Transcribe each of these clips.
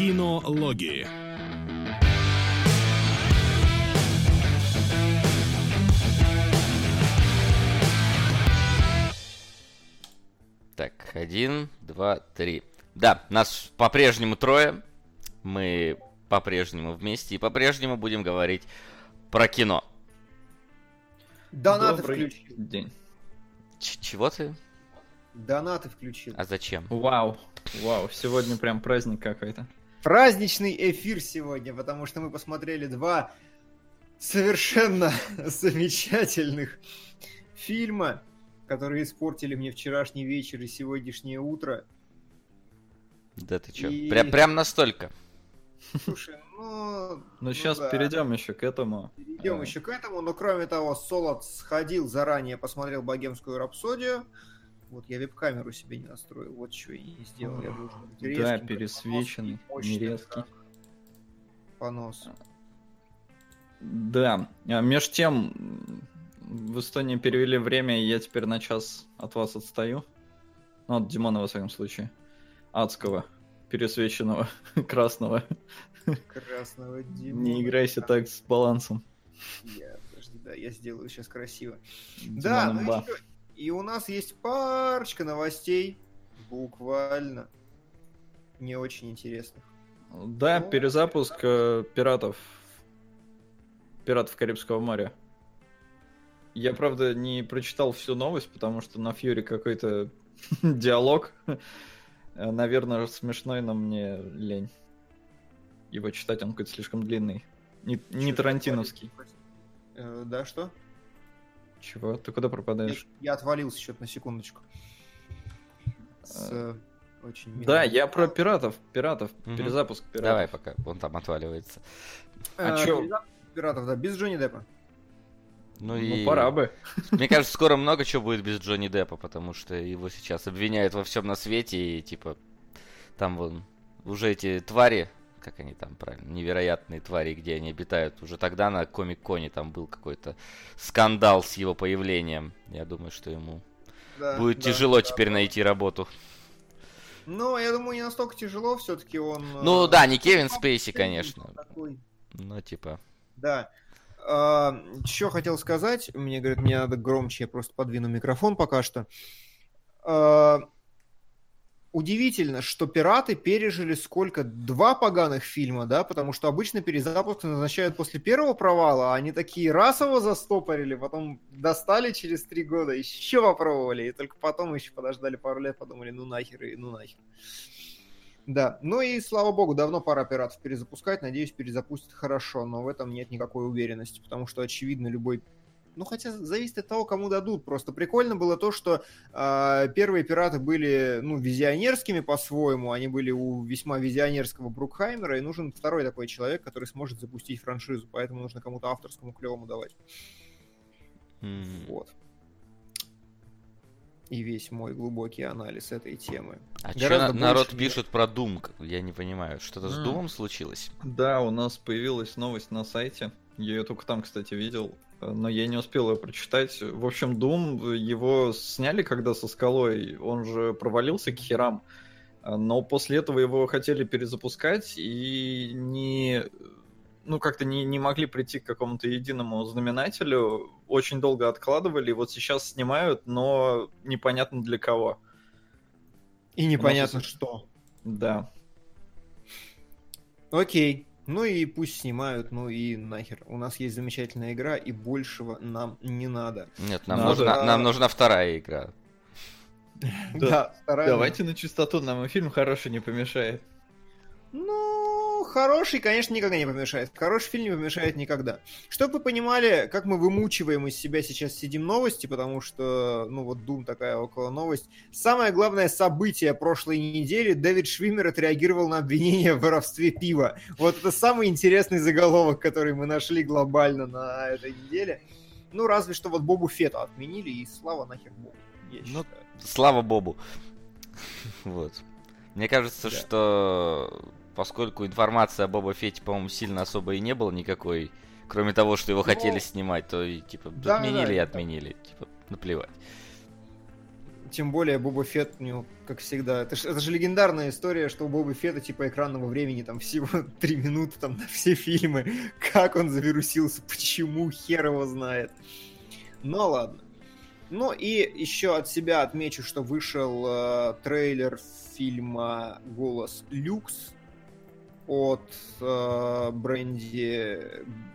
Кинологи. Так, 1, 2, 3. Да, нас по-прежнему трое. Мы по-прежнему вместе и по-прежнему будем говорить про кино. Донаты включил. День. Чего ты? Донаты включил. А зачем? Вау, сегодня прям праздник какой-то. Праздничный эфир сегодня, потому что мы посмотрели два совершенно замечательных фильма, которые испортили мне вчерашний вечер и сегодняшнее утро. Да ты чё? И... Прям настолько. Слушай, ну сейчас да. Перейдем еще к этому. Перейдем еще к этому, но кроме того, Солод сходил заранее, посмотрел «Богемскую рапсодию». Вот я веб-камеру себе не настроил, вот что я не сделал. Я был резким, да, пересвеченный, нерезкий. Понос. Да, а между тем, в Эстонии перевели время, и я теперь на час от вас отстаю. Ну, от Димона, во всяком случае. Адского. Пересвеченного, красного. Красного Димона. Не играйся так с балансом. Подожди, да, я сделаю сейчас красиво. Димон, да, ну и у нас есть парочка новостей, буквально, не очень интересных. Да, но... перезапуск пиратов Карибского моря. Я, правда, не прочитал всю новость, потому что на Фьюри какой-то диалог... Наверное, смешной, но мне лень. Его читать, он какой-то слишком длинный. Не тарантиновский. Да, что? Чего? Ты куда пропадаешь? Я отвалился счет на секундочку. Очень милым... Да, я про пиратов. Угу. Перезапуск пиратов. Давай пока, он там отваливается. А чё? Пиратов, да, без Джонни Деппа. Ну, пора бы. Мне кажется, скоро много чего будет без Джонни Деппа, потому что его сейчас обвиняют во всем на свете, и, типа, там вон уже эти твари, как они там правильно, невероятные твари, где они обитают, уже тогда на Комик-Коне там был какой-то скандал с его появлением. Я думаю, что ему будет тяжело теперь найти работу. Ну, я думаю, не настолько тяжело, все-таки он... Ну, да, не Кевин Спейси, конечно. Ну, типа... Да. Что хотел сказать? Мне говорят, мне надо громче, я просто подвину микрофон пока что. Удивительно, что пираты пережили сколько? 2 поганых фильма, да? Потому что обычно перезапуск назначают после первого провала, а они такие расово застопорили, потом достали через 3 года, еще попробовали, и только потом еще подождали пару лет, подумали, ну нахер. Да, ну и слава богу, давно пора пиратов перезапускать, надеюсь, перезапустят хорошо, но в этом нет никакой уверенности, потому что, очевидно, любой... Ну, хотя зависит от того, кому дадут, просто прикольно было то, что первые пираты были, визионерскими по-своему, они были у весьма визионерского Брукхаймера, и нужен второй такой человек, который сможет запустить франшизу, поэтому нужно кому-то авторскому клевому давать. Вот. И весь мой глубокий анализ этой темы. А что народ пишет про Doom? Я не понимаю, что-то с Doom случилось? Да, у нас появилась новость на сайте. Я ее только там, кстати, видел. Но я не успел ее прочитать. В общем, Doom, его сняли когда со скалой. Он же провалился к херам. Но после этого его хотели перезапускать. И не могли прийти к какому-то единому знаменателю, очень долго откладывали, вот сейчас снимают, но непонятно для кого. И непонятно что. Да. Окей, ну и пусть снимают, ну и нахер. У нас есть замечательная игра, и большего нам не надо. Нет, нам нужна вторая игра. Да, вторая. Давайте на чистоту, нам и фильм хороший не помешает. Хороший, конечно, никогда не помешает. Хороший фильм не помешает никогда. Чтобы вы понимали, как мы вымучиваем из себя сейчас сидим новости, потому что, Doom такая около новость. Самое главное событие прошлой недели. Дэвид Швимер отреагировал на обвинение в воровстве пива. Вот это самый интересный заголовок, который мы нашли глобально на этой неделе. Ну, разве что Бобу Фетта отменили, и слава нахер Богу. Слава Бобу. Вот. Мне кажется, что... Поскольку информации о Боба Фетте, по-моему, сильно особо и не было никакой, кроме того, что его хотели снимать, то отменили. Наплевать. Тем более Боба Фетт, у него, как всегда... Это же легендарная история, что у Боба Фетта, типа, экранного времени там всего 3 минуты там, на все фильмы. Как он завирусился, почему, хер его знает. Но ладно. Ну и еще от себя отмечу, что вышел трейлер фильма «Голос люкс» от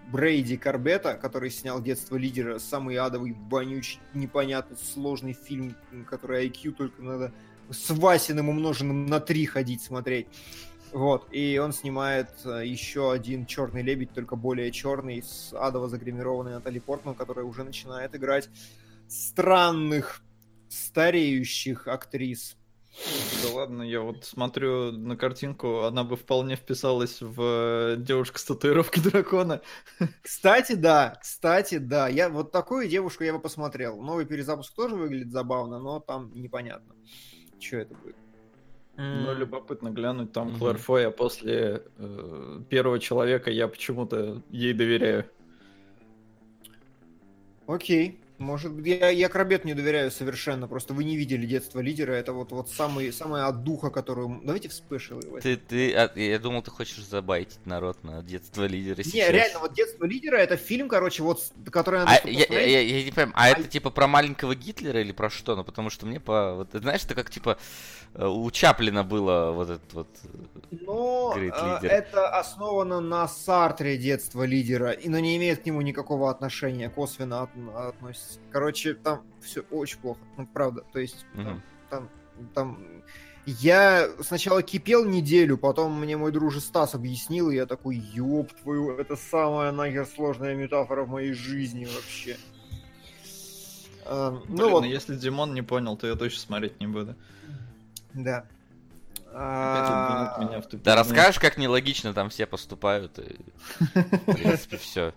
Брейди Корбета, который снял «Детство лидера», самый адовый, вонючий, непонятный, сложный фильм, который IQ только надо с Васиным умноженным на 3 ходить смотреть. Вот, и он снимает еще один «Черный лебедь», только более черный, с адово загримированной Натали Портман, которая уже начинает играть странных, стареющих актрис. Да ладно, я вот смотрю на картинку, она бы вполне вписалась в девушку с татуировкой дракона. Кстати, да. Я вот такую девушку я бы посмотрел. Новый перезапуск тоже выглядит забавно, но там непонятно, что это будет. Ну, любопытно глянуть. Там Клэр Фой, а после первого человека я почему-то ей доверяю. Окей. Может быть, я Корбету не доверяю совершенно, просто вы не видели «Детство лидера», это вот самая отдуха, которую... Давайте в спешл его. Я думал, ты хочешь забайтить народ на «Детство лидера» сейчас. Не, реально, вот «Детство лидера» — это фильм, короче, вот, который надо... Я не понимаю, это типа про маленького Гитлера или про что? Ну, потому что мне по... Вот, знаешь, это как типа у Чаплина было вот этот вот... Ну, это основано на Сартре «Детство лидера», но не имеет к нему никакого отношения, косвенно относится. Короче, там все очень плохо. Ну, правда, то есть там... Я сначала кипел неделю, потом мне мой друже Стас объяснил, и я такой, ёб твою, это самая нахер сложная метафора в моей жизни вообще. Блин, если Димон не понял, то я точно смотреть не буду. Да. Да расскажешь, как нелогично там все поступают, и в принципе все.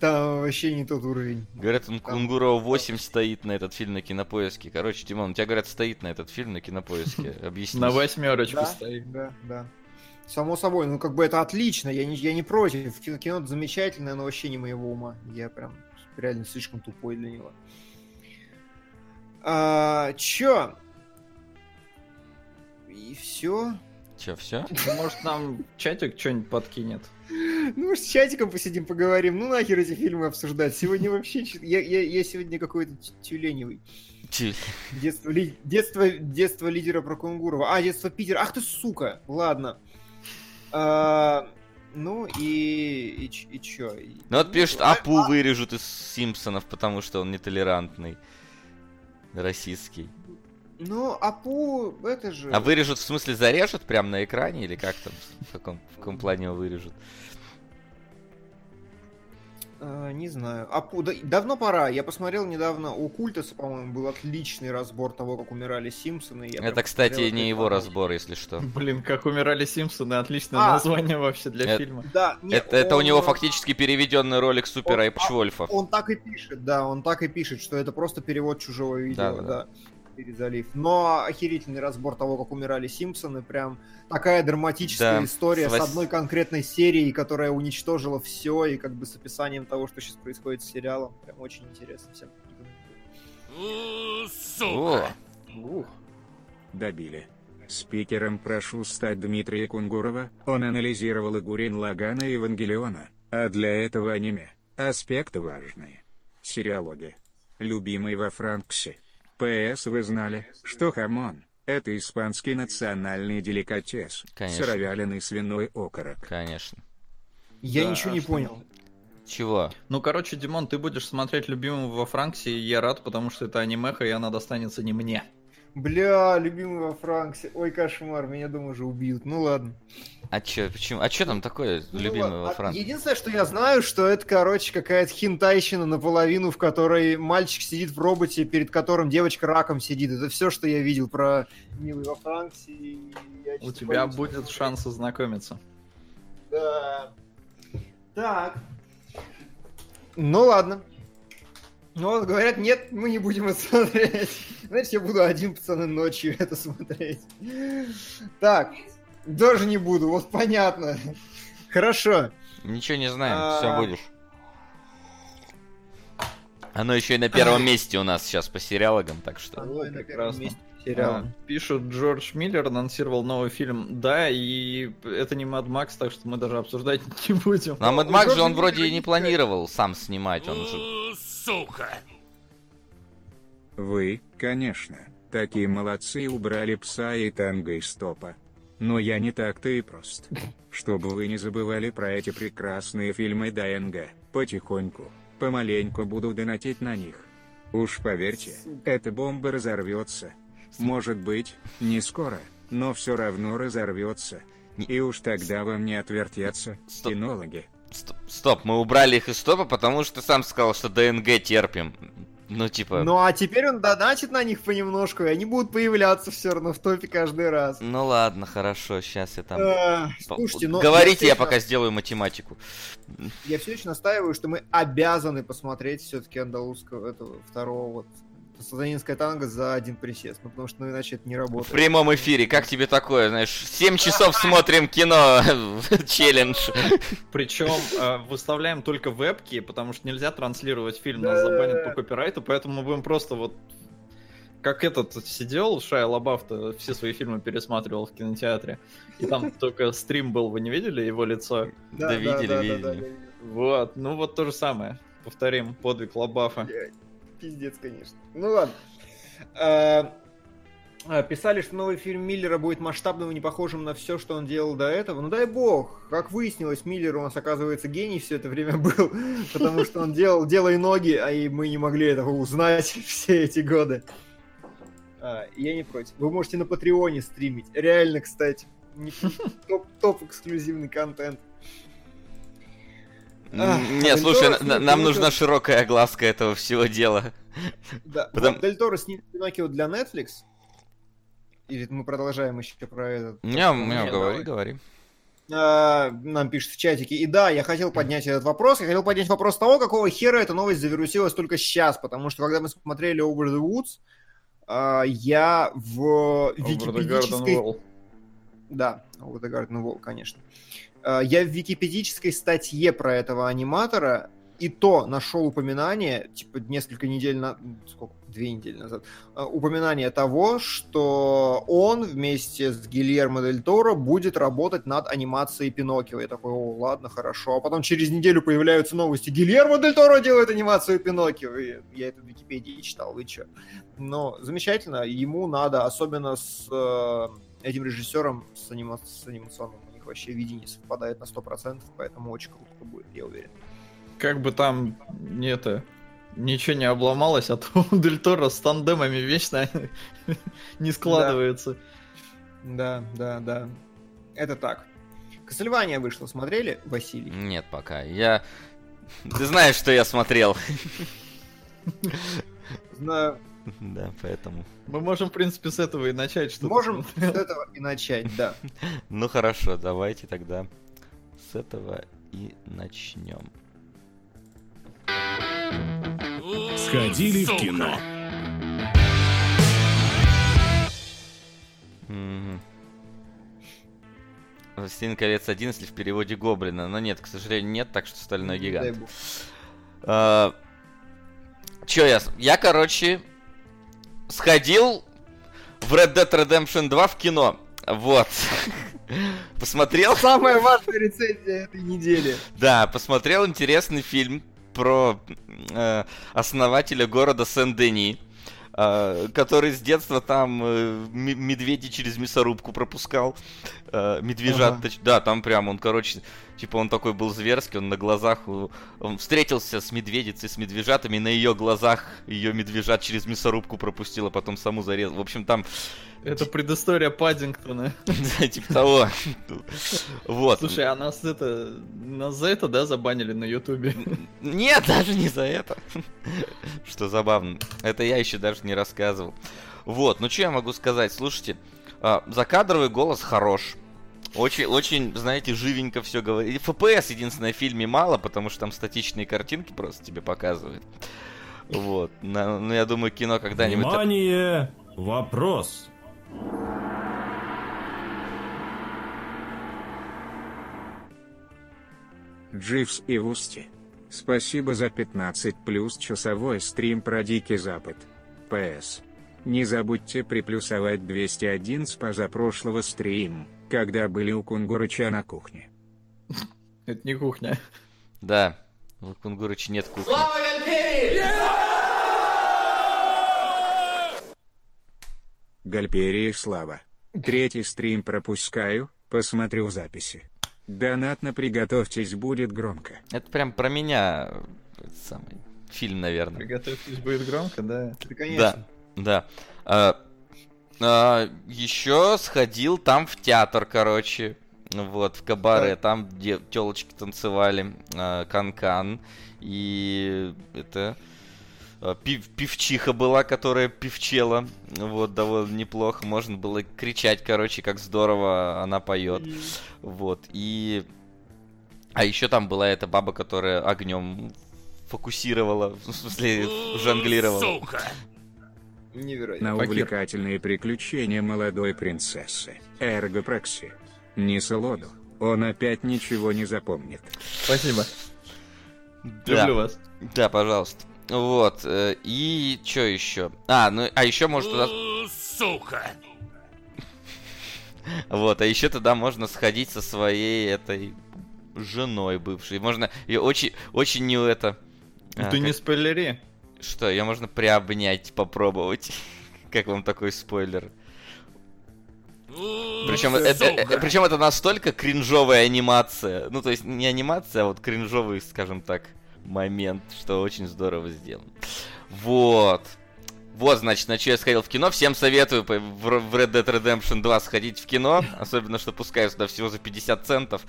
Там вообще не тот уровень. Говорят, он Кунгурова 8 стоит на этот фильм на Кинопоиске. Короче, Димон, у тебя, говорят, стоит на этот фильм на Кинопоиске. Объясни. На 8 стоит. Да. Само собой, ну как бы это отлично, я не против. Кино замечательное, но вообще не моего ума. Я прям реально слишком тупой для него. Чё? И все? Че, все? Может, нам чатик что-нибудь подкинет? Ну, может, с чатиком посидим, поговорим. Ну, нахер эти фильмы обсуждать. Сегодня вообще... Я сегодня какой-то тюленевый. Детство лидера про Кунгурова. Детство Питера. Ах ты, сука! Ладно. Ну, и чё? Ну, вот пишут, Апу вырежут из «Симпсонов», потому что он нетолерантный. Российский. Ну, Апу, это же... А вырежут, в смысле, зарежут прямо на экране? Или как там? В каком плане его вырежут? Не знаю. Апу, давно пора. Я посмотрел недавно у Культаса, по-моему, был отличный разбор того, как умирали Симпсоны. Это, кстати, не его разбор, если что. Блин, как умирали Симпсоны. Отличное название вообще для фильма. Да, нет, это у него фактически переведенный ролик Супер Айпчвольфа. Он так и пишет, да. Он так и пишет, что это просто перевод чужого видео, да. Перезалив. Но охерительный разбор того, как умирали Симпсоны, прям такая драматическая история с одной конкретной серией, которая уничтожила все, и как бы с описанием того, что сейчас происходит с сериалом. Прям очень интересно всем. Сука! Добили. Спикером прошу стать Дмитрия Кунгурова. Он анализировал игру Гуррен Лагана и Евангелиона, а для этого аниме аспекты важные. Сериалоги. Любимый во Франксе. П.С. Вы знали, что хамон – это испанский национальный деликатес, сыровяленый свиной окорок. Конечно. Я ничего не понял. Чего? Ну, короче, Димон, ты будешь смотреть «Любимого во Франксе», и я рад, потому что это анимеха, и она достанется не мне. Бля, «Любимый во Франксе». Ой, кошмар, меня дома уже убьют. Ну ладно. А чё, почему? А чё там такое «Любимый во Франксе»? Единственное, что я знаю, что это, короче, какая-то хентайщина наполовину, в которой мальчик сидит в роботе, перед которым девочка раком сидит. Это все, что я видел про «Милый во Франксе». У тебя будет шанс ознакомиться. Да. Так. Ну ладно. Ну, говорят, нет, мы не будем это смотреть. Знаешь, я буду один, пацаны, ночью это смотреть. Так, даже не буду, вот понятно. Хорошо. Ничего не знаем, все будешь. Оно еще и на первом месте у нас сейчас по сериалогам, так что... Оно и на первом месте по сериалам. Пишут, Джордж Миллер анонсировал новый фильм. Да, и это не Mad Max, так что мы даже обсуждать не будем. А Mad Max же он вроде и не планировал сам снимать, он же... Сука! Вы, конечно, такие молодцы, убрали пса и танго из стопа. Но я не так-то и прост. Чтобы вы не забывали про эти прекрасные фильмы ДНГ, потихоньку, помаленьку буду донатить на них. Уж поверьте, эта бомба разорвется. Может быть, не скоро, но все равно разорвется. И уж тогда вам не отвертятся кинологи. Стоп, мы убрали их из стопа, потому что сам сказал, что ДНГ терпим. Ну, типа... Ну, а теперь он донатит на них понемножку, и они будут появляться все равно в топе каждый раз. Ну, ладно, хорошо, сейчас я там... Слушайте, но... Говорите, я пока сделаю математику. Я все еще настаиваю, что мы обязаны посмотреть все-таки андалузского, этого, второго, вот, сатанинская танго за один присест, ну, потому что, ну, иначе это не работает. В прямом эфире, как тебе такое, знаешь, 7 часов смотрим кино, челлендж. Причем выставляем только вебки, потому что нельзя транслировать фильм, нас забанят по копирайту, поэтому мы будем просто вот, как этот сидел, Шайя Лабаф-то все свои фильмы пересматривал в кинотеатре, и там только стрим был, вы не видели его лицо? Да, видели. Вот, ну вот то же самое, повторим подвиг Лабафа. Пиздец, конечно. Ну ладно. Писали, что новый фильм Миллера будет масштабным и не похожим на все, что он делал до этого. Ну дай бог. Как выяснилось, Миллер у нас, оказывается, гений все это время был, потому что он делал «Дело и ноги», а и мы не могли этого узнать все эти годы. Я не против. Вы можете на Патреоне стримить. Реально, кстати. Топ эксклюзивный контент. Нет, слушай, нам нужна широкая огласка этого всего дела. Да, Дель Торо снимет «Пиноккио» для Netflix. Или мы продолжаем еще про это? Не, говори. Нам пишут в чатике. И да, я хотел поднять этот вопрос. Я хотел поднять вопрос того, какого хера эта новость завирусилась только сейчас. Потому что, когда мы смотрели «Over the Woods», я в википедической... Да, «Over the Garden Wall», конечно. Я в википедической статье про этого аниматора и то нашел упоминание, типа несколько недель назад, сколько, 2 недели назад, упоминание того, что он вместе с Гильермо дель Торо будет работать над анимацией Пиноккио. Я такой, о, ладно, хорошо. А потом через неделю появляются новости. Гильермо дель Торо делает анимацию Пиноккио. И я это в Википедии читал, вы че. Но замечательно, ему надо, особенно с этим режиссером, с анимационным. Вообще видение совпадает на 100%, поэтому очень круто будет, я уверен. Как бы там ничего не обломалось, а то у Дель Торо с тандемами вечно не складывается. Да. Это так. «Кастлвания» вышла, смотрели, Василий? Нет, пока. Ты знаешь, что я смотрел. Знаю. Да, поэтому... Мы можем, в принципе, с этого и начать что-то. Можем с этого и начать, да. Ну хорошо, давайте тогда с этого и начнем. Сходили в кино. «Властелин колец 1», если в переводе Гоблина. Но нет, к сожалению, нет, так что «Стальной гигант». Чё я... Я, короче... Сходил в Red Dead Redemption 2 в кино. Вот. Посмотрел... Самая важная рецензия этой недели. Да, посмотрел интересный фильм про основателя города Сен-Дени, который с детства там медведей через мясорубку пропускал. Медвежат. Ага. Да, там прям он, короче... Типа он такой был зверский, он на глазах... Он встретился с медведицей, с медвежатами, на ее глазах ее медвежат через мясорубку пропустил, а потом саму зарезал. В общем, там... Это предыстория Паддингтона. Да, типа того. Вот. Слушай, а нас за это, да, забанили на Ютубе? Нет, даже не за это. Что забавно. Это я еще даже не рассказывал. Вот, ну что я могу сказать? Слушайте, закадровый голос хорош. Очень, знаете, живенько все говорит. ФПС, единственное, в фильме мало, потому что там статичные картинки просто тебе показывают. Вот. Но я думаю, кино когда-нибудь... Внимание! Вопрос! Дживс и Вусти, Спасибо за 15+ часовой стрим про Дикий Запад. П.С. Не забудьте приплюсовать 201 с позапрошлого стрима, когда были у Кунгурыча на кухне. Это не кухня. Да, у Кунгурыча нет кухни. Слава Гальперии! Гальперии слава. Третий стрим пропускаю, посмотрю записи. Донатно приготовьтесь, будет громко. Это прям про меня, этот самый фильм, наверное. Приготовьтесь, будет громко, да? Это, конечно. Да, да. Еще сходил там в театр, короче. Вот, в кабаре, там, где телочки танцевали, канкан, и это певчиха была, которая певчела, вот, довольно неплохо, можно было кричать, короче, как здорово она поет, вот, и, а еще там была эта баба, которая огнем фокусировала, в смысле, жонглировала. Сука! Невероятно. На увлекательные приключения молодой принцессы, Ergo Proxy. Не солоду. Он опять ничего не запомнит. Спасибо. Да. Люблю вас. Да, пожалуйста. Вот. И что еще? А еще может туда... Сука! Вот, а еще туда можно сходить со своей этой женой бывшей. Можно ее очень, очень не это... Ты не спойлери. Что, ее можно приобнять, попробовать. Как вам такой спойлер? Причем это настолько кринжовая анимация. Ну, то есть не анимация, а вот кринжовый, скажем так, момент, что очень здорово сделано. Вот. Вот, значит, на что я сходил в кино. Всем советую в Red Dead Redemption 2 сходить в кино. Особенно, что пускаю сюда всего за 50 центов.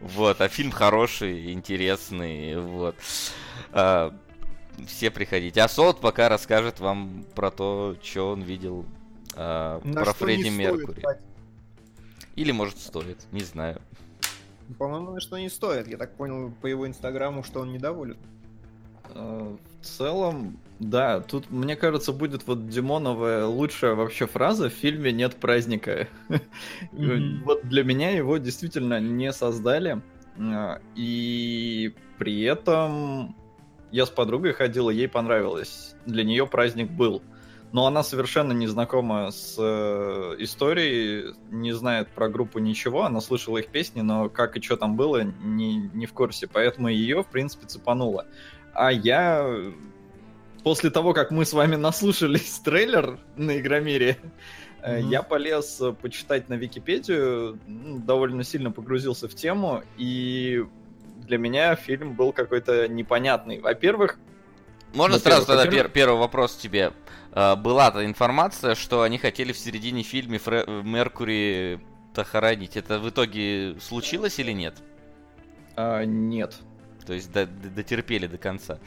Вот, а фильм хороший, интересный. Вот. Все приходите. А Солод пока расскажет вам про то, что он видел. Про Фредди Меркьюри. Или, может, стоит, не знаю. По-моему, на что не стоит. Я так понял по его инстаграму, что он недоволен. В целом, да. Тут, мне кажется, будет вот Димонова лучшая вообще фраза: в фильме нет праздника. Вот для меня его действительно не создали. И при этом я с подругой ходил, ей понравилось. Для нее праздник был. Но она совершенно не знакома с историей, не знает про группу ничего, она слышала их песни, но как и что там было, не в курсе, поэтому ее, в принципе, цепануло. А я, после того, как мы с вами наслушались трейлер на Игромире, я полез почитать на Википедию, довольно сильно погрузился в тему, и для меня фильм был какой-то непонятный. Во-первых... Можно сразу тогда первый вопрос тебе? Была-то информация, что они хотели в середине фильма Меркьюри-то хоронить. Это в итоге случилось или нет? Нет. То есть дотерпели до конца.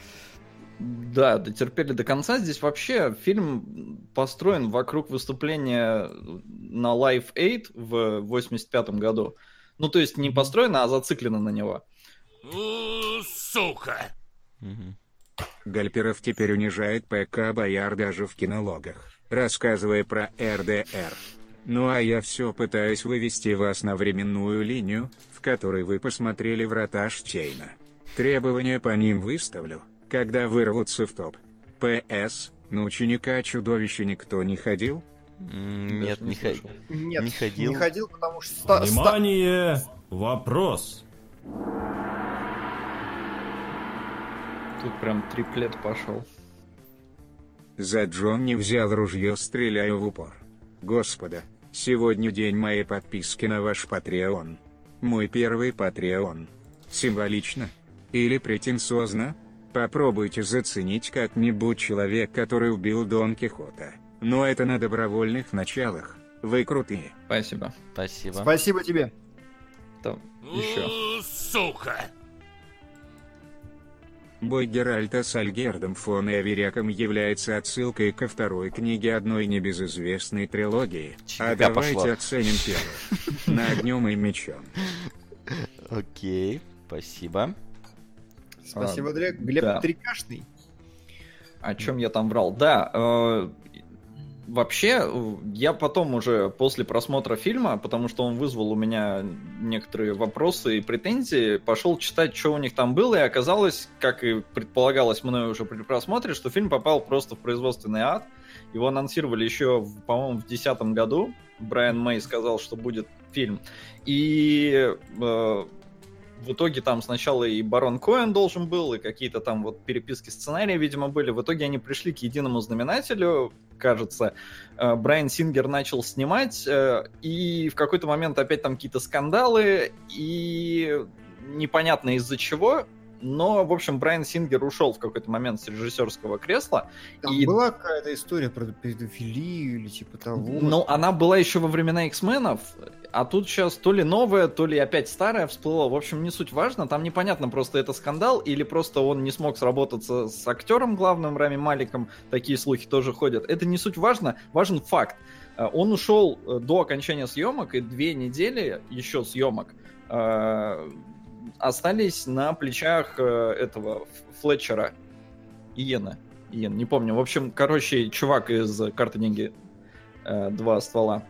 Да, дотерпели до конца. Здесь вообще фильм построен вокруг выступления на Live Aid в 85 году. Ну, то есть не построено, а зациклено на него. Сука! Угу. Гальперов теперь унижает ПК Бояр даже в кинологах, рассказывая про РДР. Ну а я все пытаюсь вывести вас на временную линию, в которой вы посмотрели «Врата Штейна». Требования по ним выставлю, когда вырвутся в топ. П.С. На ученика-чудовища никто не ходил? Нет, не ходил. Нет, не ходил. Не ходил, потому что... Внимание! Вопрос! Тут прям триплет пошел. За Джон не взял ружье, стреляю в упор. Господа, сегодня день моей подписки на ваш Патреон. Мой первый Патреон. Символично? Или претенциозно? Попробуйте заценить как-нибудь человек, который убил Дон Кихота. Но это на добровольных началах. Вы крутые. Спасибо. Спасибо. Спасибо тебе. Там еще. Сука! Бой Геральта с Альгердом фон Эвереком является отсылкой ко второй книге одной небезызвестной трилогии. Чего давайте пошло? Оценим первую. На огнем и мечом. Окей, спасибо. Спасибо, Глеб Трикашный. О чем я там врал? Да, Вообще, я потом уже после просмотра фильма, потому что он вызвал у меня некоторые вопросы и претензии, пошел читать, что у них там было, и оказалось, как и предполагалось мною уже при просмотре, что фильм попал просто в производственный ад. Его анонсировали еще, по-моему, в 2010 году. Брайан Мэй сказал, что будет фильм. И в итоге там сначала и Барон Коэн должен был, и какие-то там вот переписки сценария, видимо, были. В итоге они пришли к единому знаменателю, кажется. Брайан Сингер начал снимать, и в какой-то момент опять там какие-то скандалы, и непонятно из-за чего. Но, в общем, Брайан Сингер ушел в какой-то момент с режиссерского кресла. Там и... была какая-то история про педофилию или типа того. Ну, она была еще во времена X-менов, а тут сейчас то ли новая, то ли опять старая всплыла. В общем, не суть важно. Там непонятно, просто это скандал или просто он не смог сработаться с актером главным Рами Маликом. Такие слухи тоже ходят. Это не суть важно. Важен факт. Он ушел до окончания съемок, и 2 недели еще съемок остались на плечах этого Флетчера, Иэна, не помню. В общем, короче, чувак из «Карты-деньги», «Два ствола».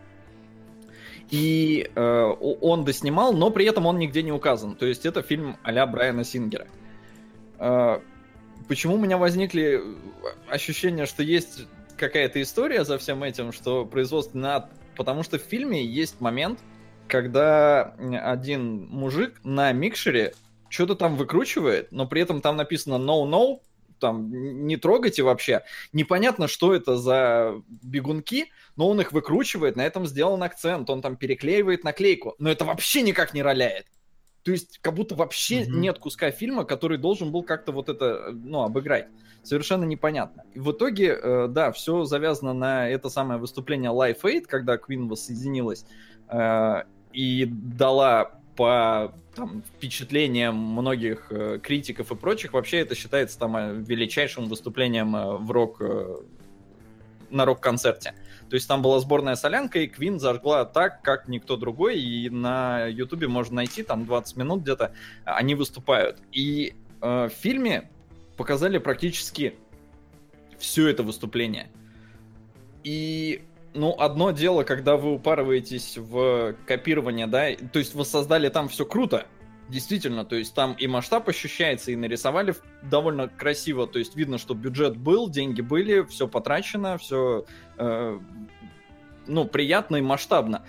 И он доснимал, но при этом он нигде не указан. То есть это фильм а-ля Брайана Сингера. Почему у меня возникли ощущения, что есть какая-то история за всем этим, что производственный ад? Потому что в фильме есть момент, когда один мужик на микшере что-то там выкручивает, но при этом там написано «no-no», там «не трогайте вообще». Непонятно, что это за бегунки, но он их выкручивает, на этом сделан акцент, он там переклеивает наклейку, но это вообще никак не роляет. То есть как будто вообще нет куска фильма, который должен был как-то вот это, ну, обыграть. Совершенно непонятно. И в итоге, да, все завязано на это самое выступление Live Aid, когда Queen воссоединилась, и дала по там, впечатлениям многих критиков и прочих, вообще это считается там величайшим выступлением в на рок-концерте. То есть там была сборная солянка, и Квин зажгла так, как никто другой, и на Ютубе можно найти, там 20 минут где-то они выступают. И в фильме показали практически все это выступление. И... Ну, одно дело, когда вы упарываетесь в копирование, да, то есть воссоздали там все круто, действительно, то есть там и масштаб ощущается, и нарисовали довольно красиво, то есть видно, что бюджет был, деньги были, все потрачено, все, ну, приятно и масштабно.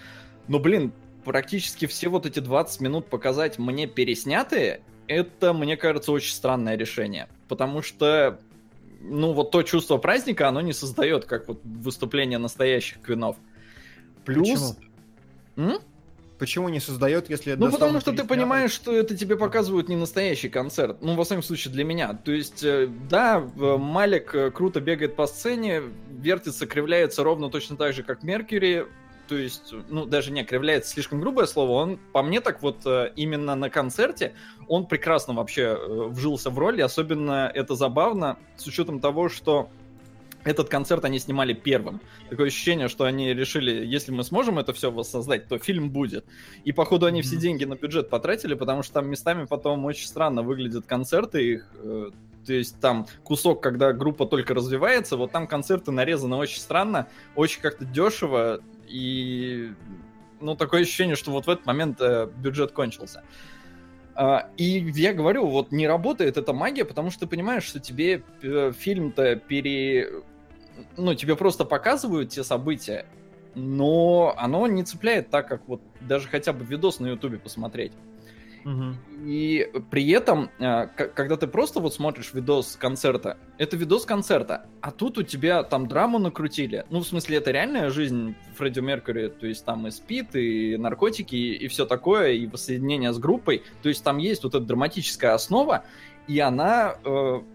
Но, блин, практически все вот эти 20 минут показать мне переснятые, это, мне кажется, очень странное решение, потому что... Ну, вот то чувство праздника, оно не создает, как вот выступление настоящих квинов. Плюс... Почему не создает, если... Ну, потому что ты понимаешь, что это тебе показывают не настоящий концерт. Ну, во всяком случае, для меня. То есть, да, Малик круто бегает по сцене, вертится, кривляется ровно точно так же, как Меркьюри. То есть, ну, даже не кривляется, слишком грубое слово. Он, по мне, так вот именно на концерте, он прекрасно вообще вжился в роль. И особенно это забавно с учетом того, что этот концерт они снимали первым. Такое ощущение, что они решили, если мы сможем это все воссоздать, то фильм будет. И, походу, они все деньги на бюджет потратили, потому что там местами потом очень странно выглядят концерты их... То есть там кусок, когда группа только развивается, вот там концерты нарезаны очень странно, очень как-то дешево, и ну такое ощущение, что вот в этот момент бюджет кончился. И я говорю, вот не работает эта магия, потому что ты понимаешь, что тебе фильм-то ну тебе просто показывают те события, но оно не цепляет так, как вот даже хотя бы видос на Ютубе посмотреть. И при этом, когда ты просто вот смотришь видос концерта, это видос концерта, а тут у тебя там драму накрутили. Ну, в смысле, это реальная жизнь Фредди Меркьюри, то есть там и СПИД, и наркотики, и все такое, и воссоединение с группой. То есть там есть вот эта драматическая основа, и она,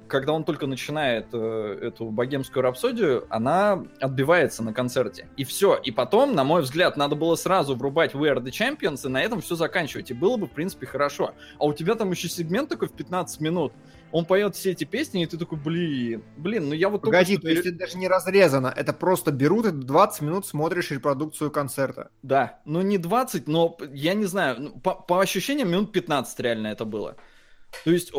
когда он только начинает эту богемскую рапсодию, она отбивается на концерте. И все. И потом, на мой взгляд, надо было сразу врубать We Are The Champions и на этом все заканчивать. И было бы, в принципе, хорошо. А у тебя там еще сегмент такой в 15 минут. Он поет все эти песни, и ты такой, блин, ну я вот... Погоди, то есть это даже не разрезано. Это просто берут и 20 минут смотришь репродукцию концерта. Да. Ну не 20, но я не знаю. По ощущениям минут 15 реально это было. То есть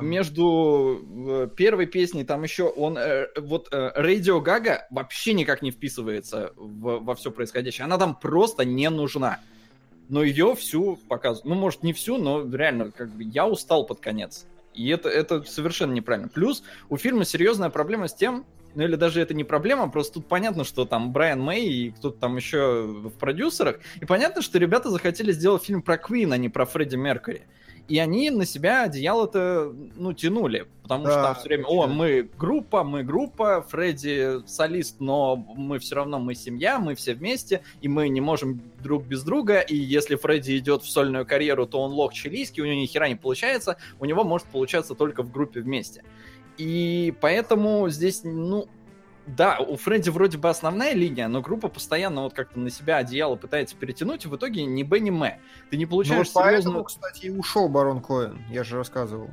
между первой песней там еще он... Вот Радио Гага вообще никак не вписывается во все происходящее. Она там просто не нужна. Но ее всю показывают. Ну, может, не всю, но реально, как бы я устал под конец. И это совершенно неправильно. Плюс у фильма серьезная проблема с тем... Ну, или даже это не проблема, просто тут понятно, что там Брайан Мэй и кто-то там еще в продюсерах. И понятно, что ребята захотели сделать фильм про Queen, а не про Фредди Меркьюри. И они на себя одеяло-то, ну, тянули. Потому что там все время, мы группа, Фредди солист, но мы все равно, мы семья, мы все вместе, и мы не можем друг без друга. И если Фредди идет в сольную карьеру, то он лох чилийский, у него ни хера не получается, у него может получаться только в группе вместе. И поэтому здесь, ну, да, у Фредди вроде бы основная линия, но группа постоянно вот как-то на себя одеяло пытается перетянуть, и в итоге ни бэ, ни мэ. Ты не получаешь серьезно... Ну вот поэтому, кстати, и ушел Барон Коэн, я же рассказывал.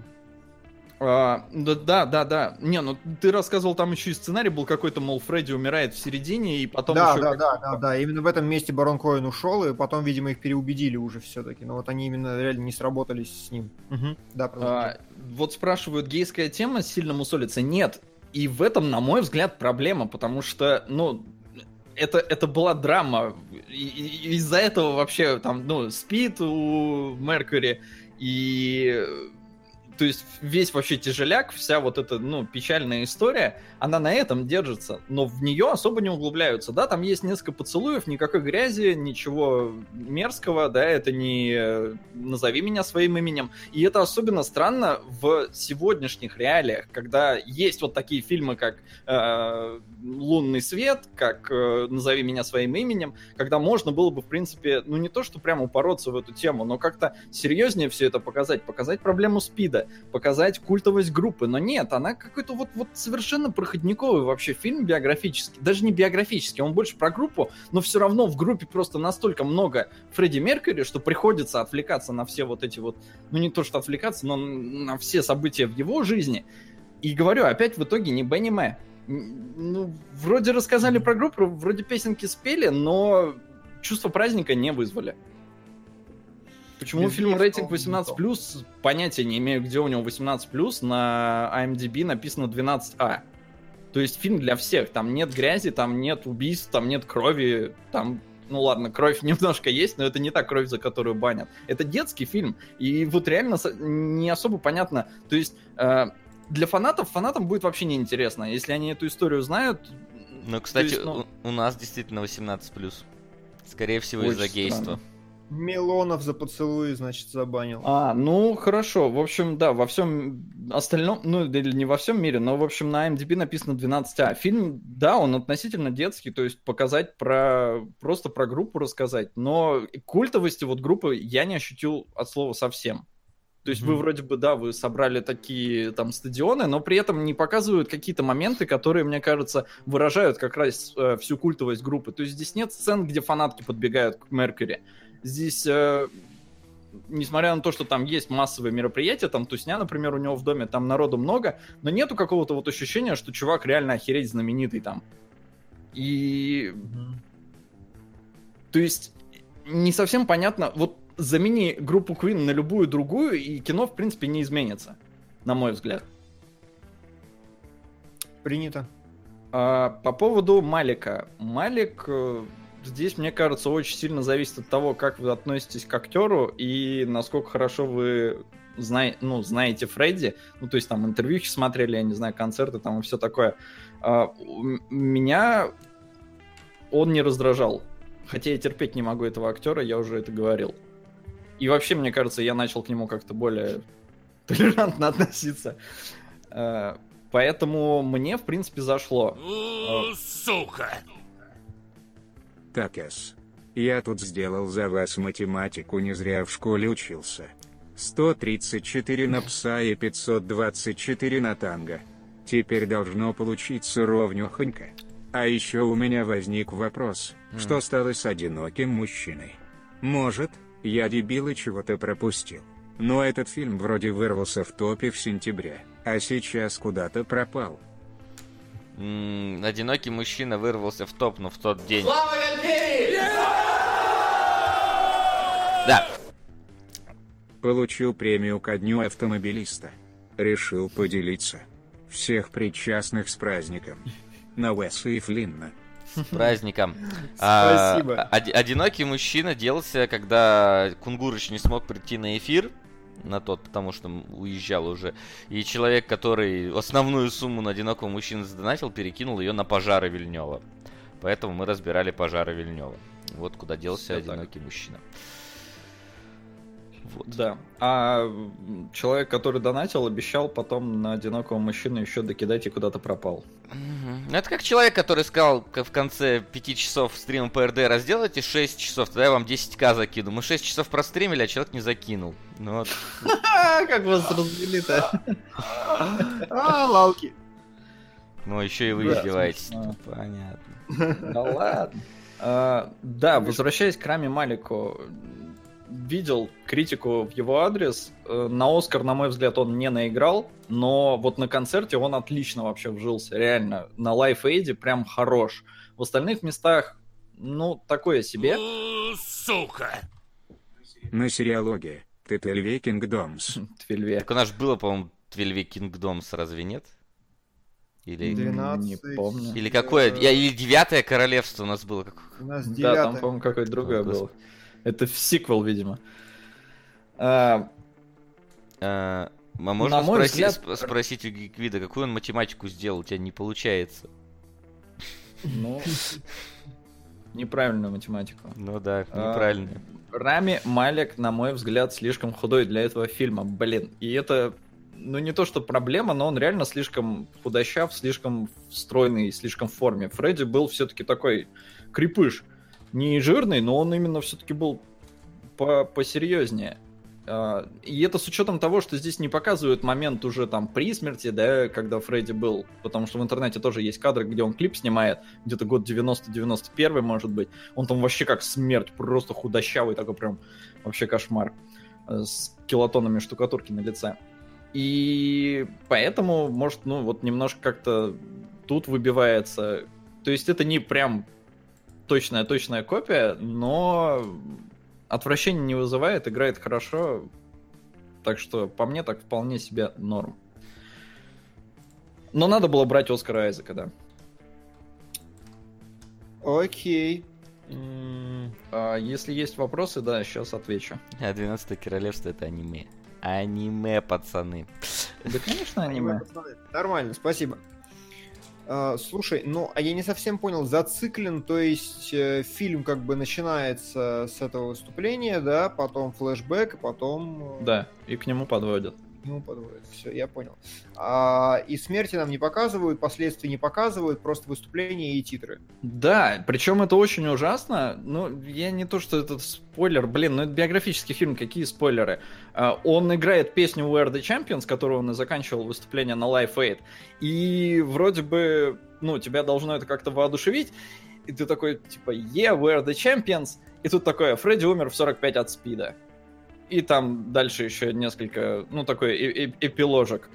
Да. Не, ну ты рассказывал, там еще и сценарий был какой-то, мол, Фредди умирает в середине, и потом... Да, именно в этом месте Барон Коэн ушел, и потом, видимо, их переубедили уже все-таки, но вот они именно реально не сработались с ним. Угу. Да, вот спрашивают, гейская тема сильно мусолится? Нет, и в этом, на мой взгляд, проблема, потому что, ну... Это была драма, и из-за этого вообще там, ну, спит у Меркьюри, и... То есть весь вообще тяжеляк, вся вот эта, ну, печальная история, она на этом держится, но в нее особо не углубляются, да, там есть несколько поцелуев, никакой грязи, ничего мерзкого, да, это не «Назови меня своим именем», и это особенно странно в сегодняшних реалиях, когда есть вот такие фильмы, как «Лунный свет», как «Назови меня своим именем», когда можно было бы, в принципе, ну, не то, что прямо упороться в эту тему, но как-то серьезнее все это показать проблему СПИДа, показать культовость группы, но нет, она какой-то вот совершенно проходниковый вообще фильм биографический, даже не биографический, он больше про группу, но все равно в группе просто настолько много Фредди Меркьюри, что приходится отвлекаться на все вот эти вот, ну не то что отвлекаться, но на все события в его жизни, и говорю, опять в итоге ни бэ, ни мэ. Ну, вроде рассказали про группу, вроде песенки спели, но чувство праздника не вызвали. Почему фильм рейтинг 18+, понятия не имею, где у него 18+, на IMDb написано 12А. То есть фильм для всех, там нет грязи, там нет убийств, там нет крови, там, ну ладно, кровь немножко есть, но это не та кровь, за которую банят. Это детский фильм, и вот реально не особо понятно, то есть для фанатам будет вообще неинтересно, если они эту историю знают. Ну, кстати, есть, ну... у нас действительно 18+, скорее всего очень из-за гейства. Странно. Милонов за поцелуи, значит, забанил. Ну, хорошо. В общем, да, во всем остальном, ну, или не во всем мире, но, в общем, на IMDb написано 12А. Фильм, да, он относительно детский, то есть показать просто про группу рассказать, но культовости вот группы я не ощутил от слова совсем. То есть вы вроде бы, да, вы собрали такие там стадионы, но при этом не показывают какие-то моменты, которые, мне кажется, выражают как раз всю культовость группы. То есть здесь нет сцен, где фанатки подбегают к Меркьюри. Здесь, несмотря на то, что там есть массовые мероприятия, там тусня, например, у него в доме, там народу много, но нету какого-то вот ощущения, что чувак реально охереть знаменитый там. И... То есть не совсем понятно, вот замени группу Queen на любую другую, и кино, в принципе, не изменится, на мой взгляд. Принято. По поводу Малика. Малик... Здесь, мне кажется, очень сильно зависит от того, как вы относитесь к актеру и насколько хорошо вы знаете Фредди. Ну, то есть там интервью смотрели, я не знаю, концерты там и все такое. Меня он не раздражал. Хотя я терпеть не могу этого актера, я уже это говорил. И вообще, мне кажется, я начал к нему как-то более толерантно относиться. Поэтому мне, в принципе, зашло. Сука! Так, я тут сделал за вас математику, не зря в школе учился. 134 на пса и 524 на танго. Теперь должно получиться ровнёхонько. А еще у меня возник вопрос, что стало с одиноким мужчиной? Может, я дебил и чего-то пропустил. Но этот фильм вроде вырвался в топе в сентябре, а сейчас куда-то пропал. Одинокий мужчина вырвался в топ, но в тот день. Слава Валерии! Да. получил премию ко Дню автомобилиста. Решил поделиться. Всех причастных с праздником. На Уэса и Флинна. С праздником. Спасибо. Одинокий мужчина делался, когда Кунгурыч не смог прийти на эфир. На тот, потому что уезжал уже. И человек, который основную сумму на одинокого мужчину задонатил, перекинул ее на пожары Вильнёва. Поэтому мы разбирали пожары Вильнёва. Вот куда делся все одинокий так. мужчина. Вот. Да. А человек, который донатил, обещал потом на одинокого мужчину еще докидать и куда-то пропал. Угу. Это как человек, который сказал в конце 5 часов стрима ПРД разделайте 6 часов, тогда я вам 10к закину. Мы 6 часов простримили, а человек не закинул. Ну вот. Как вас развели-то? Лалки. Ну, еще и вы издеваетесь. Понятно. Да ладно. Да, возвращаясь к Рами Малику. Видел критику в его адрес. На «Оскар», на мой взгляд, он не наиграл, но вот на концерте он отлично вообще вжился, реально. На Live Aid прям хорош. В остальных местах, ну, такое себе. Сука! На сериалоге «Твельве Кингдомс». Так у нас было, по-моему, «Твельве Кингдомс», разве нет? Или 12, не помню. Или какое? Или «Девятое королевство» у нас было. У нас 9. Да, там, по-моему, какое-то другое было. Это сиквел, видимо. Можно спросить у Гиквида, какую он математику сделал? У тебя не получается. Ну, неправильную математику. Ну да, неправильную. Рами Малик, на мой взгляд, слишком худой для этого фильма. Блин, и это, ну не то что проблема, но он реально слишком худощав, слишком стройный, слишком в форме. Фредди был все-таки такой крепыш. Не жирный, но он именно все-таки был посерьезнее. И это с учетом того, что здесь не показывают момент уже там при смерти, да, когда Фредди был. Потому что в интернете тоже есть кадры, где он клип снимает, где-то год 90-91, может быть. Он там вообще как смерть, просто худощавый, такой прям вообще кошмар. С килотонами штукатурки на лице. И поэтому, может, ну вот немножко как-то тут выбивается. То есть это не прям... точная копия, но отвращение не вызывает, играет хорошо, так что по мне так вполне себе норм. Но надо было брать Оскара Айзека, да. Окей. Если есть вопросы, да, сейчас отвечу. А 12-е королевство — это аниме. Аниме, пацаны. Да, конечно, аниме. Нормально, спасибо. Слушай, ну, а я не совсем понял, зациклен, то есть фильм как бы начинается с этого выступления, да, потом флешбэк, и потом... Да, и к нему подводят. Все, я понял. И смерти нам не показывают, последствий не показывают, просто выступления и титры. Да, причем это очень ужасно. Ну, я не то, что этот спойлер, блин, ну это биографический фильм, какие спойлеры. Он играет песню We Are The Champions, которую он и заканчивал выступление на Live Aid. И вроде бы, ну, тебя должно это как-то воодушевить. И ты такой, типа, yeah, We Are The Champions. И тут такое, Фредди умер в 45 от СПИДа. И там дальше еще несколько, ну, такой эпиложек.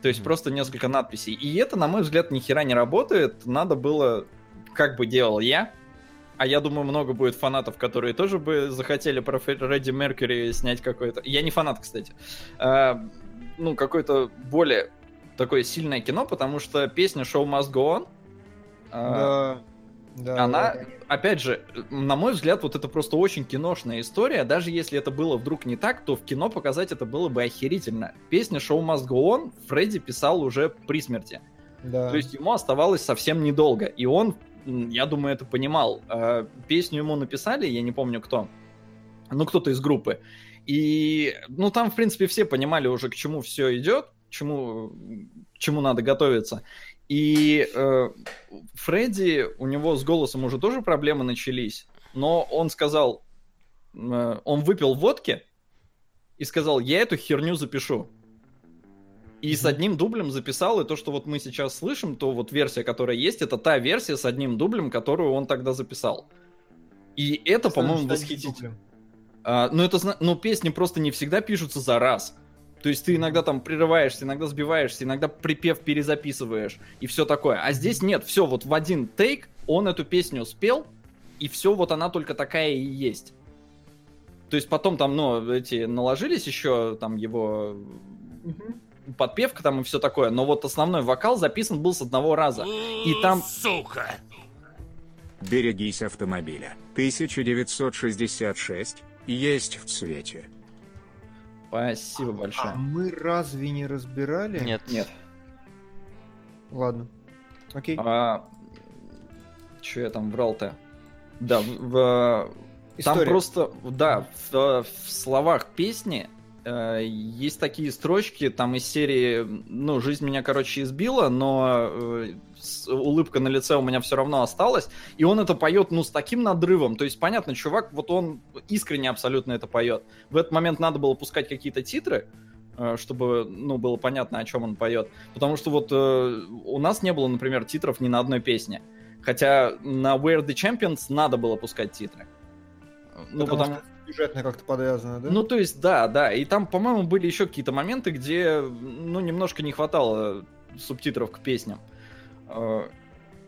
То есть просто несколько надписей. И это, на мой взгляд, ни хера не работает. Надо было, как бы делал я. А я думаю, много будет фанатов, которые тоже бы захотели про Фредди Меркьюри снять какой-то... Я не фанат, кстати. Ну, какое-то более такое сильное кино, потому что песня «Show Must Go On», да, она, да. Опять же, на мой взгляд, вот это просто очень киношная история. Даже если это было вдруг не так, то в кино показать это было бы охерительно. Песня «Show Must Go On» Фредди писал уже при смерти. Да. То есть ему оставалось совсем недолго. И он, я думаю, это понимал. Песню ему написали, я не помню кто. Ну, кто-то из группы. И, ну, там, в принципе, все понимали уже, к чему все идет, к чему надо готовиться. И Фредди, у него с голосом уже тоже проблемы начались, но он сказал, он выпил водки и сказал, я эту херню запишу. И с одним дублем записал, и то, что вот мы сейчас слышим, то вот версия, которая есть, это та версия с одним дублем, которую он тогда записал. И это, по-моему, восхитительно. Но песни просто не всегда пишутся за раз. То есть ты иногда там прерываешься, иногда сбиваешься, иногда припев перезаписываешь и все такое. А здесь нет, все вот в один тейк он эту песню спел, и все вот она только такая и есть. То есть потом там, ну, эти наложились еще, там его... подпевка там и все такое, но вот основной вокал записан был с одного раза. И там... Сука! Берегись автомобиля. 1966. Есть в цвете. Спасибо большое. А мы разве не разбирали? Нет. Нет. Ладно. Окей. Че я там врал-то? Да, там просто... Да, в словах песни есть такие строчки, там из серии, ну, жизнь меня, короче, избила, но улыбка на лице у меня все равно осталась, и он это поет, ну, с таким надрывом, то есть, понятно, чувак, вот он искренне абсолютно это поет. В этот момент надо было пускать какие-то титры, чтобы, ну, было понятно, о чем он поет, потому что вот у нас не было, например, титров ни на одной песне, хотя на We're the Champions надо было пускать титры. Ну, потому что... Бюджетно как-то подвязано, да? Ну, то есть, да. И там, по-моему, были еще какие-то моменты, где, ну, немножко не хватало субтитров к песням.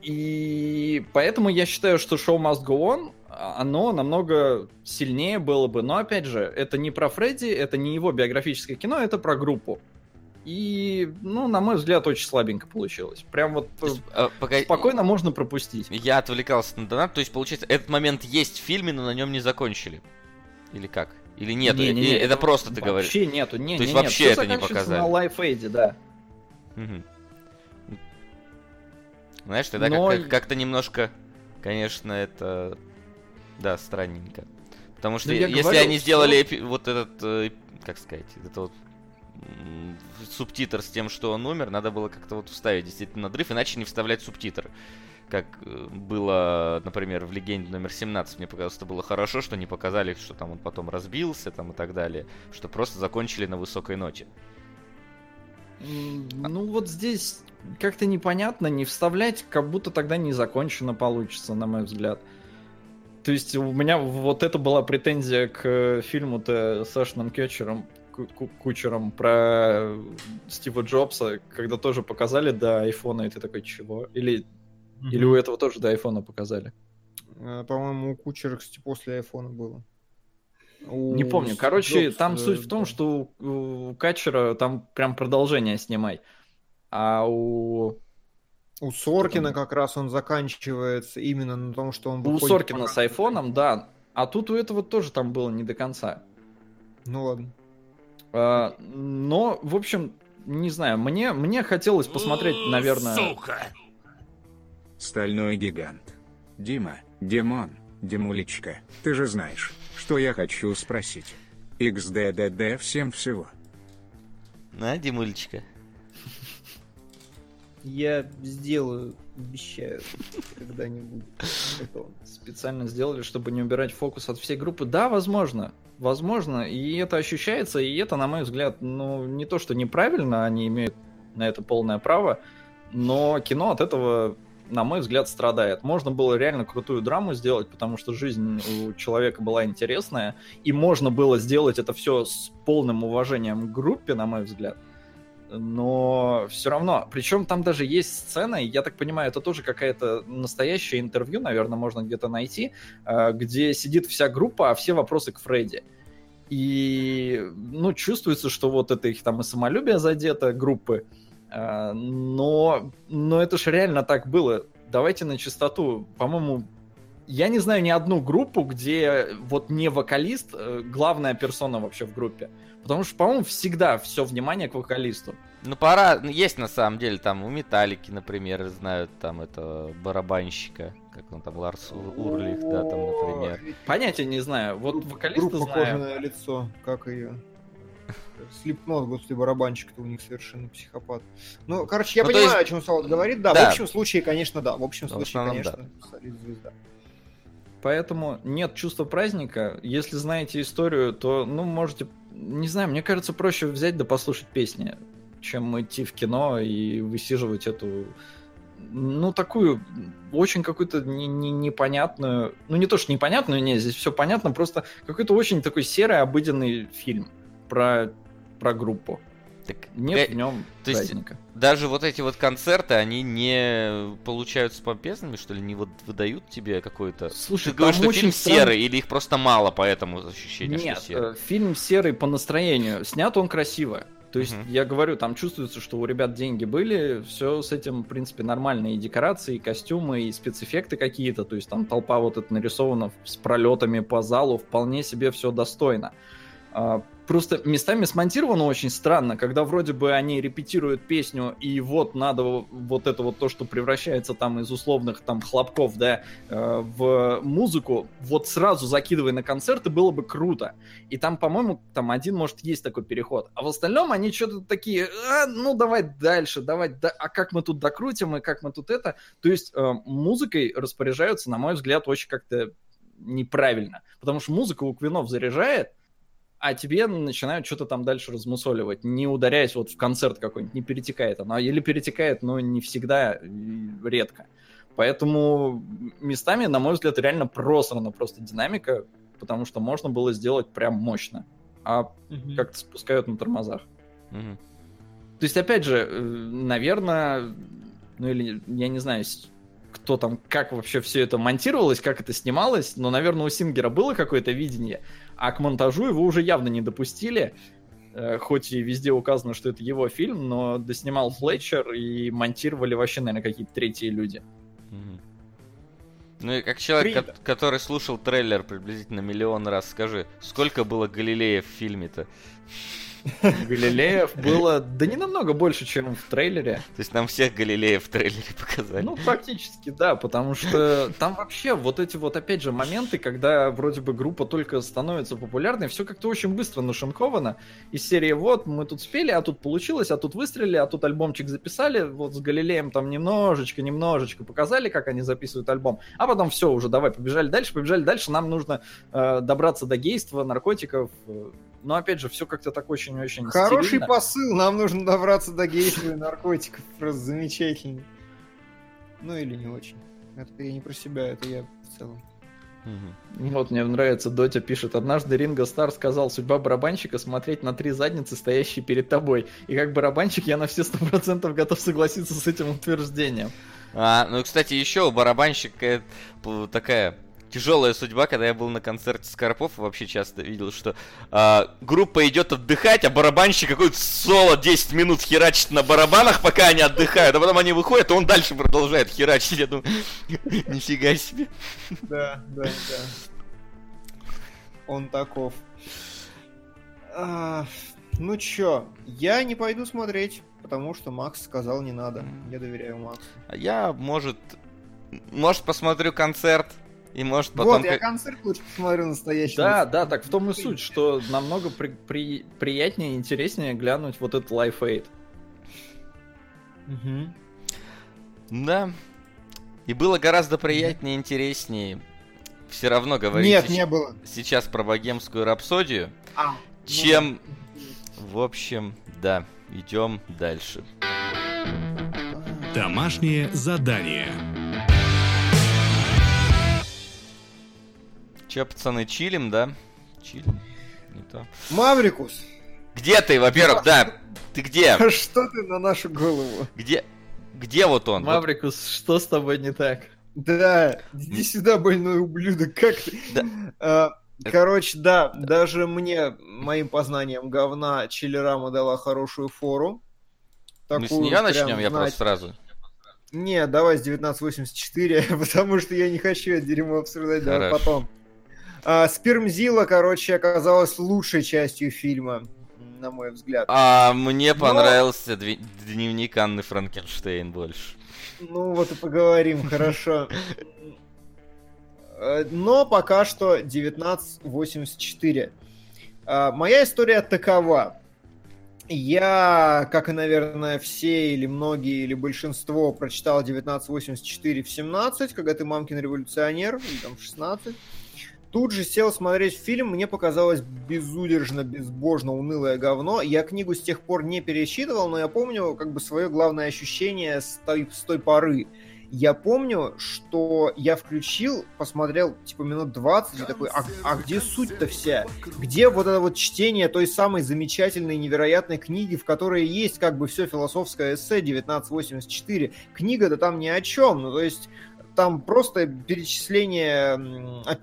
И поэтому я считаю, что Show Must Go On, оно намного сильнее было бы. Но, опять же, это не про Фредди, это не его биографическое кино, это про группу. И, ну, на мой взгляд, очень слабенько получилось. Прям вот есть, спокойно можно пропустить. Я отвлекался на донат. То есть, получается, этот момент есть в фильме, но на нем не закончили. Или как? Или нет? Или это просто ты вообще говоришь? Вообще нету. То есть вообще это не показали? На Live Aid, да. Угу. Знаешь, тогда но... как-то немножко, конечно, это... Да, странненько. Потому что если говорил, они сделали вот этот... Как сказать? Это вот... субтитр с тем, что он умер, надо было как-то вот вставить действительно надрыв, иначе не вставлять субтитр. Как было, например, в «Легенде номер 17», мне показалось, что было хорошо, что не показали, что там он потом разбился там, и так далее, что просто закончили на высокой ноте. Ну вот здесь как-то непонятно, не вставлять, как будто тогда не закончено получится, на мой взгляд. То есть у меня вот это была претензия к фильму-то с Эштоном Кучером про Стива Джобса, когда тоже показали до айфона, и ты такой, чего? Или у этого тоже до айфона показали? По-моему, у Кучера, кстати, после айфона было. Не помню. Короче, Джобс, там суть в том, что у Качера там прям продолжение снимай. А у Соркина как раз он заканчивается именно на том, что он выходит... У Соркина с айфоном, да. А тут у этого тоже там было не до конца. Ну ладно. Но, в общем, не знаю, мне хотелось посмотреть, наверное... Сука! Стальной гигант. Дима, Димон, Димулечка, ты же знаешь, что я хочу спросить. XDDD всем всего. На, Димулечка. Я сделаю, обещаю, когда-нибудь. Это специально сделали, чтобы не убирать фокус от всей группы. Да, возможно. Возможно, и это ощущается, и это, на мой взгляд, ну, не то, что неправильно, они имеют на это полное право, но кино от этого, на мой взгляд, страдает. Можно было реально крутую драму сделать, потому что жизнь у человека была интересная, и можно было сделать это все с полным уважением к группе, на мой взгляд, но все равно. Причем там даже есть сцена, я так понимаю, это тоже какая-то настоящее интервью, наверное, можно где-то найти, где сидит вся группа, а все вопросы к Фредди. И, ну, чувствуется, что вот это их там и самолюбие задето, группы. Но это же реально так было. Давайте начистоту. По-моему, я не знаю ни одну группу, где вот не вокалист, главная персона вообще в группе. Потому что, по-моему, всегда все внимание к вокалисту. Ну, пора... Есть, на самом деле, там у Металлики, например, знают там этого барабанщика. Как он там, Ларс Урлих, да, там, например. Понятия не знаю. Вот вокалиста группа знаю. Кожаное лицо, как ее... Слепнот, господи, барабанщик-то у них совершенно психопат. Ну, короче, я понимаю, есть... о чем Салат говорит. Да, да, в общем случае, конечно, да. В общем случае, основном, конечно, да. Солид звезда. Поэтому нет чувства праздника. Если знаете историю, то, ну, можете... Не знаю, мне кажется, проще взять да послушать песни, чем идти в кино и высиживать эту... Ну, такую очень какую-то непонятную... Ну, не то, что непонятную, нет, здесь все понятно, просто какой-то очень такой серый, обыденный фильм про группу. Так нет в нем праздника. То есть даже вот эти вот концерты, они не получаются помпезными, что ли? Не вот выдают тебе какое-то... Слушай, ты говоришь, что фильм серый, или их просто мало, поэтому ощущение, нет, что серый? Нет, фильм серый по настроению. Снят он красиво. То есть, я говорю, там чувствуется, что у ребят деньги были, все с этим, в принципе, нормально, и декорации, и костюмы, и спецэффекты какие-то, то есть там толпа вот эта нарисована с пролетами по залу, вполне себе все достойно. Просто местами смонтировано очень странно, когда вроде бы они репетируют песню, и вот надо вот это вот то, что превращается там из условных там хлопков, да, в музыку, вот сразу закидывай на концерты, было бы круто. И там, по-моему, там один, может, есть такой переход. А в остальном они что-то такие, ну давай дальше, а как мы тут докрутим, и как мы тут это. То есть музыкой распоряжаются, на мой взгляд, очень как-то неправильно. Потому что музыка у Квинов заряжает, а тебе начинают что-то там дальше размусоливать, не ударяясь вот в концерт какой-нибудь, не перетекает оно, или перетекает, но не всегда, редко. Поэтому местами, на мой взгляд, реально просрана просто динамика, потому что можно было сделать прям мощно, а как-то спускают на тормозах. То есть, опять же, наверное, ну или, я не знаю, кто там, как вообще все это монтировалось, как это снималось, но, наверное, у Сингера было какое-то видение, а к монтажу его уже явно не допустили, хоть и везде указано, что это его фильм, но доснимал Флетчер, и монтировали вообще, наверное, какие-то третьи люди. Ну и как человек, который слушал трейлер приблизительно миллион раз, скажи, сколько было Галилеев в фильме-то? Галилеев было, да не намного больше, чем в трейлере. То есть нам всех Галилеев в трейлере показали. Ну, практически, да, потому что там вообще вот эти вот, опять же, моменты, когда вроде бы группа только становится популярной, все как-то очень быстро нашинковано. Из серии вот, мы тут спели, а тут получилось, а тут выстрелили, а тут альбомчик записали, вот с Галилеем там немножечко показали, как они записывают альбом, а потом все, уже давай, побежали дальше, нам нужно добраться до гейства, наркотиков. Но, опять же, все как-то так очень-очень хороший стерильно. Посыл, нам нужно добраться до гейства и наркотиков, просто замечательно. Ну или не очень. Это я не про себя, это я в целом. Вот мне нравится, Дотя пишет: однажды Ринго Стар сказал, судьба барабанщика смотреть на три задницы, стоящие перед тобой. И как барабанщик я на все 100% готов согласиться с этим утверждением. Ну и, кстати, еще у барабанщика такая... тяжелая судьба, когда я был на концерте Скорпов, вообще часто видел, что группа идет отдыхать, а барабанщик какой-то соло 10 минут херачит на барабанах, пока они отдыхают, а потом они выходят, и он дальше продолжает херачить. Я думаю, нифига себе. Да. Он таков. Ну чё, я не пойду смотреть, потому что Макс сказал не надо. Я доверяю Максу. А я, может, посмотрю концерт. И может потом... Вот, я концерт лучше посмотрю настоящий. Да, так в том и суть, что намного приятнее и интереснее глянуть вот этот Live Aid. Да. И было гораздо приятнее и интереснее. Все равно говорить сейчас про богемскую рапсодию, чем... В общем, да, идем дальше. Домашнее задание. Че, пацаны, чилим, да? Чилим. Маврикус! Где ты, во-первых, да? Ты где? Что ты на нашу голову? Где вот он? Маврикус, вот. Что с тобой не так? Да, иди сюда, больной ублюдок, как ты? Да. Короче, да, даже мне, моим познанием говна, Чиллерама дала хорошую фору. Такую, мы с нее начнем, я просто сразу... Не, давай с 1984, потому что я не хочу это дерьмо обсуждать, давай потом. Спермзила, короче, оказалась лучшей частью фильма, на мой взгляд. А мне понравился дневник Анны Франкенштейн больше. Ну вот и поговорим, хорошо. Но пока что 1984. Моя история такова. Я, как и, наверное, все или многие, или большинство, прочитал 1984 в 17, когда ты мамкин революционер, или там в 16. Тут же сел смотреть фильм, мне показалось безудержно, безбожно унылое говно. Я книгу с тех пор не перечитывал, но я помню как бы свое главное ощущение с той поры. Я помню, что я включил, посмотрел, типа, минут 20, и такой, а где суть-то вся? Где вот это вот чтение той самой замечательной, невероятной книги, в которой есть как бы все философское эссе 1984? Книга-то там ни о чем, ну, то есть... Там просто перечисление,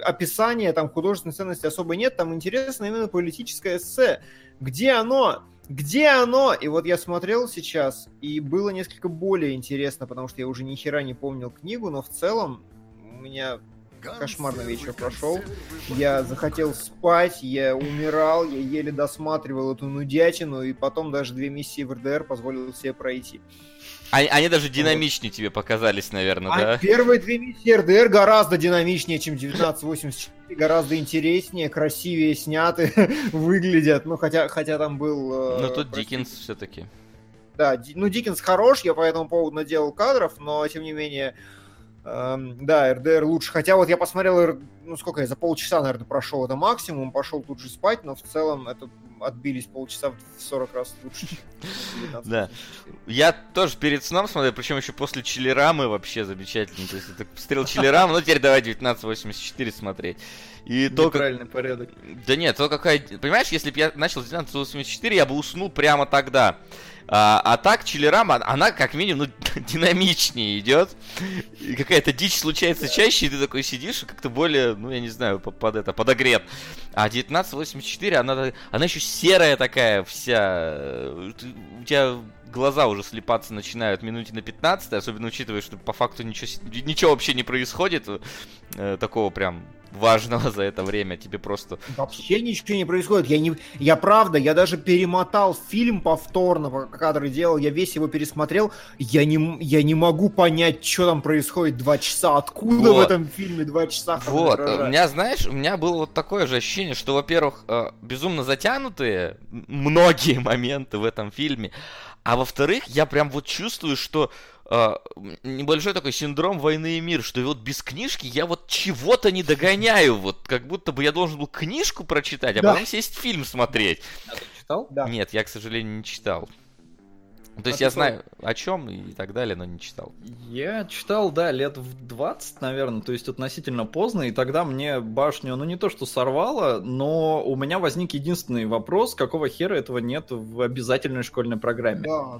описание, там художественной ценности особо нет. Там интересно именно политическое эссе. Где оно? Где оно? И вот я смотрел сейчас, и было несколько более интересно, потому что я уже ни хера не помнил книгу, но в целом у меня кошмарный вечер прошел. Я захотел спать, я умирал, я еле досматривал эту нудятину, и потом даже 2 миссии в РДР позволил себе пройти. Они даже динамичнее тебе показались, наверное, да? Первые 2 миссии РДР гораздо динамичнее, чем 1984, гораздо интереснее, красивее сняты, выглядят. Ну, хотя там был... Но тут Диккенс все-таки. Да, ну, Диккенс хорош, я по этому поводу наделал кадров, но, тем не менее, да, РДР лучше. Хотя вот я посмотрел, ну, сколько я, за полчаса, наверное, прошел это максимум, пошел тут же спать, но в целом это... Отбились полчаса в 40 раз лучше. Да. Я тоже перед сном смотрел, причем еще после Чиллерамы вообще замечательно. То есть я так посмотрел Чиллераму, но теперь давай 1984 смотреть. И неправильный порядок. Да нет, то какая... Понимаешь, если бы я начал с 1984, я бы уснул прямо тогда. А так Чиллерама, она как минимум динамичнее идет. И какая-то дичь случается чаще, и ты такой сидишь, и как-то более, ну я не знаю, подогрет. А 1984, она еще серая такая вся. У тебя глаза уже слепаться начинают минуте на 15, особенно учитывая, что по факту ничего вообще не происходит такого прям важного за это время. Тебе просто... Вообще ничего не происходит. Я правда, я даже перемотал фильм повторно, кадры делал, я весь его пересмотрел. Я не могу понять, что там происходит 2 часа. Откуда вот. В этом фильме 2 часа? Вот, у меня было вот такое же ощущение, что, во-первых, безумно затянутые многие моменты в этом фильме, а во-вторых, я прям вот чувствую, что небольшой такой синдром «Войны и мир», что вот без книжки я вот чего-то не догоняю, вот как будто бы я должен был книжку прочитать, а потом сесть фильм смотреть. А ты читал? Да. Нет, я, к сожалению, не читал. То есть я знаю, о чем и так далее, но не читал. Я читал, да, лет в 20, наверное, то есть относительно поздно, и тогда мне башню, ну не то что сорвало, но у меня возник единственный вопрос, какого хера этого нет в обязательной школьной программе. Да,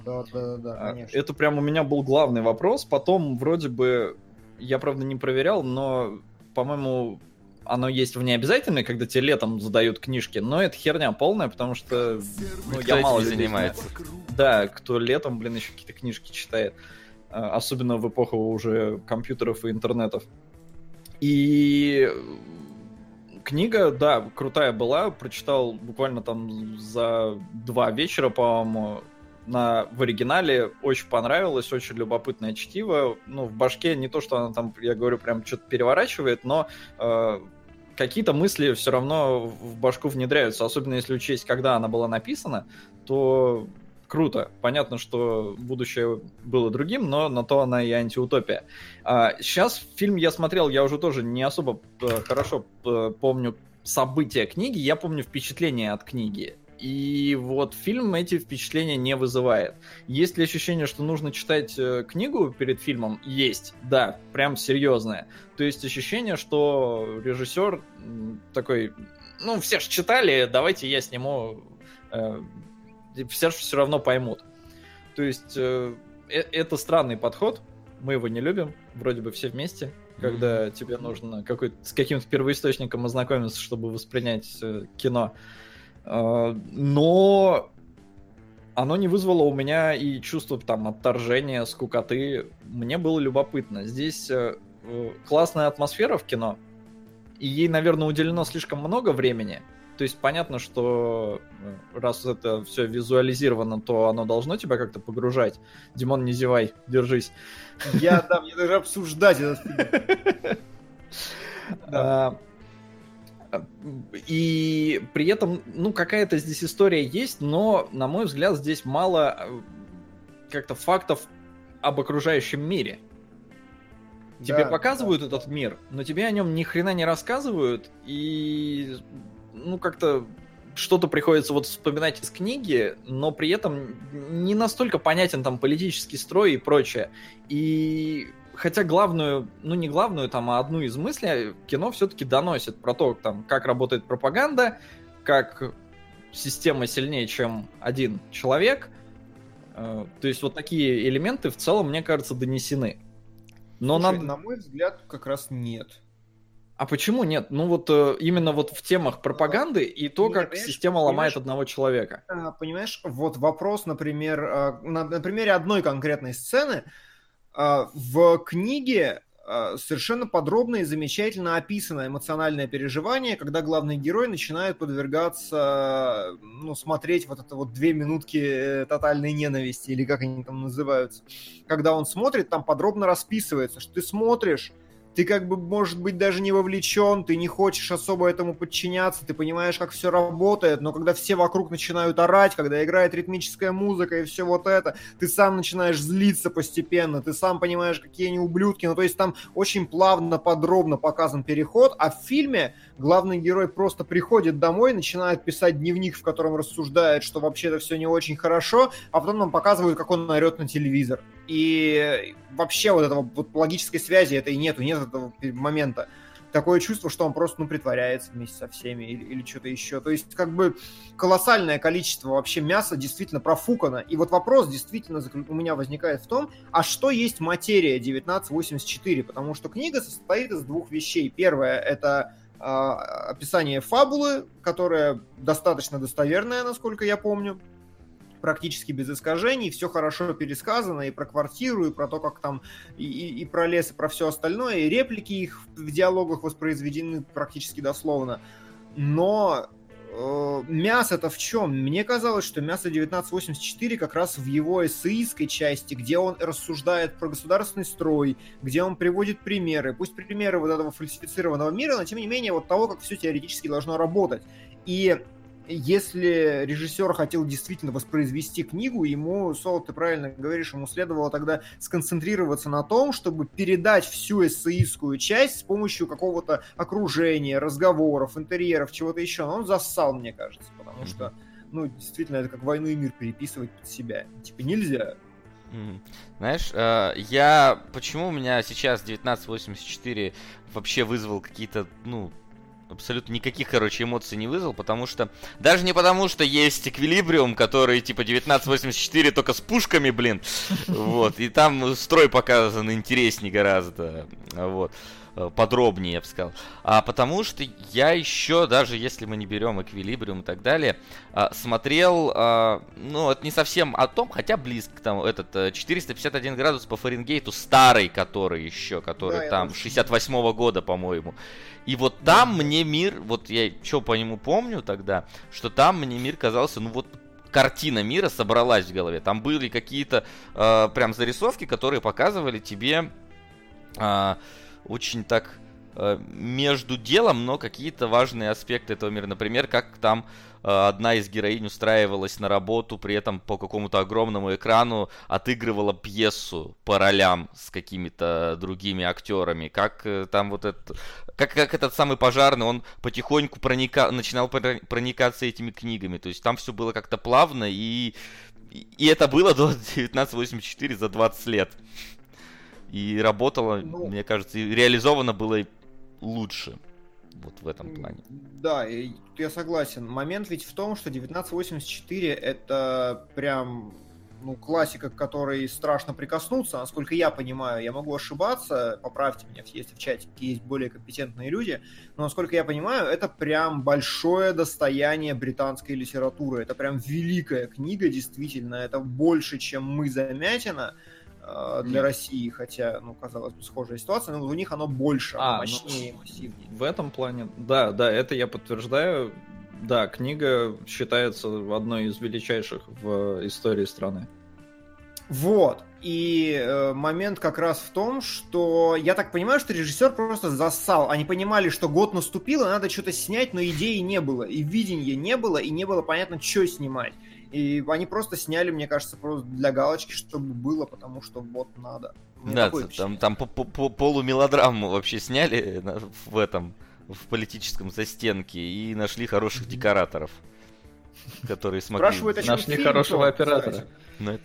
конечно. Это прям у меня был главный вопрос, потом вроде бы, я правда не проверял, но, по-моему... Оно есть в необязательной, когда тебе летом задают книжки, но это херня полная, потому что я мало людей занимается. Да, кто летом, блин, еще какие-то книжки читает, особенно в эпоху уже компьютеров и интернетов. И книга, да, крутая была, прочитал буквально там за 2 вечера, по-моему, в оригинале, очень понравилось, очень любопытное чтиво. Ну, в башке не то, что она там, я говорю, прям что-то переворачивает, но какие-то мысли все равно в башку внедряются, особенно если учесть, когда она была написана, то круто. Понятно, что будущее было другим, но на то она и антиутопия. Сейчас фильм я смотрел, я уже тоже не особо хорошо помню события книги, я помню впечатление от книги. И вот фильм эти впечатления не вызывает. Есть ли ощущение, что нужно читать книгу перед фильмом? Есть, да, прям серьезное. То есть ощущение, что режиссер такой, ну все ж читали, давайте я сниму, все ж все равно поймут. То есть это странный подход, мы его не любим, вроде бы все вместе. Когда тебе нужно с каким-то первоисточником ознакомиться, чтобы воспринять кино. Но оно не вызвало у меня и чувство там отторжения, скукоты. Мне было любопытно. Здесь классная атмосфера в кино, и ей, наверное, уделено слишком много времени. То есть понятно, что раз это все визуализировано, то оно должно тебя как-то погружать. Димон, не зевай, держись. Мне даже обсуждать это. И при этом, ну, какая-то здесь история есть, но, на мой взгляд, здесь мало как-то фактов об окружающем мире. Тебе показывают этот мир, но тебе о нем ни хрена не рассказывают, и, ну, как-то что-то приходится вот вспоминать из книги, но при этом не настолько понятен там политический строй и прочее. И хотя главную, ну не главную, там, а одну из мыслей кино все-таки доносит про то, там, как работает пропаганда, как система сильнее, чем один человек. То есть вот такие элементы в целом, мне кажется, донесены. Но слушай, на мой взгляд, как раз нет. А почему нет? Ну вот именно вот в темах пропаганды и то, как система ломает одного человека. Понимаешь, вот вопрос, например, на примере одной конкретной сцены в книге совершенно подробно и замечательно описано эмоциональное переживание, когда главный герой начинает подвергаться, ну, смотреть вот это вот 2 минутки тотальной ненависти, или как они там называются. Когда он смотрит, там подробно расписывается, что ты смотришь, ты как бы, может быть, даже не вовлечен, ты не хочешь особо этому подчиняться, ты понимаешь, как все работает, но когда все вокруг начинают орать, когда играет ритмическая музыка и все вот это, ты сам начинаешь злиться постепенно, ты сам понимаешь, какие они ублюдки, ну то есть там очень плавно, подробно показан переход, а в фильме главный герой просто приходит домой, начинает писать дневник, в котором рассуждает, что вообще-то все не очень хорошо, а потом нам показывают, как он орет на телевизор. И вообще вот этого вот логической связи этой нету, нет этого момента. Такое чувство, что он просто, ну, притворяется вместе со всеми или что-то еще. То есть как бы колоссальное количество вообще мяса действительно профукано. И вот вопрос действительно у меня возникает в том, а что есть материя 1984? Потому что книга состоит из 2 вещей. Первое — это описание фабулы, которая достаточно достоверная, насколько я помню, практически без искажений, все хорошо пересказано и про квартиру, и про то, как там, и про лес, и про все остальное, и реплики их в диалогах воспроизведены практически дословно. Но мясо-то в чем? Мне казалось, что мясо 1984 как раз в его эссеистской части, где он рассуждает про государственный строй, где он приводит примеры, пусть примеры вот этого фальсифицированного мира, но тем не менее вот того, как все теоретически должно работать. И если режиссер хотел действительно воспроизвести книгу, ему, Солод, ты правильно говоришь, ему следовало тогда сконцентрироваться на том, чтобы передать всю эссеистскую часть с помощью какого-то окружения, разговоров, интерьеров, чего-то еще. Но он зассал, мне кажется, потому что, ну, действительно, это как «Войну и мир» переписывать под себя. Типа нельзя. Знаешь, я... Почему у меня сейчас 1984 вообще вызвал какие-то, ну... Абсолютно никаких, короче, эмоций не вызвал, потому что... Даже не потому, что есть «Эквилибриум», который, типа, 1984, только с пушками, блин. Вот, и там строй показан интереснее гораздо, вот, подробнее, я бы сказал. А потому что я еще, даже если мы не берем «Эквилибриум» и так далее, смотрел, ну, это не совсем о том, хотя близко, там, этот 451 градус по Фаренгейту, старый, который еще, который, да, там, 68-го года, по-моему. И вот там мне мир, вот я что по нему помню тогда, что там мне мир казался, ну вот картина мира собралась в голове. Там были какие-то прям зарисовки, которые показывали тебе очень так между делом, но какие-то важные аспекты этого мира. Например, как там одна из героинь устраивалась на работу, при этом по какому-то огромному экрану отыгрывала пьесу по ролям с какими-то другими актерами. Как там вот этот... Как этот самый пожарный, он потихоньку начинал проникаться этими книгами. То есть там все было как-то плавно, и это было до 1984 за 20 лет. И работало, ну, мне кажется, и реализовано было лучше вот в этом плане. Да, я согласен. Момент ведь в том, что 1984 это прям... Ну, классика, к которой страшно прикоснуться, насколько я понимаю, я могу ошибаться, поправьте меня, если в чате есть более компетентные люди, но, насколько я понимаю, это прям большое достояние британской литературы, это прям великая книга, действительно, это больше, чем «Мы замятина» для России, хотя, ну, казалось бы, схожая ситуация, но у них оно больше, мощнее, массивнее. В этом плане, да, это я подтверждаю. Да, книга считается одной из величайших в истории страны. Вот. И момент как раз в том, что я так понимаю, что режиссер просто зассал. Они понимали, что год наступил, и надо что-то снять, но идеи не было, и видения не было, и не было понятно, что снимать. И они просто сняли, мне кажется, просто для галочки, чтобы было, потому что вот надо. Мне да, там полумелодраму вообще сняли в этом... в политическом застенке и нашли хороших декораторов. которые смогли... Наш нехорошего оператора.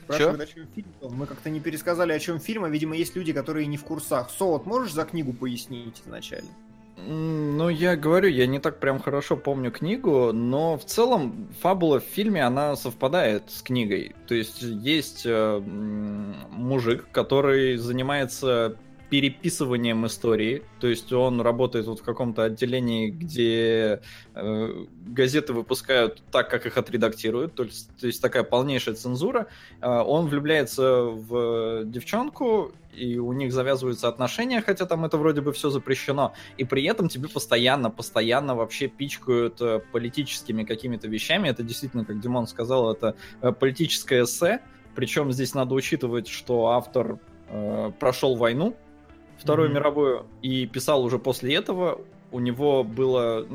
Спрашивают, о чем фильм? Мы как-то не пересказали, о чем фильм, а, видимо, есть люди, которые не в курсах. Солод, можешь за книгу пояснить изначально? Ну, я говорю, я не так прям хорошо помню книгу, но в целом фабула в фильме, она совпадает с книгой. То есть есть мужик, который занимается переписыванием истории, то есть он работает вот в каком-то отделении, где газеты выпускают так, как их отредактируют, то есть такая полнейшая цензура. Он влюбляется в девчонку, и у них завязываются отношения, хотя там это вроде бы все запрещено, и при этом тебе постоянно вообще пичкают политическими какими-то вещами. Это действительно, как Димон сказал, это политическое эссе, причем здесь надо учитывать, что автор прошел войну, Вторую мировую, и писал уже после этого. У него было,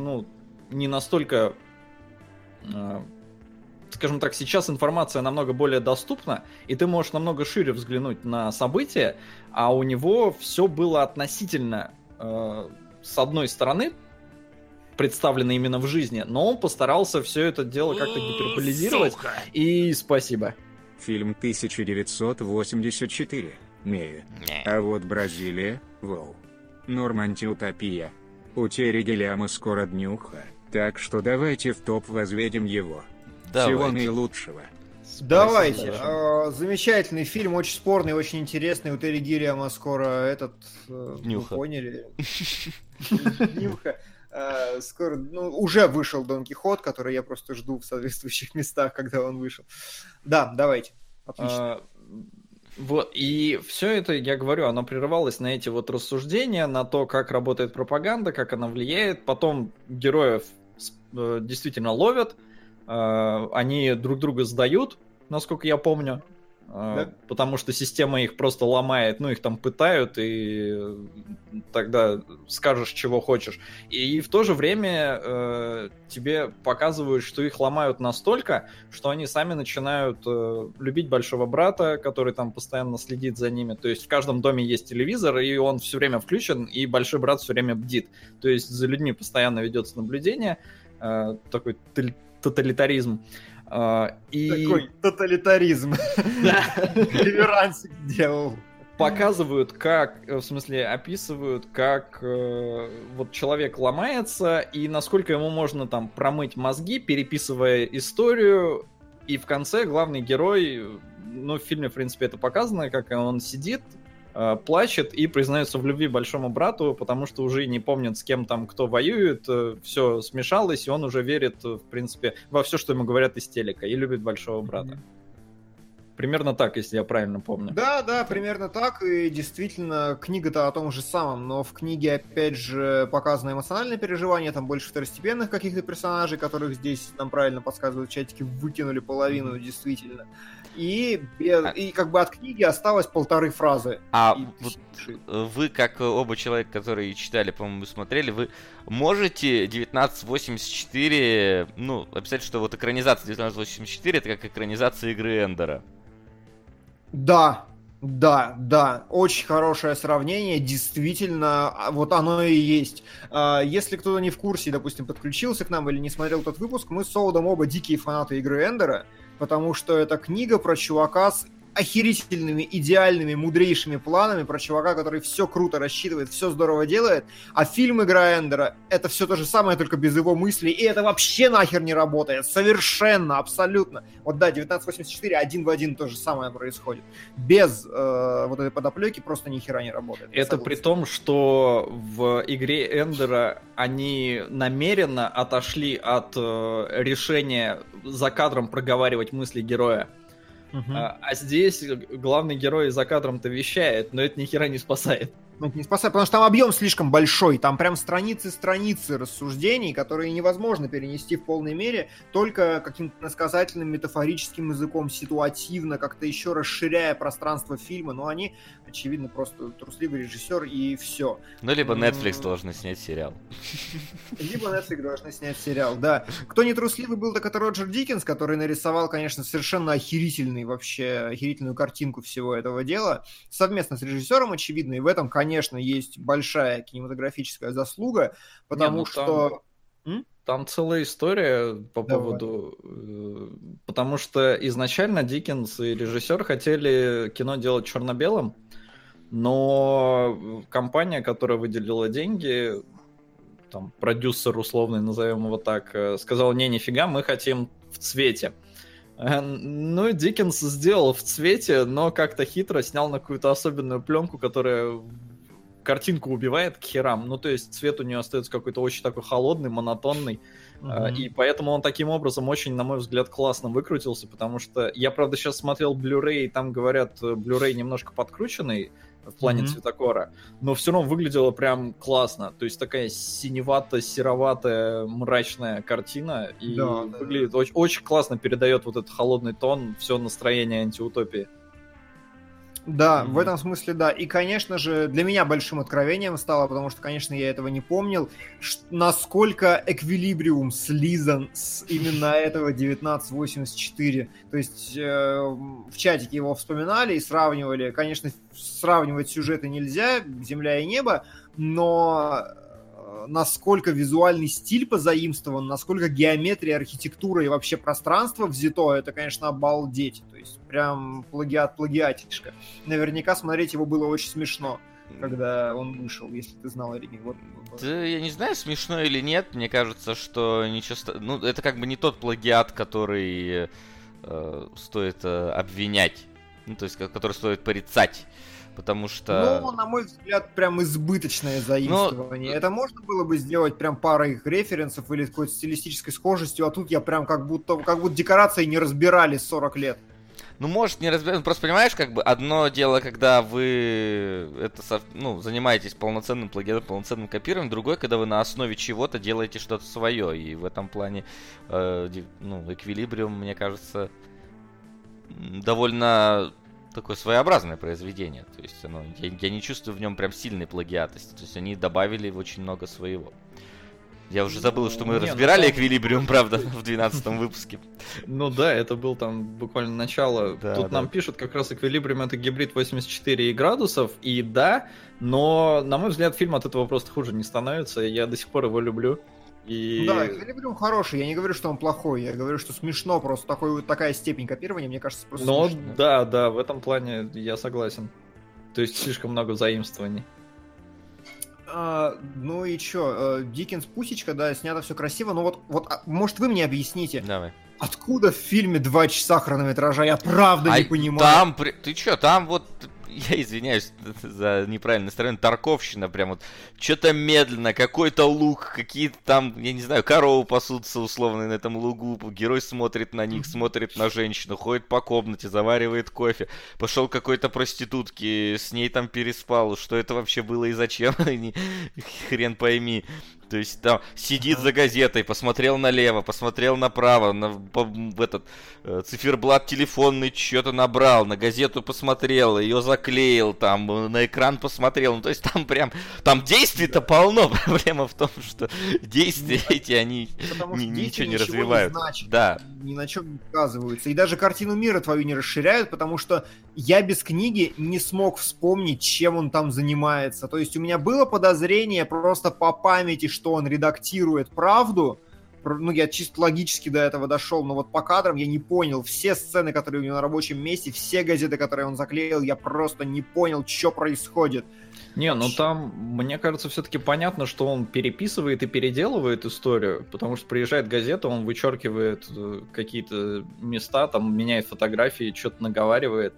не настолько, скажем так, сейчас информация намного более доступна, и ты можешь намного шире взглянуть на события, а у него все было относительно, с одной стороны, представлено именно в жизни, но он постарался все это дело как-то гиперболизировать. И спасибо. Фильм 1984. Мея. А вот Бразилия, вау. Норм антиутопия. У Терри Гильяма скоро днюха, так что давайте в топ возведем его. Давайте. Всего наилучшего. Спасибо. Давайте. Замечательный фильм, очень спорный, очень интересный. У Терри Гильяма скоро днюха. Вы поняли? Днюха. Скоро, уже вышел Дон Кихот, который я просто жду в соответствующих местах, когда он вышел. Да, давайте. Отлично. Вот, и все это, я говорю, оно прерывалось на эти вот рассуждения, на то, как работает пропаганда, как она влияет. Потом героев действительно ловят, они друг друга сдают, насколько я помню, да? Потому что система их просто ломает, их там пытают, и тогда скажешь, чего хочешь. И в то же время тебе показывают, что их ломают настолько, что они сами начинают любить большого брата, который там постоянно следит за ними. То есть в каждом доме есть телевизор, и он все время включен, и большой брат все время бдит. То есть за людьми постоянно ведется наблюдение, такой тоталитаризм. Такой тоталитаризм. Реверансик делал. Показывают, описывают, как вот человек ломается и насколько ему можно там промыть мозги, переписывая историю. И в конце главный герой, в фильме, в принципе, это показано, как он сидит, плачет и признается в любви большому брату, потому что уже не помнит, с кем там кто воюет, все смешалось, и он уже верит, в принципе, во все, что ему говорят из телека, и любит большого брата. Примерно так, если я правильно помню. Да, примерно так, и действительно, книга-то о том же самом, но в книге, опять же, показано эмоциональное переживание, там больше второстепенных каких-то персонажей, которых здесь, нам правильно подсказывают в чатике, выкинули половину, действительно. И как бы от книги осталось полторы фразы. Вы, как оба человека, которые читали, по-моему, смотрели, вы можете 1984, описать, что вот экранизация 1984 это как экранизация игры Эндера? Да, очень хорошее сравнение, действительно, вот оно и есть. Если кто-то не в курсе, допустим, подключился к нам или не смотрел тот выпуск, мы с Солодом оба дикие фанаты игры Эндера, потому что это книга про чувака с охерительными, идеальными, мудрейшими планами, про чувака, который все круто рассчитывает, все здорово делает, а фильм «Игра Эндера» — это все то же самое, только без его мыслей, и это вообще нахер не работает, совершенно, абсолютно. Вот да, 1984 один в один то же самое происходит. Без вот этой подоплеки просто ни хера не работает. Это согласен. При том, что в «Игре Эндера» они намеренно отошли от решения за кадром проговаривать мысли героя. А здесь главный герой за кадром-то вещает, но это ни хера не спасает. Потому что там объем слишком большой, там прям страницы рассуждений, которые невозможно перенести в полной мере, только каким-то насказательным метафорическим языком, ситуативно, как-то еще расширяя пространство фильма, но они, очевидно, просто трусливый режиссер и все. Либо Netflix должен снять сериал. Да. Кто не трусливый был, так это Роджер Дикинс, который нарисовал, конечно, совершенно охерительную картинку всего этого дела, совместно с режиссером, очевидно, и в этом, конечно, есть большая кинематографическая заслуга, потому что... Там целая история по поводу... Потому что изначально Диккенс и режиссер хотели кино делать черно-белым, но компания, которая выделила деньги, там, продюсер условный, назовем его так, сказал, не, нифига, мы хотим в цвете. Ну, Диккенс сделал в цвете, но как-то хитро снял на какую-то особенную пленку, которая... картинку убивает к херам, ну то есть цвет у нее остается какой-то очень такой холодный, монотонный, и поэтому он таким образом очень, на мой взгляд, классно выкрутился, потому что я, правда, сейчас смотрел Blu-ray, и там говорят, Blu-ray немножко подкрученный в плане цветокора, но все равно выглядело прям классно, то есть такая синевато-сероватая мрачная картина, и да, выглядит очень, очень классно, передает вот этот холодный тон, все настроение антиутопии. Да, в этом смысле, да. И, конечно же, для меня большим откровением стало, потому что, конечно, я этого не помнил, насколько Эквилибриум слизан с именно этого 1984. То есть в чатике его вспоминали и сравнивали. Конечно, сравнивать сюжеты нельзя, земля и небо, но... насколько визуальный стиль позаимствован, насколько геометрия, архитектура и вообще пространство взято, это, конечно, обалдеть. То есть прям плагиат-плагиатишка. Наверняка смотреть его было очень смешно, когда он вышел, если ты знал оригинал. Да, я не знаю, смешно или нет. Мне кажется, что ничего... Ну, это как бы не тот плагиат, который стоит обвинять. Ну, то есть, который стоит порицать. Потому что... Ну, на мой взгляд, прям избыточное заимствование. Но... Это можно было бы сделать прям парой референсов или какой-то стилистической схожестью, а тут я прям как будто декорации не разбирали 40 лет. Ну, может, не разбирали. Просто понимаешь, как бы одно дело, когда вы занимаетесь полноценным плагиатом, полноценным копированием, другое, когда вы на основе чего-то делаете что-то свое. И в этом плане Эквилибриум, мне кажется, довольно... такое своеобразное произведение. То есть оно, я не чувствую в нем прям сильной плагиатности. То есть они добавили очень много своего. Я уже забыл, что мы разбирали Эквилибриум, правда, в 12-м выпуске. Ну да, это был там буквально начало. Да, тут нам пишут, как раз Эквилибриум — это гибрид 84 градусов, и да, но, на мой взгляд, фильм от этого просто хуже не становится, я до сих пор его люблю. И... Да, Эквилибриум хороший, я не говорю, что он плохой, я говорю, что смешно, просто такая степень копирования, мне кажется, просто смешно. Ну да, в этом плане я согласен. То есть слишком много заимствований. Ну и чё, Диккенс пусечка, да, снято все красиво, но вот может, вы мне объясните, давай. Откуда в фильме 2 часа хронометража, я правда не понимаю. Ты чё, там вот... Я извиняюсь за неправильное сторону, тарковщина прям вот, что-то медленно, какой-то луг, какие-то там, я не знаю, коровы пасутся условно на этом лугу, герой смотрит на них, смотрит на женщину, ходит по комнате, заваривает кофе, пошел к какой-то проститутке, с ней там переспал, что это вообще было и зачем, хрен пойми. То есть там сидит за газетой, посмотрел налево, посмотрел направо, циферблат телефонный что-то набрал, на газету посмотрел, ее заклеил, там на экран посмотрел. Ну, то есть там прям, там действий-то полно. Проблема в том, что действия эти, они ничего не развивают. Да. Ни на чем не указываются. И даже картину мира твою не расширяют, потому что я без книги не смог вспомнить, чем он там занимается. То есть у меня было подозрение просто по памяти, что он редактирует правду. Ну, я чисто логически до этого дошел, но вот по кадрам я не понял. Все сцены, которые у него на рабочем месте, все газеты, которые он заклеил, я просто не понял, что происходит. Не, ну там, мне кажется, все-таки понятно, что он переписывает и переделывает историю, потому что приезжает газета, он вычеркивает какие-то места, там меняет фотографии, что-то наговаривает.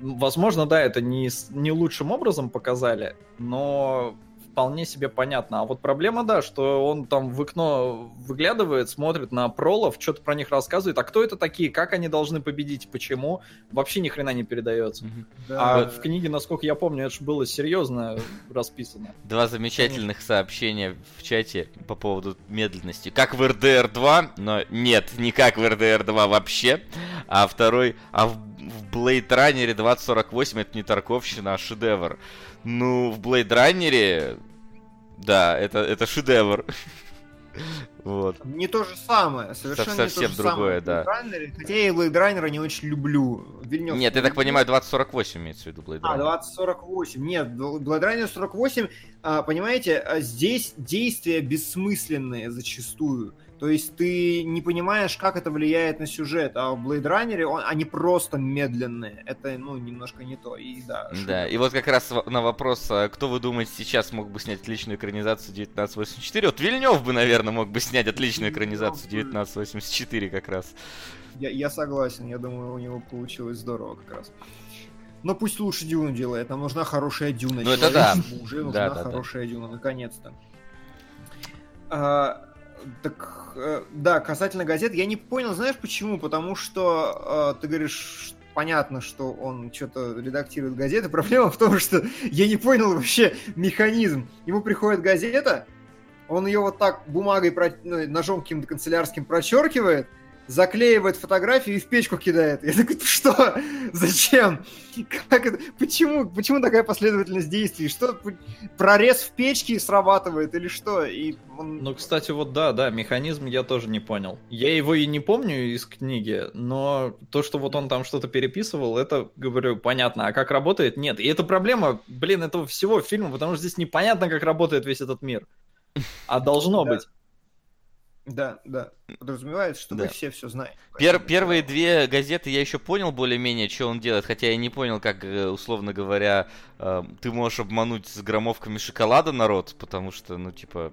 Возможно, да, это не лучшим образом показали, но... вполне себе понятно. А вот проблема, да, что он там в окно выглядывает, смотрит на пролов, что-то про них рассказывает. А кто это такие? Как они должны победить? Почему? Вообще ни хрена не передается. Да. А в книге, насколько я помню, это же было серьезно расписано. Два замечательных сообщения в чате по поводу медленности. Как в RDR 2, но нет, не как в RDR 2 вообще. А второй, в Blade Runner 2048 это не тарковщина, а шедевр. Ну, в Blade Runner, да, это шедевр. Вот. Не то же самое, совершенно совсем не то же другое, самое. Да. Хотя я и Blade Runner не очень люблю. Вильнёв, нет, я так понимаю, 2048 имеется в виду Blade Runner. А, 2048. Нет, Blade Runner 48, понимаете, здесь действия бессмысленные зачастую. То есть ты не понимаешь, как это влияет на сюжет, а в Blade Runner они просто медленные. Это, ну, немножко не то. И да, да. И вот как раз на вопрос, кто, вы думаете, сейчас мог бы снять отличную экранизацию 1984? Вот Вильнёв бы, наверное, мог бы снять отличную экранизацию 1984 как раз. Я согласен, я думаю, у него получилось здорово как раз. Но пусть лучше Дюну делает, нам нужна хорошая Дюна. Ну это да. Уже нужна хорошая Дюна, наконец-то. Так, да, касательно газет, я не понял, знаешь почему? Потому что ты говоришь, понятно, что он что-то редактирует газеты. Проблема в том, что я не понял вообще механизм. Ему приходит газета, он ее вот так бумагой, ножом каким-то канцелярским прочеркивает, заклеивает фотографию и в печку кидает. Я такой, что? Зачем? Как это? Почему такая последовательность действий? Что, прорез в печке срабатывает или что? И он... Ну, кстати, вот да, механизм я тоже не понял. Я его и не помню из книги, но то, что вот он там что-то переписывал, это, говорю, понятно. А как работает? Нет. И это проблема, блин, этого всего фильма, потому что здесь непонятно, как работает весь этот мир. А должно быть. Да, подразумевает, что вы все знаете. Первые две газеты я еще понял более-менее, что он делает, хотя я не понял, как, условно говоря, ты можешь обмануть с граммовками шоколада народ, потому что, ну, типа,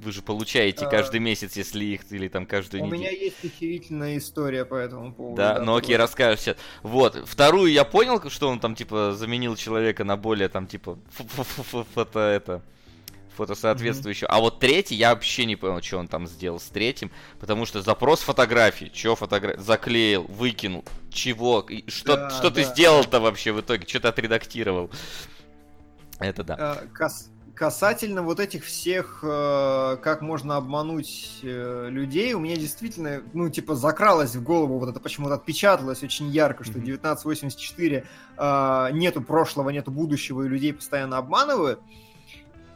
вы же получаете каждый месяц, если их, или там каждую неделю. У меня есть удивительная история по этому поводу. Да, ну окей, расскажешь сейчас. Вот, вторую я понял, что он там, типа, заменил человека на более, там, типа, фото соответствующего. А вот третий, я вообще не понял, что он там сделал с третьим, потому что запрос фотографий, что заклеил, выкинул, чего, что ты сделал-то вообще в итоге, что ты отредактировал. Это да. Касательно вот этих всех, как можно обмануть людей, у меня действительно, ну, типа, закралось в голову вот это, почему-то отпечаталось очень ярко, что 1984 нету прошлого, нету будущего, и людей постоянно обманывают.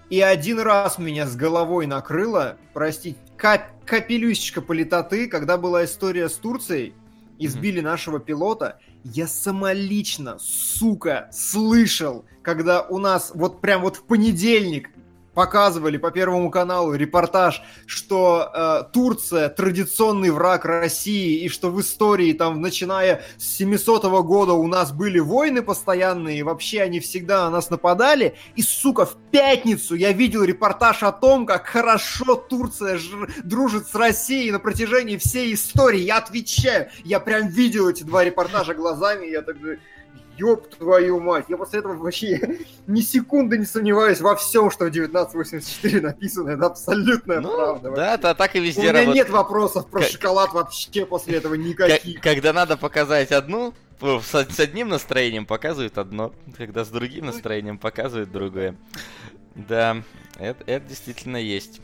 И один раз меня с головой накрыло, простите, капелюсечка политоты, когда была история с Турцией, избили нашего пилота, я самолично, сука, слышал, когда у нас вот прям вот в понедельник показывали по Первому каналу репортаж, что Турция традиционный враг России, и что в истории, там, начиная с 700-го года у нас были войны постоянные, и вообще они всегда на нас нападали. И, сука, в пятницу я видел репортаж о том, как хорошо Турция дружит с Россией на протяжении всей истории. Я отвечаю, я прям видел эти два репортажа глазами, я так говорю... Ёб твою мать! Я после этого вообще ни секунды не сомневаюсь во всем, что в 1984 написано. Это абсолютная правда. Да, так и везде работает. У меня нет вопросов про шоколад вообще после этого никаких. Когда надо показать одну, с одним настроением показывают одно, когда с другим настроением показывают другое. Да, это действительно есть.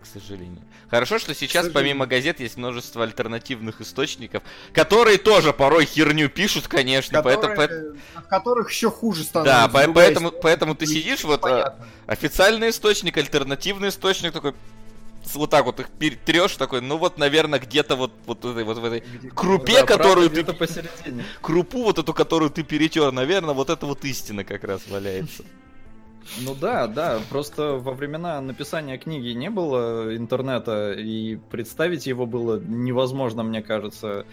К сожалению. Хорошо, что сейчас помимо газет есть множество альтернативных источников, которые тоже порой херню пишут, конечно. От которых еще хуже становится. Да, поэтому ты сидишь, вот официальный источник, альтернативный источник, такой вот так вот их трешь, такой, ну вот, наверное, где-то вот в этой крупе, которую ты... Посередине. Крупу вот эту, которую ты перетер, наверное, вот это вот истина как раз валяется. Ну да, просто во времена написания книги не было интернета, и представить его было невозможно, мне кажется.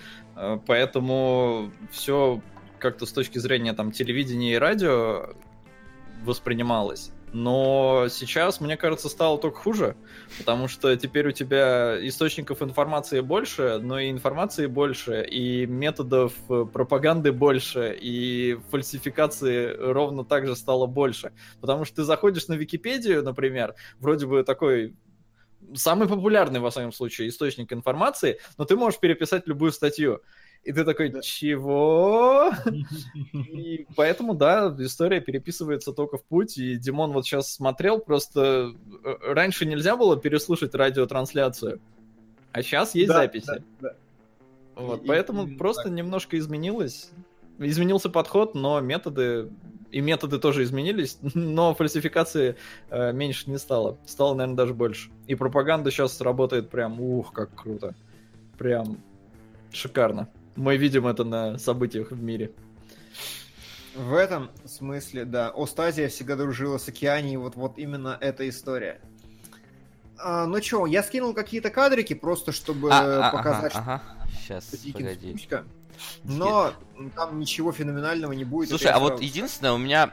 Поэтому все как-то с точки зрения там телевидения и радио воспринималось. Но сейчас, мне кажется, стало только хуже, потому что теперь у тебя источников информации больше, но и информации больше, и методов пропаганды больше, и фальсификации ровно так же стало больше. Потому что ты заходишь на Википедию, например, вроде бы такой... Самый популярный, во всяком случае, источник информации, но ты можешь переписать любую статью. И ты такой, чего? И поэтому, да, история переписывается только в путь. И Димон вот сейчас смотрел, просто раньше нельзя было переслушать радиотрансляцию, а сейчас есть записи. Да. Вот, поэтому просто немножко изменилось. Изменился подход, но методы и методы тоже изменились, но фальсификации меньше не стало. Стало, наверное, даже больше. И пропаганда сейчас работает прям, как круто. Прям шикарно. Мы видим это на событиях в мире. В этом смысле, да. Остазия всегда дружила с Океанией, вот именно эта история. Ну чё, я скинул какие-то кадрики, просто чтобы показать, сейчас, погоди. Штучка. Но там ничего феноменального не будет. Слушай, а вот единственное, у меня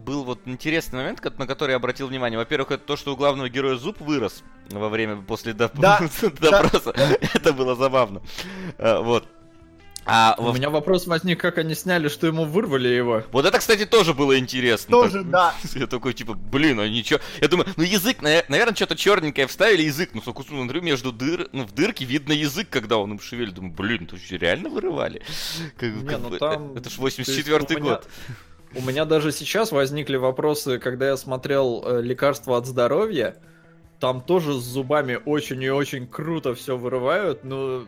был вот интересный момент, на который я обратил внимание. Во-первых, это то, что у главного героя зуб вырос во время, после допроса. Это было забавно. Вот. У меня вопрос возник, как они сняли, что ему вырвали его. Вот это, кстати, тоже было интересно. Тоже, да. Я такой, типа, блин, а ничего. Я думаю, язык, наверное, что-то черненькое вставили, язык. Ну, сколько смотрю, между дыр, в дырке видно язык, когда он им шевелит. Думаю, блин, тут реально вырывали? Это ж 84-й год. У меня даже сейчас возникли вопросы, когда я смотрел «Лекарство от здоровья». Там тоже с зубами очень и очень круто все вырывают, но...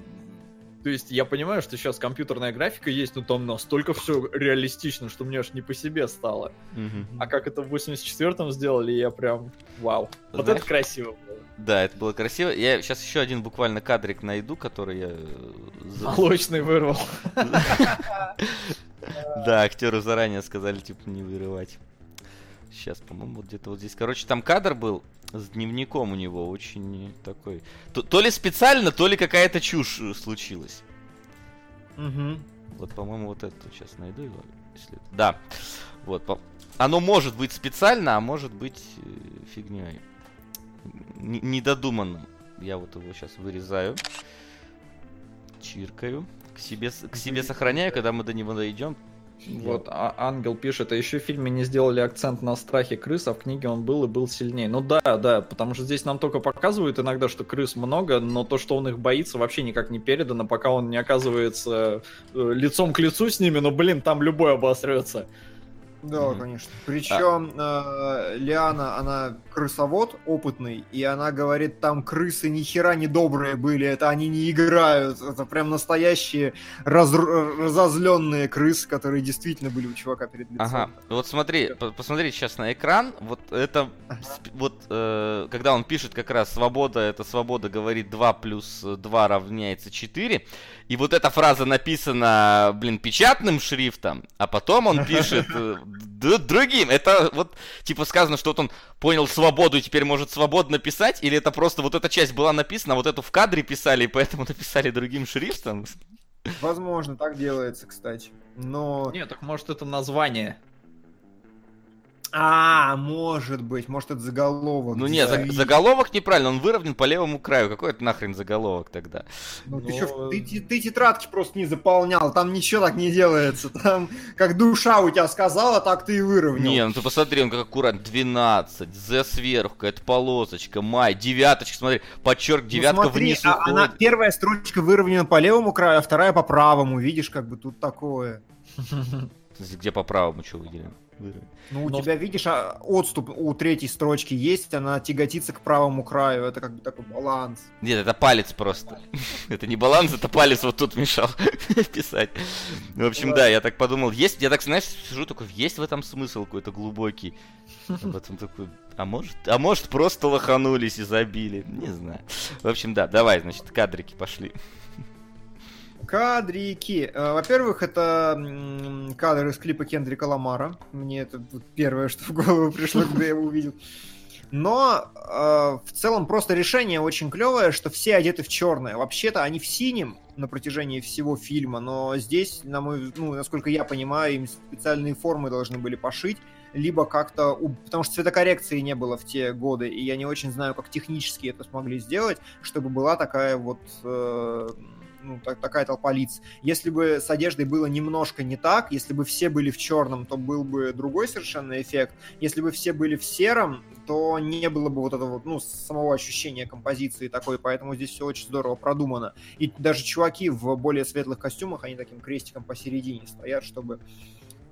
То есть я понимаю, что сейчас компьютерная графика есть, но там настолько все реалистично, что мне аж не по себе стало. Mm-hmm. А как это в 84-м сделали, я прям вау. Вот это красиво было. Да, это было красиво. Я сейчас еще один буквально кадрик найду, который я... Молочный вырвал. Да, актеру заранее сказали, типа, не вырывать. Сейчас, по-моему, где-то вот здесь. Короче, там кадр был с дневником у него, очень такой... То ли специально, то ли какая-то чушь случилась. Угу. Вот, по-моему, вот это сейчас найду его. Если... Да. Вот. Оно может быть специально, а может быть фигней. Недодуманным. Я вот его сейчас вырезаю. Чиркаю. К себе сохраняю, когда мы до него дойдем. Вот, Ангел пишет, а еще в фильме не сделали акцент на страхе крыс, а в книге он был и был сильнее. Ну да, потому что здесь нам только показывают иногда, что крыс много, но то, что он их боится, вообще никак не передано, пока он не оказывается лицом к лицу с ними, но, блин, там любой обосрется. Да, конечно. Причем Лиана, она крысовод опытный, и она говорит, там крысы нихера не добрые были, это они не играют, это прям настоящие разозленные крысы, которые действительно были у чувака перед лицом. Ага, вот смотри, посмотри сейчас на экран, вот это, когда он пишет как раз «свобода», это «свобода» говорит 2 плюс 2 равняется 4, и вот эта фраза написана, блин, печатным шрифтом, а потом он пишет... другим. Это вот, типа, сказано, что вот он понял свободу и теперь может свободно писать, или это просто вот эта часть была написана, а вот эту в кадре писали, и поэтому написали другим шрифтом? Возможно, так делается, кстати. Но... Нет, так может это название. Может быть. Может, это заголовок. Ну нет, заголовок неправильно, он выровнен по левому краю. Какой это нахрен заголовок тогда? Ты тетрадки просто не заполнял, там ничего так не делается. Там как душа у тебя сказала, так ты и выровнял. Не, ну ты посмотри, он как аккуратно. 12, З сверху, какая-то полосочка, май, девяточка, смотри, подчерк, девятка, ну, смотри, вниз уходит. Она, первая строчка выровнена по левому краю, а вторая по правому. Видишь, как бы тут такое. Где по правому что выделено? Ну, у тебя, видишь, отступ у третьей строчки есть, она тяготится к правому краю, это как бы такой баланс. Нет, это палец просто. Это не баланс, это палец вот тут мешал писать. В общем, да, я так подумал, есть, я так, знаешь, сижу такой, есть в этом смысл какой-то глубокий. А потом такой, а может просто лоханулись и забили, не знаю. В общем, да, давай, значит, кадрики пошли. Кадрики. Во-первых, это кадр из клипа Кендрика Ламара. Мне это первое, что в голову пришло, когда я его увидел. Но в целом просто решение очень клевое, что все одеты в черное. Вообще-то они в синем на протяжении всего фильма, но здесь, насколько я понимаю, им специальные формы должны были пошить, либо как-то... Потому что цветокоррекции не было в те годы, и я не очень знаю, как технически это смогли сделать, чтобы была такая вот... такая толпа лиц. Если бы с одеждой было немножко не так, если бы все были в черном, то был бы другой совершенно эффект. Если бы все были в сером, то не было бы вот этого вот, самого ощущения композиции такой, поэтому здесь все очень здорово продумано. И даже чуваки в более светлых костюмах, они таким крестиком посередине стоят, чтобы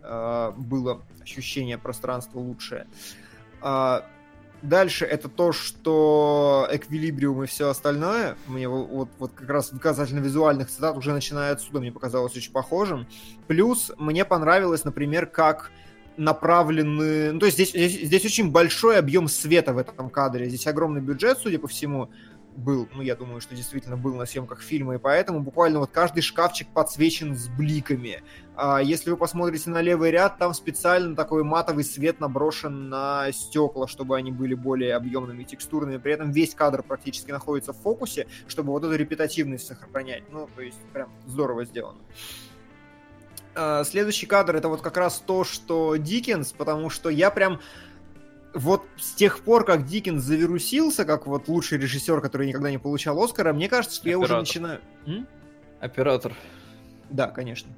было ощущение пространства лучшее. Дальше это то, что эквилибриум и все остальное. Мне вот как раз касательно визуальных цитат уже начиная отсюда мне показалось очень похожим. Плюс мне понравилось, например, как направлены... Ну, то есть здесь очень большой объем света в этом кадре. Здесь огромный бюджет, судя по всему, был. Ну, я думаю, что действительно был на съемках фильма, и поэтому буквально вот каждый шкафчик подсвечен с бликами. А если вы посмотрите на левый ряд, там специально такой матовый свет наброшен на стекла, чтобы они были более объемными и текстурными. При этом весь кадр практически находится в фокусе, чтобы вот эту репетативность сохранять. Ну, то есть прям здорово сделано. Следующий кадр — это вот как раз то, что Диккенс, потому что я прям вот с тех пор, как Диккенс завирусился, как вот лучший режиссер, который никогда не получал Оскара, мне кажется, что я уже начинаю... Оператор. Да, конечно.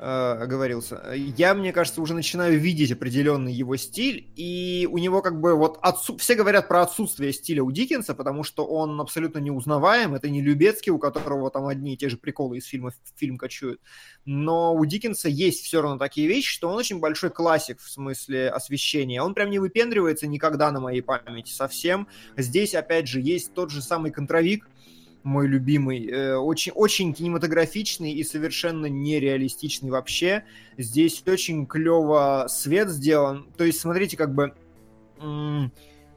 Оговорился. Я, мне кажется, уже начинаю видеть определенный его стиль, и у него как бы вот... Все говорят про отсутствие стиля у Диккенса, потому что он абсолютно неузнаваем, это не Любецкий, у которого там одни и те же приколы из фильма в фильм качуют, но у Диккенса есть все равно такие вещи, что он очень большой классик в смысле освещения, он прям не выпендривается никогда на моей памяти совсем. Здесь, опять же, есть тот же самый контровик, мой любимый, очень-очень кинематографичный и совершенно нереалистичный вообще. Здесь очень клево свет сделан. То есть, смотрите, как бы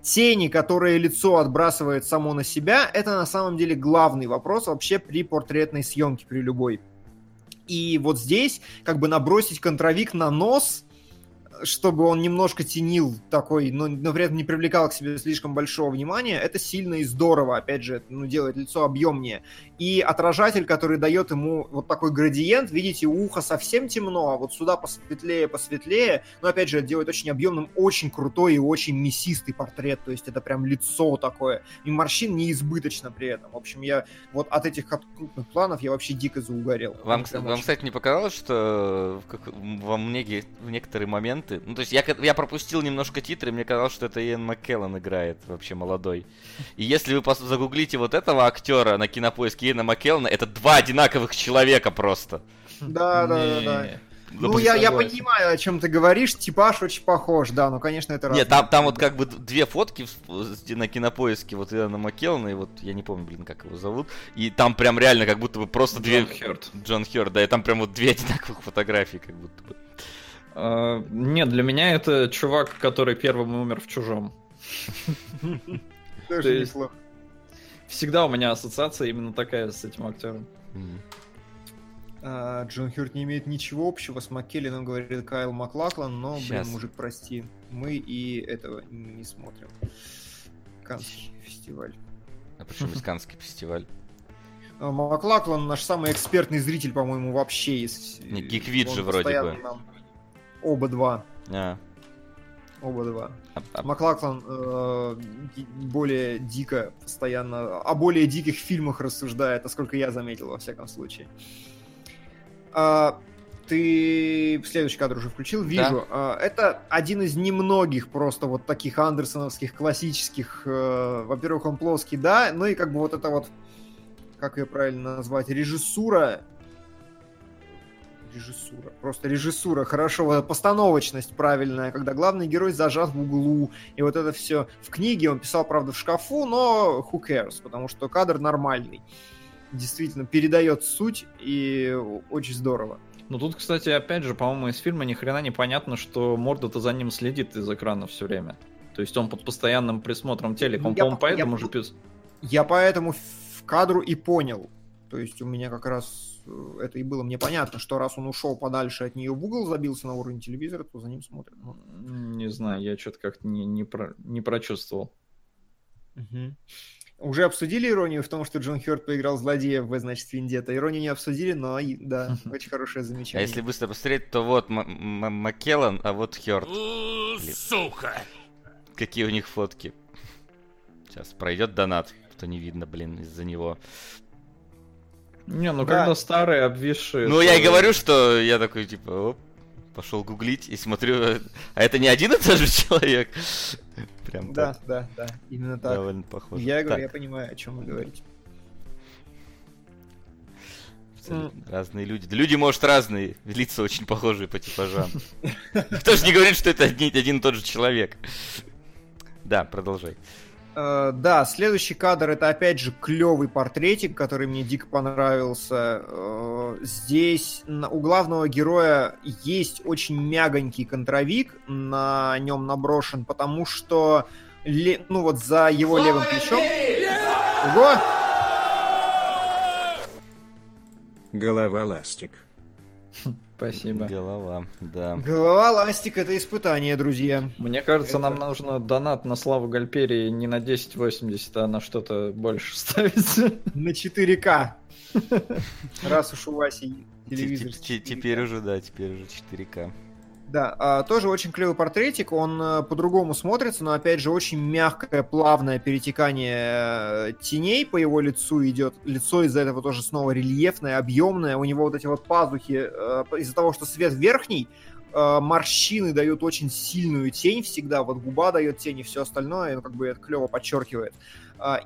тени, которые лицо отбрасывает само на себя, это на самом деле главный вопрос вообще при портретной съемке, при любой. И вот здесь как бы набросить контровик на нос, чтобы он немножко тенил такой, но при этом не привлекал к себе слишком большого внимания, это сильно и здорово, опять же, делает лицо объемнее. И отражатель, который дает ему вот такой градиент, видите, ухо совсем темно, а вот сюда посветлее, но опять же, это делает очень объемным, очень крутой и очень мясистый портрет, то есть это прям лицо такое, и морщин неизбыточно при этом. В общем, я вот от этих крупных планов я вообще дико заугорел. Вам кстати, не показалось, что в некоторые моменты... Ну, то есть я пропустил немножко титры, мне казалось, что это Иэн Маккеллен играет, вообще молодой. И если вы загуглите вот этого актера на Кинопоиске, Иэна Маккеллена, это два одинаковых человека просто. Да. Ну, я понимаю, о чем ты говоришь, типаж очень похож, да, но, конечно, это... Нет, там вот как бы две фотки на Кинопоиске, вот Иэна Маккеллена, и вот, я не помню, как его зовут, и там прям реально как будто бы просто две... Джон Хёрт, да, и там прям вот две одинаковых фотографии как будто бы. Нет, для меня это чувак, который первым умер в «Чужом». Тоже неплохо. Всегда у меня ассоциация именно такая с этим актером. Джон Хёрт не имеет ничего общего с Маккелленом, говорит Кайл Маклаклан, но, блин, мужик, прости, мы и этого не смотрим. Каннский фестиваль. А почему Каннский фестиваль? Маклаклан наш самый экспертный зритель, по-моему, вообще из... Гиквид же вроде бы. Оба-два. Оба-два. Маклаклан более дико постоянно... О более диких фильмах рассуждает, насколько я заметил, во всяком случае. Ты следующий кадр уже включил, вижу. Да. Это один из немногих просто вот таких андерсоновских, классических... Во-первых, он плоский, да, ну и как бы вот это вот... Как ее правильно назвать? Режиссура. Просто режиссура, хорошо, вот постановочность правильная, когда главный герой зажат в углу, и вот это все. В книге он писал, правда, в шкафу, но who cares, потому что кадр нормальный. Действительно, передает суть, и очень здорово. Ну тут, кстати, опять же, по-моему, из фильма ни хрена не понятно, что Мордо-то за ним следит из экрана все время. То есть он под постоянным присмотром телека, он, по-моему, поэтому же пис... Я поэтому в кадру и понял. То есть у меня как раз это и было мне понятно, что раз он ушел подальше от нее в угол, забился на уровень телевизора, то за ним смотрят. Не знаю, я что-то как-то не прочувствовал. Угу. Уже обсудили иронию в том, что Джон Хёрт поиграл злодея в «В, значит, Вендетта». Иронию не обсудили, но да, очень хорошее замечание. А если быстро посмотреть, то вот Маккеллен, а вот Хёрт. Сука! Какие у них фотки. Сейчас пройдет донат, что не видно, блин, из-за него. Не, ну да. Когда старые, обвисшие... Ну, я и говорю, что я такой, типа, пошел гуглить и смотрю, а это не один и тот же человек? Прям да, так. Да, именно так. Довольно похоже. Я говорю, я понимаю, о чем вы говорите. Разные люди. Да люди, может, разные, лица очень похожие по типажам. Кто же не говорит, что это один и тот же человек. Да, продолжай. Да, следующий кадр — это опять же клевый портретик, который мне дико понравился. Здесь у главного героя есть очень мягонький контровик, на нем наброшен, потому что ну вот за его левым плечом... Ого! Голова ластик. Спасибо. Голова, да. Голова ластик — это испытание, друзья. Мне кажется, нам нужно донат на Славу Гальперии не на 1080, а на что-то больше ставить. На 4К. Раз уж у Васи телевизор. Теперь уже 4К. Да, тоже очень клевый портретик, он по-другому смотрится, но, опять же, очень мягкое, плавное перетекание теней по его лицу идет. Лицо из-за этого тоже снова рельефное, объемное. У него вот эти вот пазухи, из-за того, что свет верхний, морщины дают очень сильную тень всегда, вот губа дает тень и все остальное, ну, как бы это клево подчеркивает.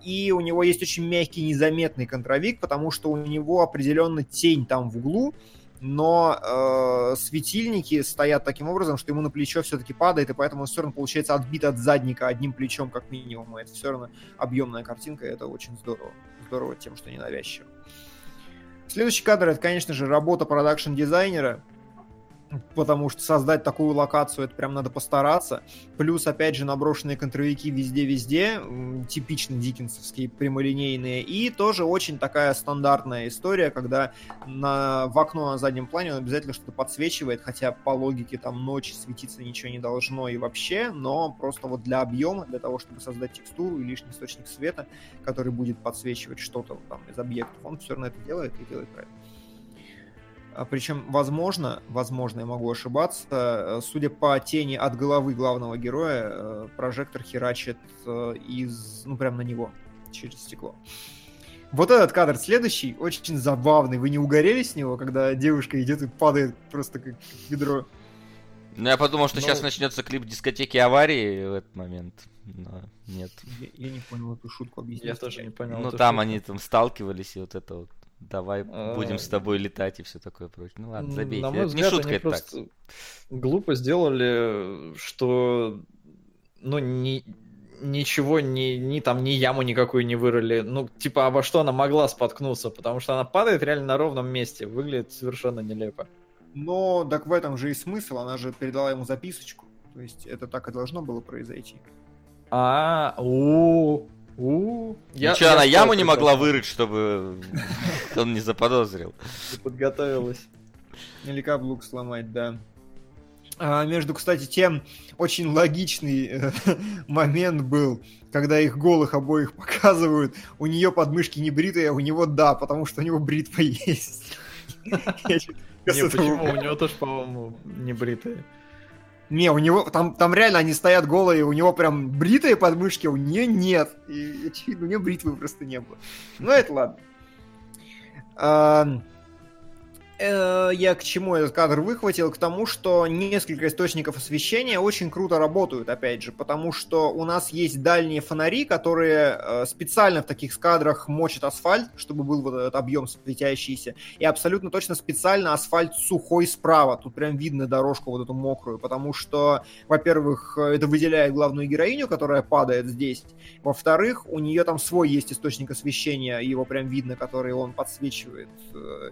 И у него есть очень мягкий, незаметный контровик, потому что у него определенно тень там в углу, но светильники стоят таким образом, что ему на плечо все-таки падает, и поэтому он все равно получается отбит от задника одним плечом как минимум, и это все равно объемная картинка, и это очень здорово. Здорово тем, что ненавязчиво. Следующий кадр — это, конечно же, работа продакшн-дизайнера, потому что создать такую локацию — это прям надо постараться. Плюс, опять же, наброшенные контровики везде-везде, типично диккенсовские, прямолинейные. И тоже очень такая стандартная история, когда в окно на заднем плане он обязательно что-то подсвечивает, хотя по логике там ночи светиться ничего не должно и вообще, но просто вот для объема, для того, чтобы создать текстуру и лишний источник света, который будет подсвечивать что-то там из объектов, он все равно это делает и делает правильно. Причем, возможно, я могу ошибаться, судя по тени от головы главного героя, прожектор херачит прям на него, через стекло. Вот этот кадр следующий, очень забавный. Вы не угорели с него, когда девушка идет и падает просто как ведро? Ну, я подумал, что сейчас начнется клип дискотеки аварии в этот момент, но нет. Я не понял эту шутку, объясни. Я тоже не понял. Ну, там шутку. Они там сталкивались, и вот это вот. Давай будем с тобой летать и все такое прочее. Ну ладно, забей. На мой взгляд, не шутка, они это просто так глупо сделали, что ничего, ни яму никакую не вырыли. Ну, типа, обо что она могла споткнуться? Потому что она падает реально на ровном месте. Выглядит совершенно нелепо. Но так в этом же и смысл. Она же передала ему записочку. То есть это так и должно было произойти. Ничего, она яму не могла вырыть, чтобы он не заподозрил. Подготовилась. Или каблук сломать, да. Между, кстати, тем очень логичный момент был, когда их голых обоих показывают. У нее подмышки не бритые, а у него да, потому что у него бритва есть. Не, почему? У него тоже, по-моему, не бритые. Не, у него там реально они стоят голые, у него прям бритые подмышки, у нее нет. И, очевидно, у нее бритвы просто не было. Но это ладно. Я к чему этот кадр выхватил? К тому, что несколько источников освещения очень круто работают, опять же, потому что у нас есть дальние фонари, которые специально в таких кадрах мочат асфальт, чтобы был вот этот объем светящийся, и абсолютно точно специально асфальт сухой справа, тут прям видно дорожку вот эту мокрую, потому что, во-первых, это выделяет главную героиню, которая падает здесь, во-вторых, у нее там свой есть источник освещения, его прям видно, который он подсвечивает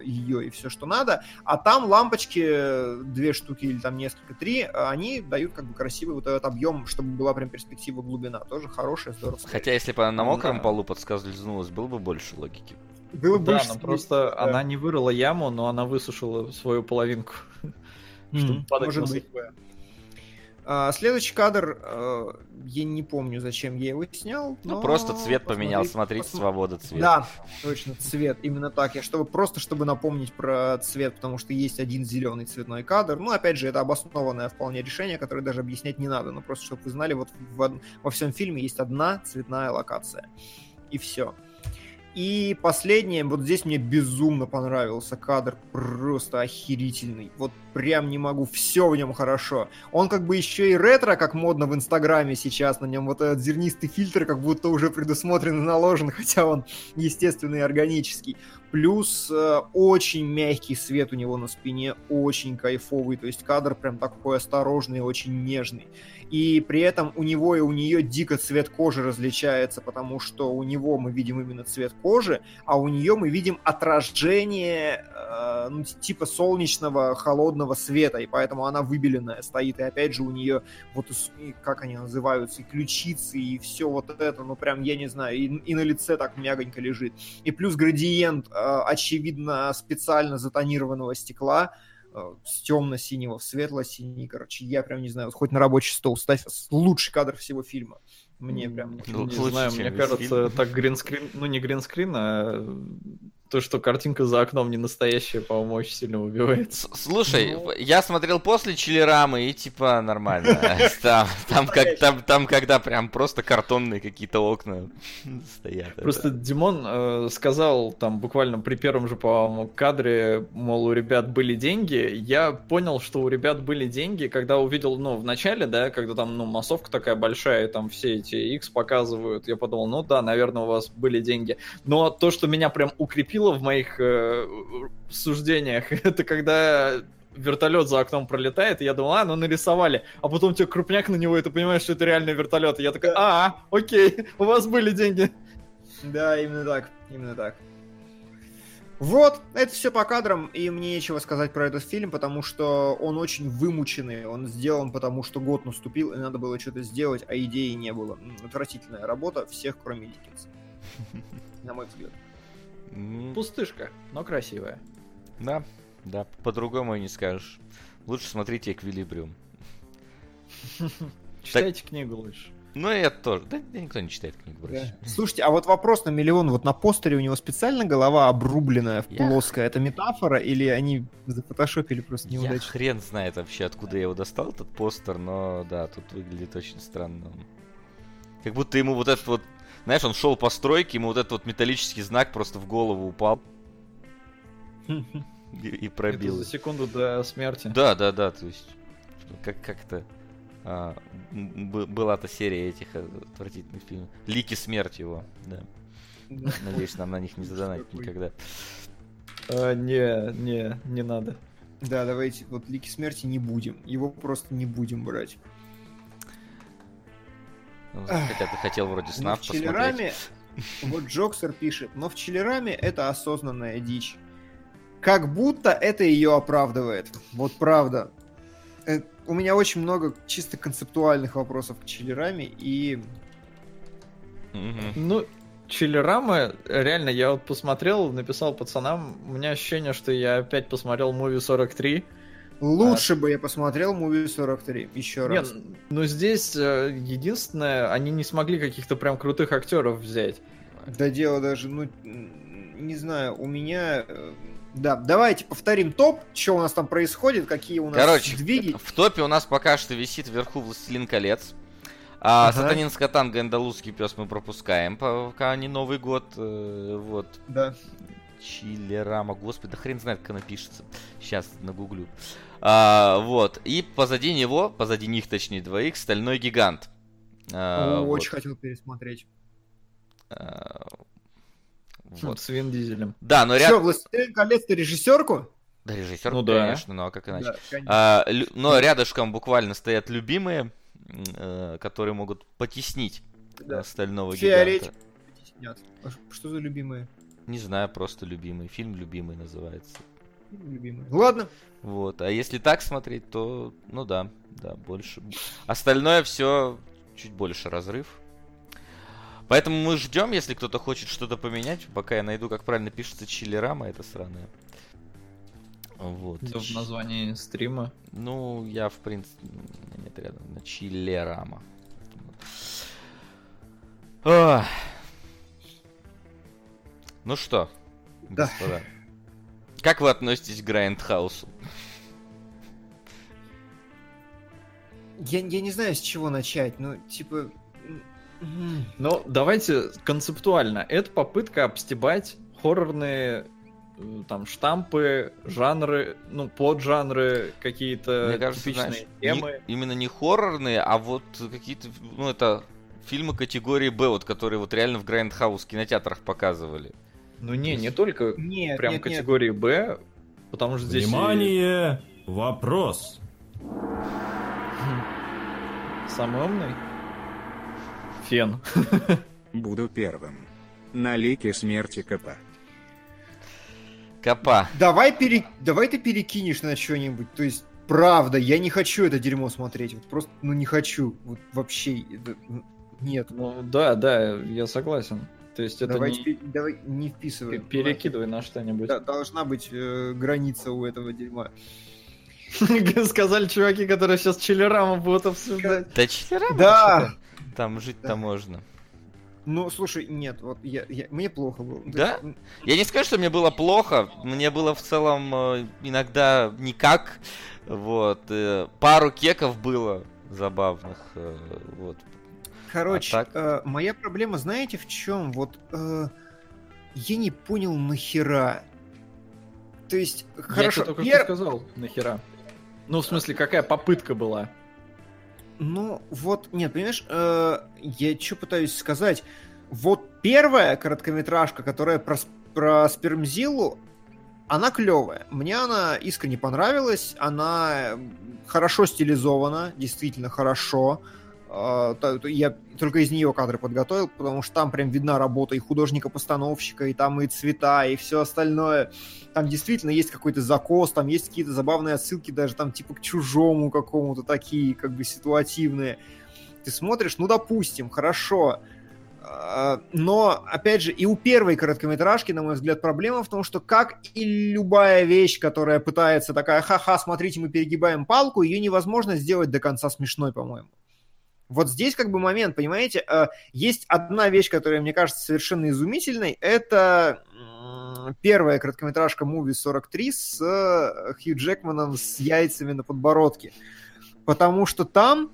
ее и все, что надо, а там лампочки, две штуки или там несколько, три, они дают как бы красивый вот этот объем, чтобы была прям перспектива, глубина. Тоже хорошая, здоровская. Хотя если бы она на мокром полу подскользнулась, было бы больше логики. Было бы больше. Просто она не вырыла яму, но она высушила свою половинку. Чтобы падать на сухое. Следующий кадр, я не помню, зачем я его снял. Ну, просто цвет поменял, смотрите, свобода цвета. Да, точно, цвет, именно так. Я чтобы напомнить про цвет, потому что есть один зеленый цветной кадр. Ну, опять же, это обоснованное вполне решение, которое даже объяснять не надо. Но просто, чтобы вы знали, вот во всем фильме есть одна цветная локация. И все. И последнее, вот здесь мне безумно понравился кадр, просто охерительный, вот прям не могу, все в нем хорошо. Он как бы еще и ретро, как модно в Инстаграме сейчас, на нем вот этот зернистый фильтр как будто уже предусмотрен и наложен, хотя он естественный и органический. Плюс очень мягкий свет у него на спине, очень кайфовый, то есть кадр прям такой осторожный, очень нежный. И при этом у него и у нее дико цвет кожи различается, потому что у него мы видим именно цвет кожи, а у нее мы видим отражение типа солнечного холодного света, и поэтому она выбеленная стоит. И опять же у нее вот, как они называются, и ключицы, и все вот это, ну прям, я не знаю, и на лице так мягонько лежит. И плюс градиент, очевидно, специально затонированного стекла, с темно-синего в светло-синий, короче, я прям не знаю, хоть на рабочий стол ставь, лучший кадр всего фильма. Мне прям... Не знаю, мне кажется, так гринскрин, ну не гринскрин, а то, что картинка за окном не настоящая, по-моему, очень сильно убивает. Слушай, я смотрел после Чиллерамы, и типа нормально. Там, когда прям просто картонные какие-то окна стоят. Просто Димон сказал там буквально при первом же, по-моему, кадре, мол, у ребят были деньги. Я понял, что у ребят были деньги, когда увидел, ну, в начале, да, когда там, ну, массовка такая большая, там все эти X показывают. Я подумал, ну да, наверное, у вас были деньги. Но то, что меня прям укрепило в моих суждениях, это когда вертолет за окном пролетает, и я думал, ну нарисовали, а потом тебе крупняк на него, и ты понимаешь, что это реально вертолет, и я такой, окей, у вас были деньги. Да, именно так, именно так. Вот, это все по кадрам, и мне нечего сказать про этот фильм, потому что он очень вымученный, он сделан, потому что год наступил, и надо было что-то сделать, а идеи не было. Отвратительная работа всех, кроме Дикинса, на мой взгляд. Пустышка, но красивая. Да, да, по-другому и не скажешь. Лучше смотрите «Эквилибриум». Читайте книгу лучше. Ну, я тоже. Да, никто не читает книгу. Слушайте, а вот вопрос на миллион. Вот на постере у него специально голова обрубленная, плоская. Это метафора или они зафотошопили просто неудачно? Я хрен знает вообще, откуда я его достал, этот постер, но да, тут выглядит очень странно. Как будто ему вот этот вот, знаешь, он шел по стройке, ему вот этот вот металлический знак просто в голову упал и пробил. Это за секунду до смерти. Да, да, да, то есть как-то была-то серия этих отвратительных фильмов. Лики смерти его, да. Надеюсь, нам на них не задонатят никогда. Не надо. Да, давайте, вот Лики смерти не будем, его просто не будем брать. Хотя ты хотел вроде «Снаф» посмотреть. Чиллераме, вот Джоксер пишет, но в Чиллераме это осознанная дичь. Как будто это ее оправдывает. Вот правда. У меня очень много чисто концептуальных вопросов к Чиллераме и... Ну, Чиллерама, реально, я вот посмотрел, написал пацанам, у меня ощущение, что я опять посмотрел Movie 43. Лучше бы я посмотрел Movie 43 еще раз. Нет, но здесь единственное, они не смогли каких-то прям крутых актеров взять. Да дело даже, ну, не знаю, у меня... Да, давайте повторим топ, что у нас там происходит, какие у нас сдвиги. Короче, в топе у нас пока что висит вверху «Властелин колец». «Сатанинская танго», «Андалузский пес» мы пропускаем, пока не Новый год. Вот. Да. Чиллерама, господи, да хрен знает, как она пишется. Сейчас нагуглю. Вот. И позади него, позади них, точнее, двоих, «Стальной гигант». Очень вот. Хотел пересмотреть. Вот. С Вин Дизелем. Да, но рядом... Что, «Властелин колец»-то режиссерку? Да, режиссерку, ну, конечно, да. Ну а как иначе? Да, но рядышком буквально стоят любимые, которые могут потеснить «Стального гиганта». Нет. Что за любимые? Не знаю, просто любимый. Фильм «Любимый» называется. Любимый. Ладно. Вот. А если так смотреть, то, ну да, да, больше. Остальное все чуть больше разрыв. Поэтому мы ждем, если кто-то хочет что-то поменять, пока я найду, как правильно пишется «Чиллерама», это сраная. Вот. Это в названии стрима. Ну, я, в принципе, нет, рядом. «Чиллерама». Ах. Ну что, господа, как вы относитесь к Грайндхаусу? Я не знаю, с чего начать, но типа... Ну, давайте концептуально. Это попытка обстебать хоррорные там штампы, жанры, ну, поджанры, какие-то, мне кажется, типичные, знаешь, темы. Именно не хоррорные, а вот какие-то, ну, это фильмы категории «Б», вот которые вот реально в Грайндхаус в кинотеатрах показывали. Ну не только нет, прям нет, категории Б, потому что здесь... Внимание! И... Вопрос! Самый умный? Фен. Буду первым. На лике смерти Копа. Копа. Давай ты перекинешь на что-нибудь, то есть... Правда, я не хочу это дерьмо смотреть. Вот просто, не хочу. Вот вообще, это... нет. Ну, да, я согласен. То есть это давай не вписывай. Перекидывай на что-нибудь. Да, должна быть граница у этого дерьма. Сказали чуваки, которые сейчас Чиллераму будут обсуждать. Да, Чиллерама? Да! Там жить-то можно. Ну, слушай, нет, вот мне плохо было. Да? Я не скажу, что мне было плохо. Мне было в целом иногда никак. Вот. Пару кеков было забавных. Вот. Короче, моя проблема, знаете, в чем? Вот я не понял нахера. То есть, хорошо. Я только что сказал, нахера. Ну, в смысле, какая попытка была? Ну, вот, нет, понимаешь, я что пытаюсь сказать. Вот первая короткометражка, которая про Спермзилу, она клевая. Мне она искренне понравилась, она хорошо стилизована, действительно хорошо. Я только из нее кадры подготовил, потому что там прям видна работа и художника-постановщика, и там и цвета, и все остальное. Там действительно есть какой-то закос, там есть какие-то забавные отсылки даже там типа к чужому какому-то, такие как бы ситуативные. Ты смотришь, ну допустим, хорошо. Но, опять же, и у первой короткометражки, на мой взгляд, проблема в том, что как и любая вещь, которая пытается такая, ха-ха, смотрите, мы перегибаем палку, ее невозможно сделать до конца смешной, по-моему. Вот здесь как бы момент, понимаете, есть одна вещь, которая, мне кажется, совершенно изумительной, это первая короткометражка Movie 43 с Хью Джекманом с яйцами на подбородке, потому что там,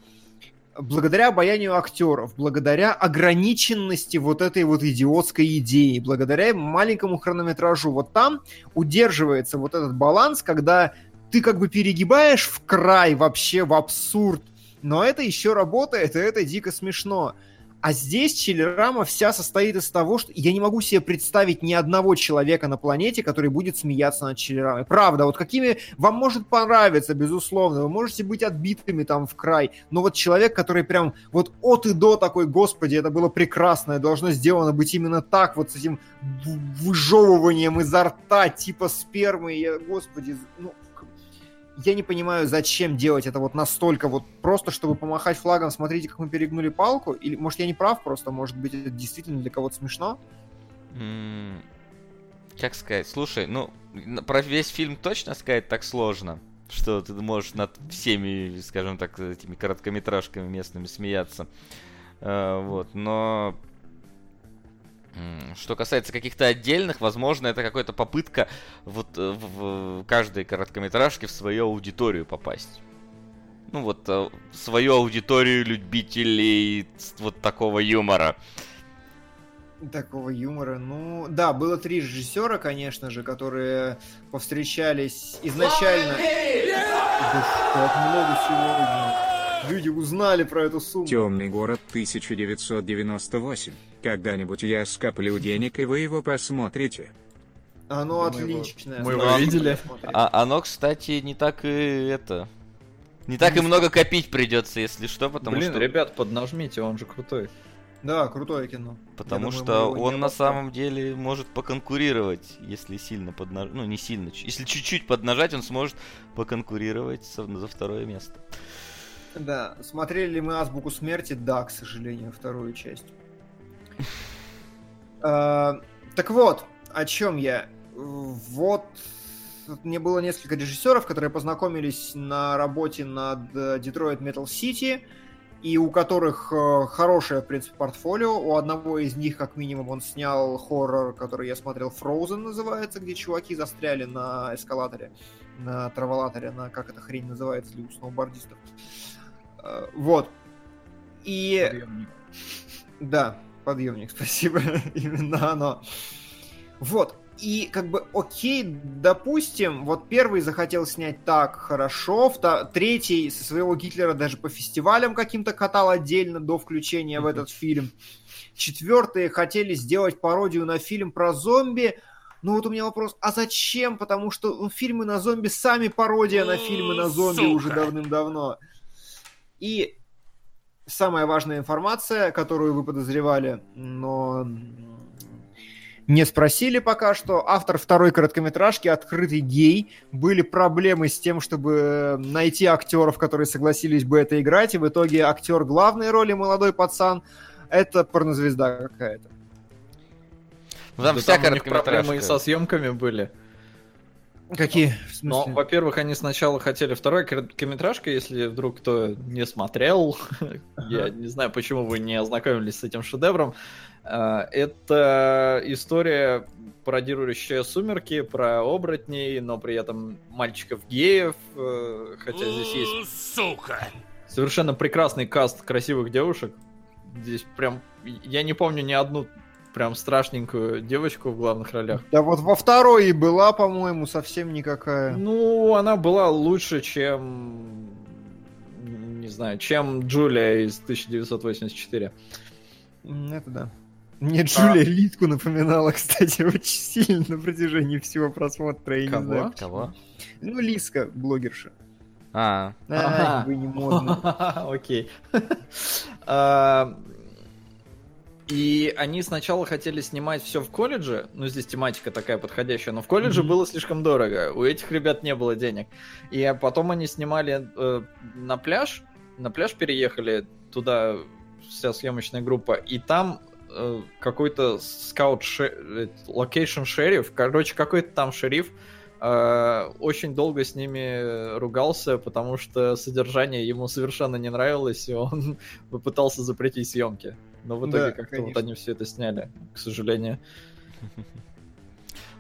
благодаря обаянию актеров, благодаря ограниченности вот этой вот идиотской идеи, благодаря маленькому хронометражу, вот там удерживается вот этот баланс, когда ты как бы перегибаешь в край вообще, в абсурд, но это еще работает, и это дико смешно. А здесь Чиллерама вся состоит из того, что я не могу себе представить ни одного человека на планете, который будет смеяться над Чиллерамой. Правда, вот какими вам может понравиться, безусловно, вы можете быть отбитыми там в край, но вот человек, который прям вот от и до такой, господи, это было прекрасно, должно сделано быть именно так, вот с этим выжевыванием изо рта, типа спермы, я, господи, ну... Я не понимаю, зачем делать это вот настолько вот просто, чтобы помахать флагом, смотрите, как мы перегнули палку, или, может, я не прав просто, может быть, это действительно для кого-то смешно? Как сказать, слушай, ну, про весь фильм точно сказать так сложно, что ты можешь над всеми, скажем так, этими короткометражками местными смеяться, вот, но... Что касается каких-то отдельных, возможно, это какая-то попытка вот в каждой короткометражке в свою аудиторию попасть. Ну вот, свою аудиторию любителей вот такого юмора. Такого юмора, ну... Да, было три режиссера, конечно же, которые повстречались изначально... Как много сегодня... Люди узнали про эту сумму. Темный город 1998. Когда-нибудь я скоплю денег, и вы его посмотрите. Оно отличное. Мы его видели. Оно, кстати, не так и это. Не так и много копить придется, если что, потому что... Блин, ребят, поднажмите, он же крутой. Да, крутое кино. Потому что он на самом деле может поконкурировать, если сильно поднажать. Ну, не сильно. Если чуть-чуть поднажать, он сможет поконкурировать за второе место. Да, смотрели ли мы «Азбуку смерти»? Да, к сожалению, вторую часть. Так вот, о чем я. Вот мне было несколько режиссеров, которые познакомились на работе над Detroit Metal City, и у которых хорошее, в принципе, портфолио. У одного из них, как минимум, он снял хоррор, который я смотрел, Frozen называется, где чуваки застряли на эскалаторе, на траволаторе, на как эта хрень называется, для сноубордистов. Вот. И... Подъемник. Да, подъемник, спасибо. Именно оно. Вот. И как бы, окей, допустим, вот первый захотел снять так хорошо, третий со своего Гитлера даже по фестивалям каким-то катал отдельно до включения в этот фильм. Четвертые хотели сделать пародию на фильм про зомби. Ну вот у меня вопрос, а зачем? Потому что фильмы на зомби сами пародия на фильмы на зомби уже давным-давно. И самая важная информация, которую вы подозревали, но не спросили пока что. Автор второй короткометражки «Открытый гей». Были проблемы с тем, чтобы найти актеров, которые согласились бы это играть, и в итоге актер главной роли, молодой пацан, это порнозвезда какая-то. Ну, там да вся короткометражка. Проблемы и со съемками были. Какие? Ну, во-первых, они сначала хотели второй короткометражкой, если вдруг кто не смотрел, я не знаю, почему вы не ознакомились с этим шедевром. Это история, пародирующая «Сумерки», про оборотней, но при этом мальчиков-геев, хотя здесь есть совершенно прекрасный каст красивых девушек. Здесь прям, я не помню ни одну прям страшненькую девочку в главных ролях. Да вот во второй и была, по-моему, совсем никакая. Ну, она была лучше, чем, не знаю, чем Джулия из 1984. Это да. Мне Джулия Литку напоминала, кстати, очень сильно на протяжении всего просмотра. Я не знаю, кого? Ну, Лиска, блогерша. Вы не модные. Окей. И они сначала хотели снимать все в колледже, ну здесь тематика такая подходящая, но в колледже было слишком дорого, у этих ребят не было денег. И потом они снимали на пляж переехали туда вся съемочная группа, и там какой-то локейшн-шериф, короче, какой-то там шериф очень долго с ними ругался, потому что содержание ему совершенно не нравилось, и он попытался запретить съемки. Но в итоге как-то вот они все это сняли, к сожалению.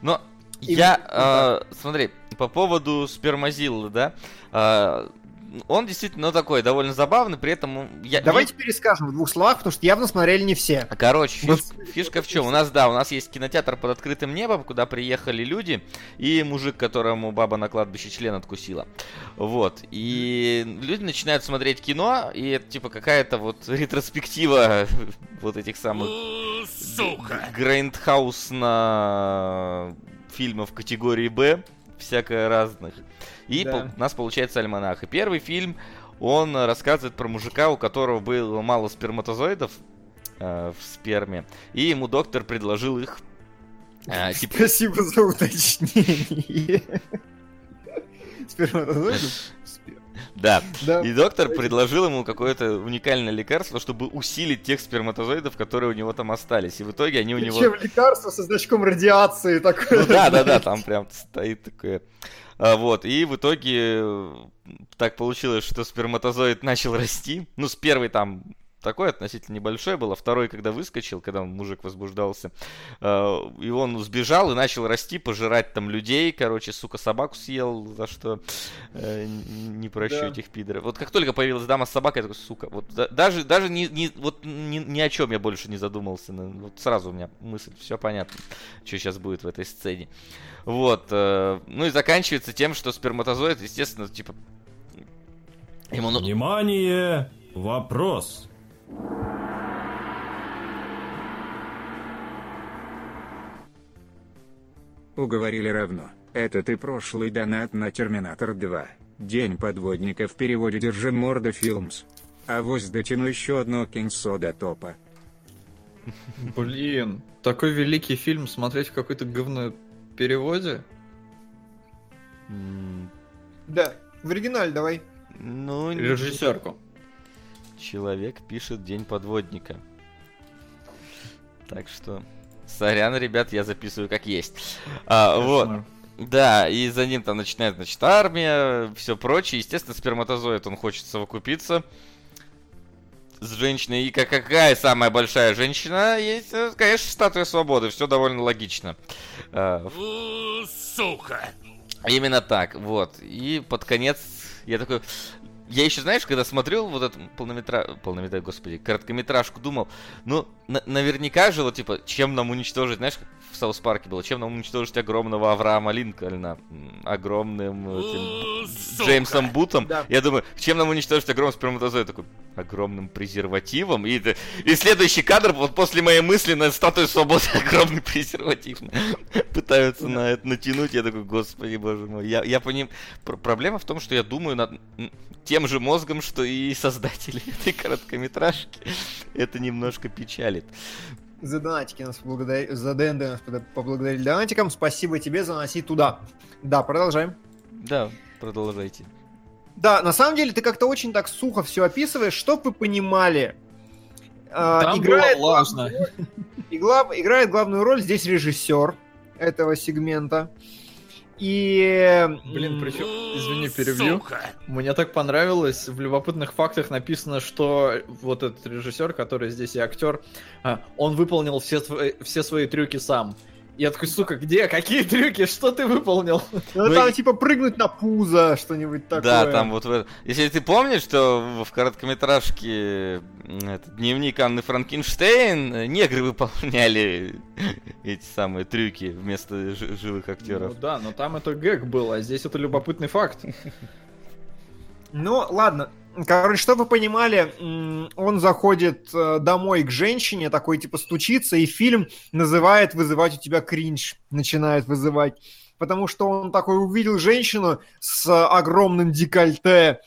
Но я... Смотри, по поводу Спермзилы, да? Он действительно такой довольно забавный, при этом... Давайте перескажем в двух словах, потому что явно смотрели не все. Короче, фишка в чем? У нас есть кинотеатр под открытым небом, куда приехали люди, и мужик, которому баба на кладбище член откусила. Вот. И люди начинают смотреть кино, и это типа какая-то вот ретроспектива вот этих самых... Грейндхаусно фильмов категории «Б», всякое разных. И у нас получается альманах. И первый фильм, он рассказывает про мужика, у которого было мало сперматозоидов в сперме. И ему доктор предложил их... Спасибо за уточнение. Сперматозоидов? Да. И доктор предложил ему какое-то уникальное лекарство, чтобы усилить тех сперматозоидов, которые у него там остались. И в итоге они у него... Причем лекарство со значком радиации такое. Да, там прям стоит такое... Вот, и в итоге так получилось, что сперматозоид начал расти. Ну, с первой там такой относительно небольшой был, а второй, когда выскочил, когда мужик возбуждался, и он сбежал и начал расти, пожирать там людей. Короче, сука, собаку съел, за что не прощу этих пидоров. Вот как только появилась дама с собакой, я такой, сука, вот даже ни о чем я больше не задумался. Вот сразу у меня мысль, все понятно, что сейчас будет в этой сцене. Вот, ну и заканчивается тем, что сперматозоид, естественно, типа... Ему... Внимание! Вопрос! Уговорили равно. Это ты прошлый донат на Терминатор 2. День подводника в переводе Держин Морда Филмс. Авось дотяну еще одно кинцо до топа. Блин, такой великий фильм смотреть в какой-то говно... переводе? Да, в оригинале давай. Ну, режиссерку. Человек пишет «День подводника». Так что, сорян, ребят, я записываю как есть. Вот. Да, и за ним там начинает, значит, армия, все прочее. Естественно, сперматозоид, он хочет совокупиться с женщиной. И какая самая большая женщина есть? Конечно, Статуя Свободы. Все довольно логично. Сука! Именно так, вот. И под конец я такой... Я еще, знаешь, когда смотрел вот эту короткометражку, думал, ну, наверняка же, вот, типа, чем нам уничтожить, знаешь, как в Саус Парке было, чем нам уничтожить огромного Авраама Линкольна, огромным этим, Джеймсом Бутом. Да. Я думаю, чем нам уничтожить огромного сперматозоида? Такой, огромным презервативом. И следующий кадр, вот после моей мысли, на статую свободы огромный презерватив. Пытаются на это натянуть. Я такой, господи, боже мой. Я понимаю. Проблема в том, что я думаю над тем же мозгом, что и создатели этой короткометражки. Это немножко печалит. За донатики нас поблагодарили. За ДНД нас поблагодарили донатиком. Спасибо тебе, заноси туда. Да, продолжаем. Да, продолжайте. Да, на самом деле ты как-то очень так сухо все описываешь, чтоб вы понимали. Там играет было важно. Играет главную роль здесь режиссер этого сегмента. И... Блин, причем, извини, перебью. Сука. Мне так понравилось, в любопытных фактах написано, что вот этот режиссер, который здесь и актер, он выполнил все свои трюки сам. Я такой, сука, где? Какие трюки? Что ты выполнил? Ну, там, типа, прыгнуть на пузо, что-нибудь такое. Да, там вот... Если ты помнишь, что в короткометражке «Дневник Анны Франкенштейн» негры выполняли эти самые трюки вместо живых актеров. Ну да, но там это гэг было, а здесь это любопытный факт. Ну, ладно. Короче, чтобы вы понимали, он заходит домой к женщине, такой типа стучится, и фильм называет «Вызывать у тебя кринж», начинает вызывать. Потому что он такой увидел женщину с огромным декольте,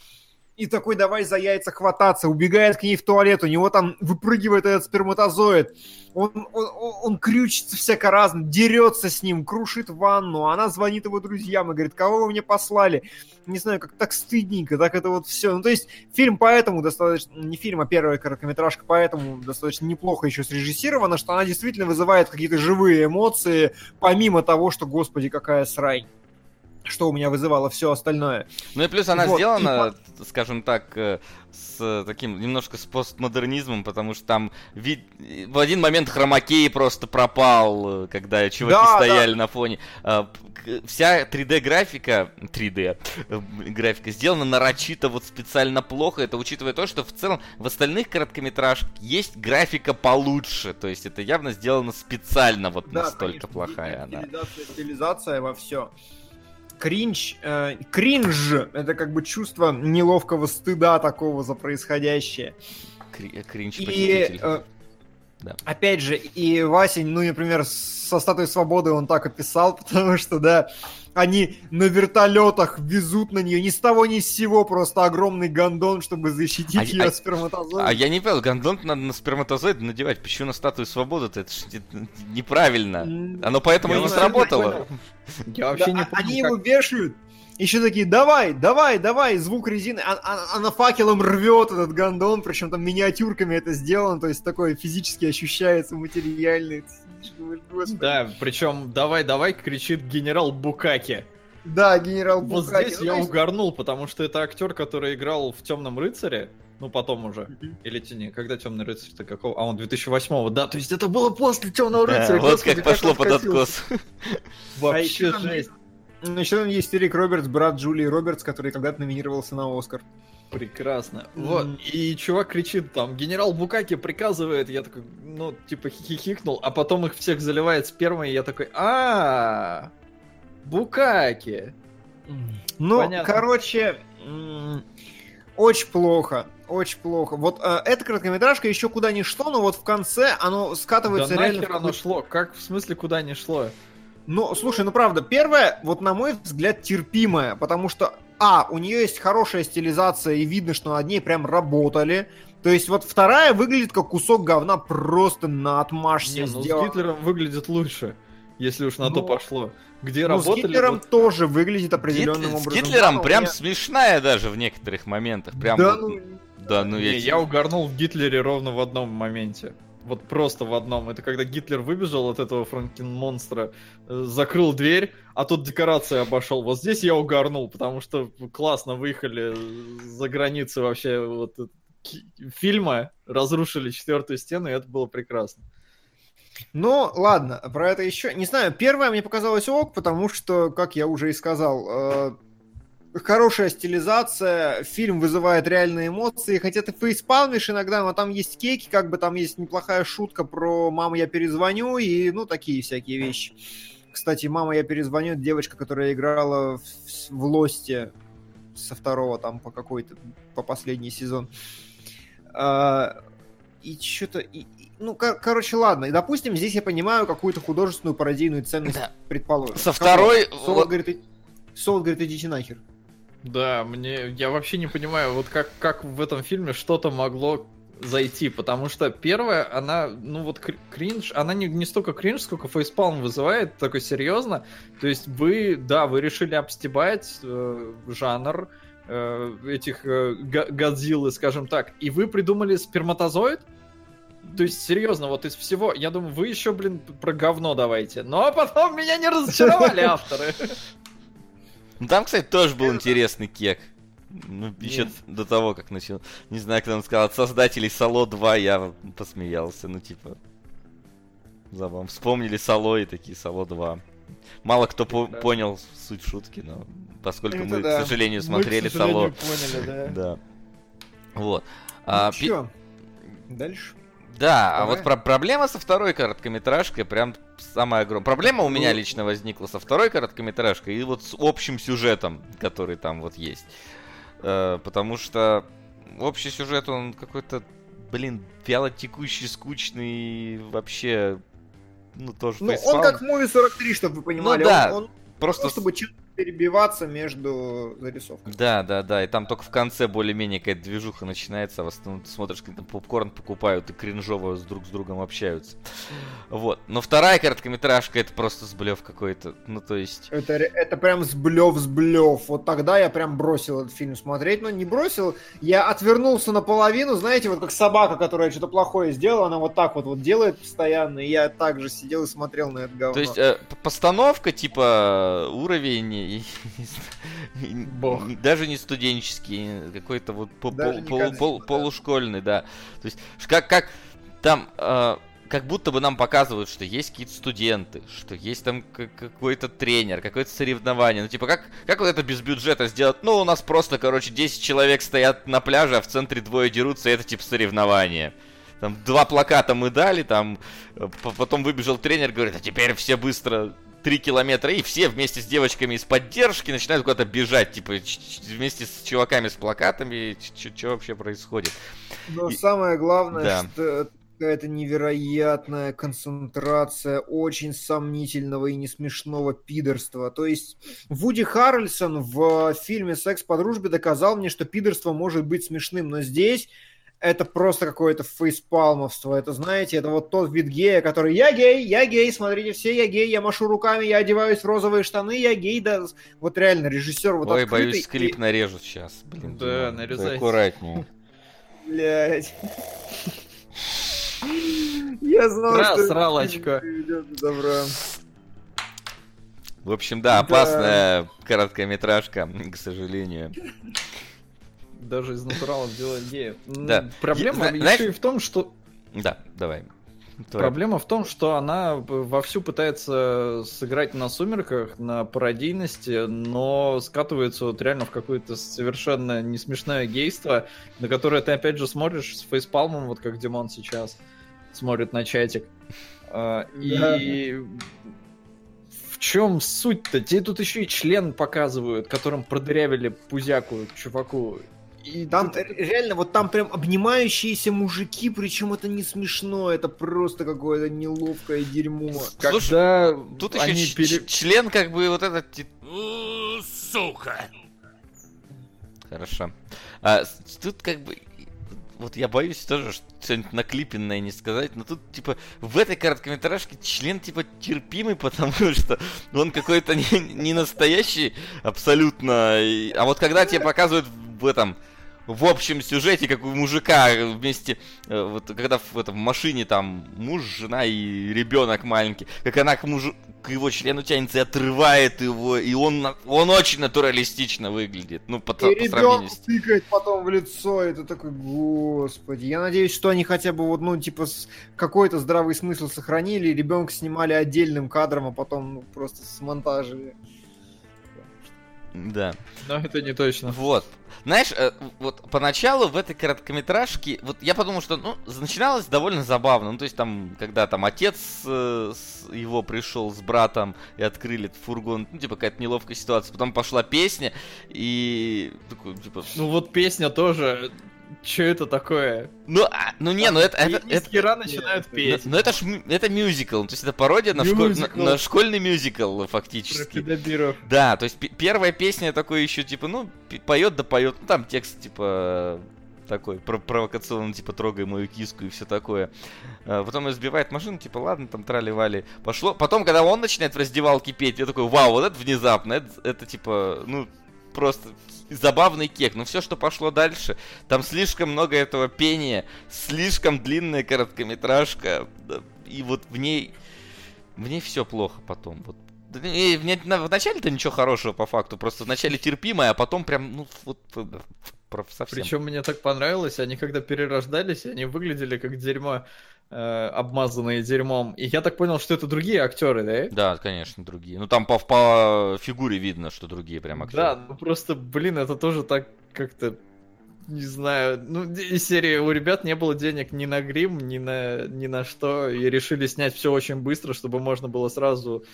и такой давай за яйца хвататься, убегает к ней в туалет, у него там выпрыгивает этот сперматозоид, он крючится всяко-разно, дерется с ним, крушит ванну, она звонит его друзьям и говорит, кого вы мне послали? Не знаю, как так стыдненько, так это вот все. Ну, то есть фильм поэтому достаточно, не фильм, а первая короткометражка, поэтому достаточно неплохо еще срежиссирована, что она действительно вызывает какие-то живые эмоции, помимо того, что, господи, какая срань. Что у меня вызывало все остальное. Ну и плюс она вот сделана, и... скажем так, с таким немножко с постмодернизмом, потому что там в один момент хромакей просто пропал, когда чуваки стояли на фоне. Вся 3D-графика сделана нарочито вот специально плохо. Это учитывая то, что в целом в остальных короткометражках есть графика получше. То есть это явно сделано специально вот настолько плохая она. Стилизация во все. Кринж — это как бы чувство неловкого стыда такого за происходящее. Кринж-посетитель. И, да. Опять же, и Васень, ну, например, со «Статуей свободы» он так описал, потому что, да, они на вертолетах везут на нее ни с того ни с сего просто огромный гондон, чтобы защитить ее от сперматозоида. А я не понял, гондон надо на сперматозоид надевать, почему на «Статую свободы»-то? Это ж неправильно. Оно поэтому и не сработало. Я вообще не понял. Они его вешают. Еще такие, давай, звук резины, она факелом рвет этот гондон, причем там миниатюрками это сделано, то есть такое физически ощущается, материальное. Да, причем давай, кричит генерал Букаки. Да, генерал Букаки. Вот здесь я угорнул, потому что это актер, который играл в «Темном рыцаре», ну потом уже, или тяни, когда «Темный рыцарь»-то какого? А он 2008-го, да, то есть это было после «Темного рыцаря». Да, вот как пошло под откос. Вообще жесть. Еще там есть Эрик Робертс, брат Джулии Робертс, который когда-то номинировался на «Оскар». Прекрасно. Вот. И чувак кричит там, генерал Букаки приказывает, я такой, ну, типа, хихикнул, а потом их всех заливает спермой, и я такой, Букаки. Ну, понятно. Короче, очень плохо. Вот эта короткометражка еще куда ни шло, но вот в конце оно скатывается реально... Да нахер оно шло? Как, в смысле, куда ни шло? Ну, слушай, ну правда, первая, вот на мой взгляд, терпимая, потому что, у нее есть хорошая стилизация, и видно, что над ней прям работали. То есть вот вторая выглядит как кусок говна просто на отмашке сделан. С Гитлером выглядит лучше, если уж на то пошло. Где работали... с Гитлером вот... тоже выглядит определенным образом. С Гитлером прям смешная даже в некоторых моментах. Прям да, вот... Я угорнул в Гитлере ровно в одном моменте. Вот просто в одном. Это когда Гитлер выбежал от этого Франкен-монстра, закрыл дверь, а тут декорации обошел. Вот здесь я угорнул, потому что классно выехали за границы вообще вот фильма, разрушили четвертую стену, и это было прекрасно. Ну, ладно, про это еще... Не знаю, первая мне показалась ок, потому что, как я уже и сказал... хорошая стилизация, фильм вызывает реальные эмоции, хотя ты фейспалмишь иногда, но там есть кейки, как бы там есть неплохая шутка про «мама, я перезвоню» и, ну, такие всякие вещи. Кстати, «мама, я перезвоню» — девочка, которая играла в «Лосте» со второго там по какой-то, по последний сезон. И что-то... Ну, короче, ладно. И, допустим, здесь я понимаю какую-то художественную пародийную ценность, да, предположим. Со второй... Солод говорит, идите нахер. Да, я вообще не понимаю, вот как в этом фильме что-то могло зайти, потому что первая, она, ну вот кринж, она не столько кринж, сколько фейспалм вызывает, такой серьезно. То есть вы решили обстебать жанр этих Годзиллы, скажем так, и вы придумали сперматозоид? То есть, серьезно, вот из всего, я думаю, вы еще, блин, про говно давайте. Но потом меня не разочаровали авторы. Ну там, кстати, тоже был интересный кек. Ну, еще до того, как начал. Не знаю, кто он сказал, от создателей Сало 2 я посмеялся. Ну, типа. Забавно. Вспомнили Сало и такие Сало 2. Мало кто понял суть шутки, но поскольку это мы, да, к сожалению, смотрели Сало. Поняли, да. Вот. Что? Дальше. Да, давай. А вот проблема со второй короткометражкой прям самая огромная. Проблема у меня лично возникла со второй короткометражкой и вот с общим сюжетом, который там вот есть. Потому что общий сюжет, он какой-то, блин, вяло текущий, скучный, вообще, ну, тоже... Ну, он как Movie 43, чтобы вы понимали. Ну, да, он просто... чтобы перебиваться между зарисовками. Да, и там только в конце более-менее какая-то движуха начинается, в основном ты смотришь, как там попкорн покупают и кринжово друг с другом общаются. Вот, но вторая короткометражка — это просто сблёв какой-то, ну то есть... Это прям сблёв, вот тогда я прям бросил этот фильм смотреть, но не бросил, я отвернулся наполовину, знаете, вот как собака, которая что-то плохое сделала, она вот так вот делает постоянно, и я также сидел и смотрел на это говно. То есть постановка, типа, уровень... Бог. Даже не студенческий, какой-то вот полушкольный, да. То есть, как там, как будто бы нам показывают, что есть какие-то студенты, что есть там какой-то тренер, какое-то соревнование. Ну, типа, как вот это без бюджета сделать? Ну, у нас просто, короче, 10 человек стоят на пляже, а в центре двое дерутся, и это, типа, соревнование. Там 2 плаката мы дали, там, потом выбежал тренер, говорит, а теперь все быстро... 3 километра, и все вместе с девочками из поддержки начинают куда-то бежать, типа, вместе с чуваками с плакатами, что вообще происходит. Но самое главное, да, что какая-то невероятная концентрация очень сомнительного и несмешного пидорства. То есть Вуди Харрельсон в фильме «Секс по дружбе» доказал мне, что пидорство может быть смешным, но здесь... Это просто какое-то фейспалмовство. Это, знаете, это вот тот вид гея, который я гей, смотрите, все я гей, я машу руками, я одеваюсь в розовые штаны, я гей, да. Вот реально, режиссер вот открытый. Ой, боюсь, клип нарежут сейчас. Блин, да, нарезайте. Аккуратнее. Блять. Я знал, что... Сралочка. Добра. В общем, да, опасная короткометражка, к сожалению. Даже из натурала сделать геев. Да. Проблема еще и в том, что... Да, давай. Проблема в том, что она вовсю пытается сыграть на сумерках, на пародийности, но скатывается вот реально в какое-то совершенно несмешное гейство, на которое ты опять же смотришь с фейспалмом, вот как Димон сейчас смотрит на чатик. И... В чем суть-то? Тебе тут еще и член показывают, которым продырявили пузяку чуваку. И там реально, вот там прям обнимающиеся мужики, причем это не смешно, это просто какое-то неловкое дерьмо. Слушай, когда тут еще член как бы вот этот... Сука! Хорошо. Тут как бы... Вот я боюсь тоже, что что-нибудь наклипенное не сказать, но тут, типа, в этой короткометражке член, типа, терпимый, потому что он какой-то не настоящий абсолютно. А вот когда тебе показывают в этом, в общем сюжете, как у мужика вместе, вот когда в этом машине там муж, жена и ребенок маленький, как она к мужу, к его члену тянется и отрывает его, и он очень натуралистично выглядит. Ну, по сравнению с... И ребенок тыкает потом в лицо, и ты такой, господи. Я надеюсь, что они хотя бы, вот, ну, типа, какой-то здравый смысл сохранили, и ребенка снимали отдельным кадром, а потом, ну, просто смонтажили. Да. Но это не точно. Вот. Знаешь, вот поначалу в этой короткометражке, вот я подумал, что ну, начиналось довольно забавно. Ну, то есть там, когда там отец его пришел с братом и открыли этот фургон, ну, типа, какая-то неловкая ситуация. Потом пошла песня и... Такой, типа... Ну, вот песня тоже... Че это такое? Ну это хера начинают петь. Ну это ж это мюзикл, то есть это пародия на школьный мюзикл фактически. Про педобиров. Да, то есть первая песня такой еще типа, ну поет да поет, ну там текст типа такой провокационный, типа трогай мою киску и все такое. Потом ее сбивает машину, типа ладно, там трали-вали. Пошло. Потом, когда он начинает в раздевалке петь, я такой, вау, вот это внезапно, это типа, ну просто забавный кек, но все, что пошло дальше, там слишком много этого пения, слишком длинная короткометражка, и вот в ней все плохо потом. Вот. И вначале-то ничего хорошего по факту, просто вначале терпимое, а потом прям, ну, вот совсем. Причем мне так понравилось, они когда перерождались, они выглядели как дерьмо, обмазанные дерьмом. И я так понял, что это другие актеры, да? Да, конечно, другие. Ну там по фигуре видно, что другие прям актеры. Да, ну просто, блин, это тоже так как-то, не знаю, ну из серии у ребят не было денег ни на грим, ни на что, и решили снять все очень быстро, чтобы можно было сразу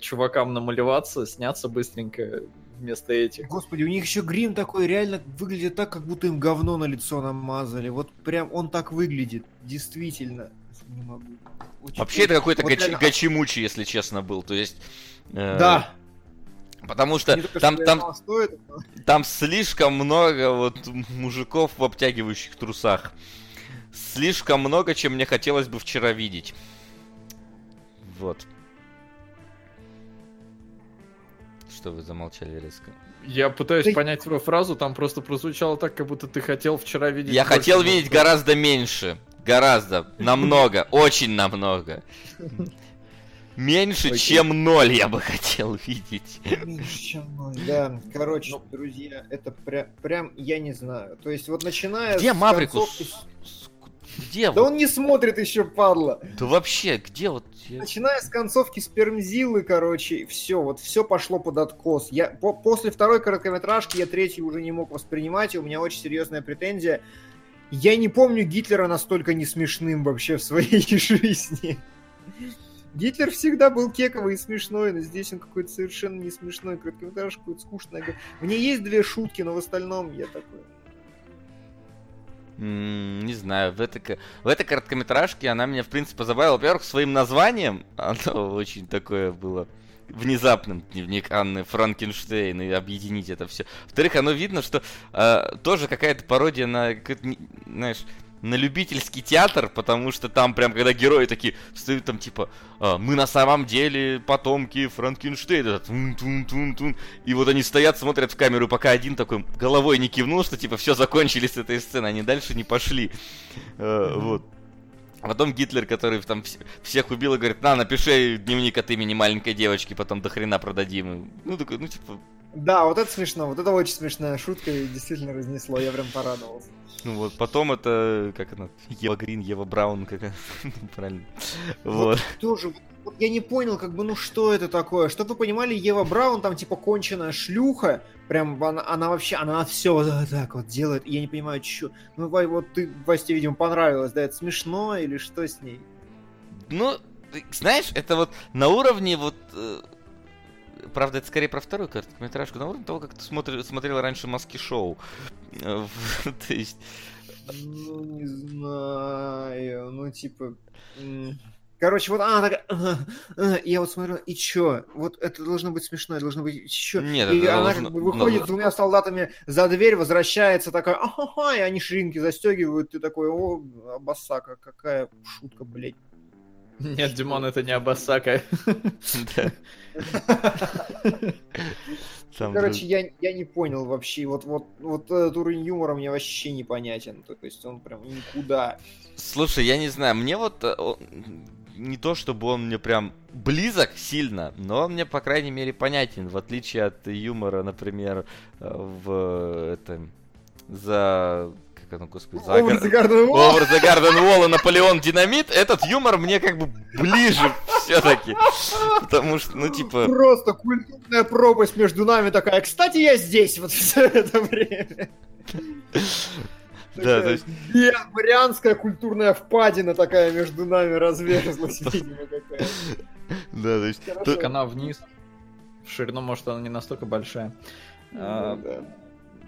чувакам намалеваться, сняться быстренько вместо этих. Господи, у них еще грим такой реально выглядит так, как будто им говно на лицо намазали. Вот прям он так выглядит, действительно. Не могу. Вообще это какой-то вот гачимучи, если честно, был. То есть. Да. Потому что там слишком много вот мужиков в обтягивающих трусах. Слишком много, чем мне хотелось бы вчера видеть. Вот. Что вы замолчали резко? Я пытаюсь понять твою фразу, там просто прозвучало так, как будто ты хотел вчера видеть... Я хотел видеть гораздо меньше. Гораздо. Намного. Очень намного. Меньше, чем 0 я бы хотел видеть. Меньше, чем 0, да. Короче, друзья, это прям, я не знаю. То есть вот начиная... Где Маврикус? Где? Да он не смотрит еще, падла. Да вообще, где вот... Начиная с концовки Спермзилы, короче, все, вот все пошло под откос. После второй короткометражки я третью уже не мог воспринимать, и у меня очень серьезная претензия. Я не помню Гитлера настолько не смешным вообще в своей жизни. Гитлер всегда был кековый и смешной, но здесь он какой-то совершенно не смешной, короткометражка какой-то скучная. Мне есть две шутки, но в остальном я такой... Не знаю, в этой короткометражке она меня, в принципе, забавила. Во-первых, своим названием оно очень такое было внезапным. Дневник Анны Франкенштейн, и объединить это все. Во-вторых, оно видно, что тоже какая-то пародия на, знаешь, на любительский театр, потому что там прям, когда герои такие встают там типа «Мы на самом деле потомки Франкенштейна». Тун-тун-тун-тун. И вот они стоят, смотрят в камеру, пока один такой головой не кивнул, что типа все закончили с этой сцены, они дальше не пошли. Вот. А потом Гитлер, который там всех убил, и говорит: «На, напиши дневник от имени маленькой девочки, потом до хрена продадим». Ну такой, ну типа... Да, вот это смешно, вот это очень смешная шутка, и действительно разнесло, я прям порадовался. Ну вот, потом это, как она, Ева Грин, Ева Браун, как она, правильно. Вот. Тоже, вот я не понял, как бы, ну что это такое? Чтобы вы понимали, Ева Браун там типа конченая шлюха, прям она вообще, она все вот так вот делает, и я не понимаю, что... Ну, вот ты, Васте, видимо, понравилось, да, это смешно или что с ней? Ну, знаешь, это вот на уровне вот... Правда, это скорее про вторую короткометражку, на уровне того, как ты смотрел раньше «Маски-шоу». То есть... Ну, не знаю, ну, типа... Короче, вот она такая... Я вот смотрю, и чё? Вот это должно быть смешно, это должно быть чё? Нет, и она должно... как бы выходит с двумя солдатами за дверь, возвращается такая... И они ширинки застёгивают, ты такой, о, обоссака, какая шутка, блядь. Нет, Димон, это не Абасака. Короче, я не понял вообще. Вот этот уровень юмора мне вообще непонятен. То есть он прям никуда. Слушай, я не знаю, мне вот... Не то, чтобы он мне прям близок сильно, но он мне, по крайней мере, понятен. В отличие от юмора, например, в... это за... как он, господи, Over the Garden Wall. Over the Garden Wall и Наполеон Динамит, этот юмор мне как бы ближе все-таки. Потому что, ну, типа... Просто культурная пропасть между нами такая. Кстати, я здесь вот в это время. Да, то есть... Брянская культурная впадина такая между нами разверзлась, видимо, какая-то. Да, то есть... Только она вниз. В ширину, может, она не настолько большая.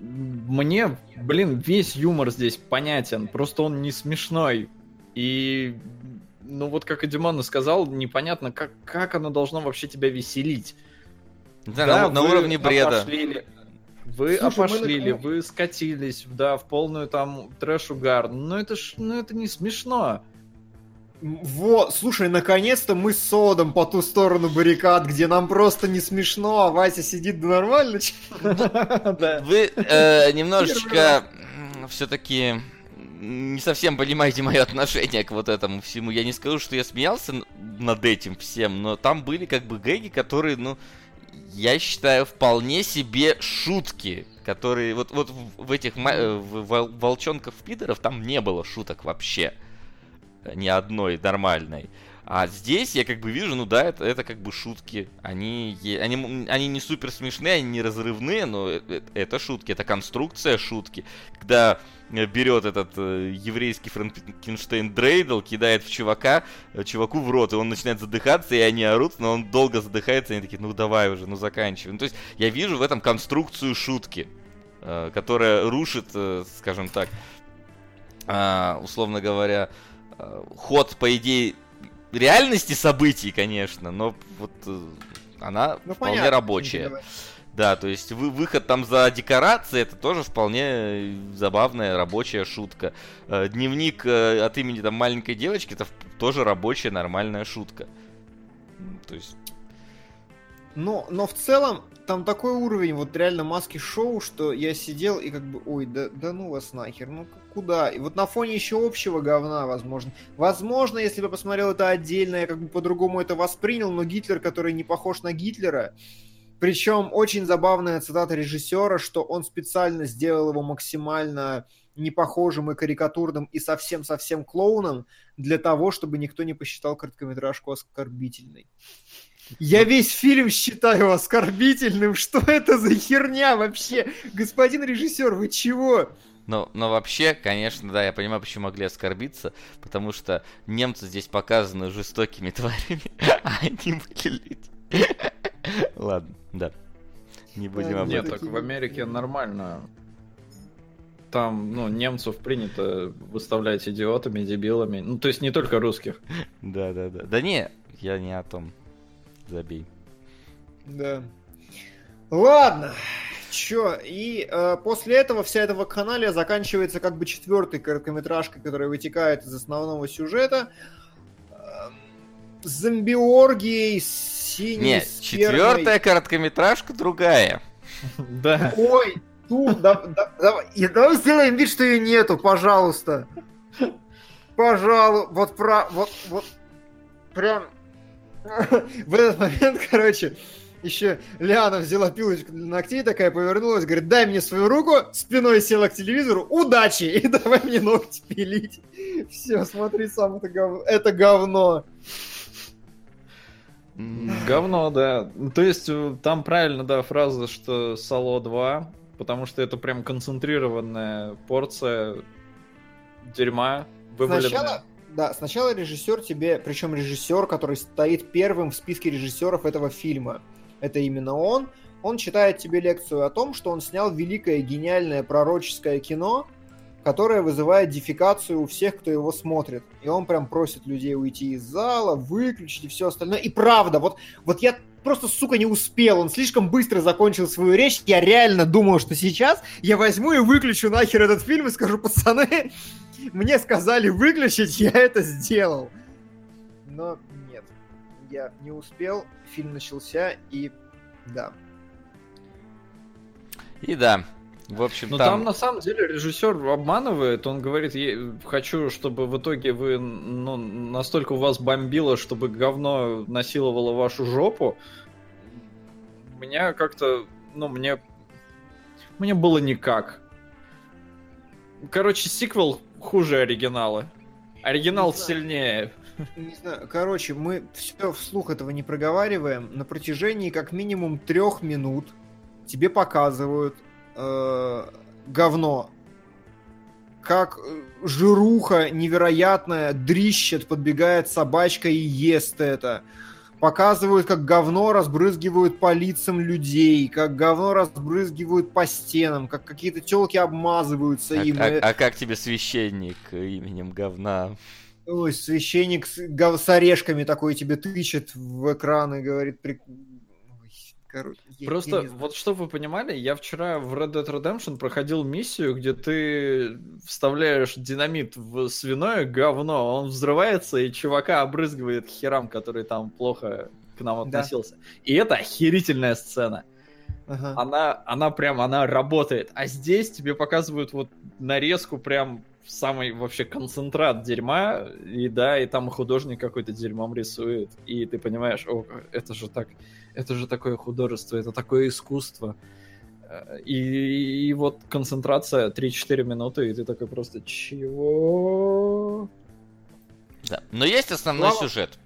Мне, блин, весь юмор здесь понятен, просто он не смешной. И, ну вот как и Димон сказал, непонятно, как оно должно вообще тебя веселить. Да, да, на уровне бреда. Вы опошлили, вы скатились, да, в полную там трэш-угар. Но это ж, ну это не смешно. Вот, слушай, наконец-то мы с Содом по ту сторону баррикад, где нам просто не смешно, а Вася сидит нормально. Вы немножечко все-таки не совсем понимаете мое отношение к вот этому всему. Я не скажу, что я смеялся над этим всем, но там были как бы гэги, которые, ну, я считаю, вполне себе шутки, которые вот в этих волчонков-пидоров там не было шуток вообще. Ни одной нормальной. А здесь я как бы вижу, ну да, это как бы шутки. Они не супер смешные, они не разрывные, но это шутки, это конструкция шутки. Когда берет этот еврейский Франкенштейн дрейдл, кидает в чуваку в рот, и он начинает задыхаться, и они орут, но он долго задыхается, и они такие, ну давай уже, ну заканчивай. Ну, то есть я вижу в этом конструкцию шутки, которая рушит, скажем так, условно говоря, ход, по идее, реальности событий, конечно, но вот она, ну, вполне понятно, рабочая. Да, то есть выход там за декорации, это тоже вполне забавная рабочая шутка. Дневник от имени там маленькой девочки, это тоже рабочая нормальная шутка. То есть... Но в целом там такой уровень вот реально маски-шоу, что я сидел и как бы, ой, да ну вас нахер, ну куда? И вот на фоне еще общего говна, возможно. Возможно, если бы посмотрел это отдельно, я как бы по-другому это воспринял, но Гитлер, который не похож на Гитлера, причем очень забавная цитата режиссера, что он специально сделал его максимально непохожим и карикатурным и совсем-совсем клоуном для того, чтобы никто не посчитал короткометражку оскорбительной. Я весь фильм считаю оскорбительным. Что это за херня вообще? Господин режиссер, вы чего? Но вообще, конечно, да, я понимаю, почему могли оскорбиться. Потому что немцы здесь показаны жестокими тварями, а они были люди. Ладно, да. Не будем об этом. Нет, так в Америке нормально. Там, ну, немцев принято выставлять идиотами, дебилами. Ну, то есть не только русских. Да. Да не, я не о том. Забей. Да. Ладно. Чё, и после этого вся эта вакханалия заканчивается как бы четвертой короткометражкой, которая вытекает из основного сюжета. Зомби-оргией, синей спермой. Четвертая короткометражка другая. Да. Ой, давай сделаем вид, что ее нету, пожалуйста. Пожалуй, вот прям... В этот момент, короче, еще Лиана взяла пилочку для ногтей, такая повернулась, говорит, дай мне свою руку, спиной села к телевизору, удачи, и давай мне ногти пилить. Все, смотри сам это говно. Говно, да. То есть там правильно, да, фраза, что Сало 2, потому что это прям концентрированная порция дерьма вываленная. Сначала режиссер тебе, причем режиссер, который стоит первым в списке режиссеров этого фильма, это именно он читает тебе лекцию о том, что он снял великое, гениальное, пророческое кино, которое вызывает дефекацию у всех, кто его смотрит. И он прям просит людей уйти из зала, выключить и все остальное. И правда, вот я просто, сука, не успел, он слишком быстро закончил свою речь, я реально думал, что сейчас я возьму и выключу нахер этот фильм и скажу, пацаны... Мне сказали выключить, я это сделал. Но нет, я не успел, фильм начался, и да. И да, в общем, но там на самом деле режиссер обманывает, он говорит, я хочу, чтобы в итоге вы, ну, настолько у вас бомбило, чтобы говно насиловало вашу жопу. Меня как-то, ну, мне было никак. Короче, сиквел хуже оригинала. Оригинал сильнее. Не знаю, короче, мы все вслух этого не проговариваем. На протяжении как минимум 3 минут тебе показывают говно. Как жируха невероятная дрищет, подбегает собачка и ест это. Показывают, как говно разбрызгивают по лицам людей, как говно разбрызгивают по стенам, как какие-то тёлки обмазываются им. А как тебе священник именем говна? Ой, священник с орешками такой тебе тычет в экран и говорит... Короче, просто вот чтобы вы понимали, я вчера в Red Dead Redemption проходил миссию, где ты вставляешь динамит в свиное говно, он взрывается и чувака обрызгивает к херам, который там плохо к нам относился. Да. И это охерительная сцена. Ага. Она прям, она работает. А здесь тебе показывают вот нарезку прям самый вообще концентрат дерьма, и да, и там художник какой-то дерьмом рисует, и ты понимаешь, о, это же так, это же такое художество, это такое искусство. И вот концентрация 3-4 минуты, и ты такой просто, чего? Да, но есть основной сюжет.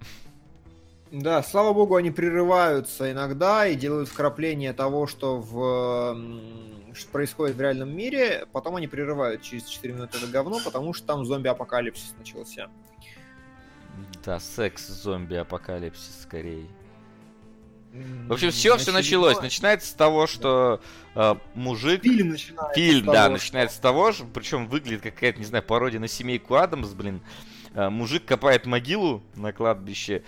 Да, слава богу, они прерываются иногда и делают вкрапление того, что происходит в реальном мире, потом они прерывают через 4 минуты это говно, потому что там зомби-апокалипсис начался. Да, секс-зомби-апокалипсис скорее. В общем, все началось. Начинается с того, что мужик... Фильм начинается с того, что, причем выглядит какая-то, не знаю, пародия на семейку Адамс, блин. Мужик копает могилу на кладбище,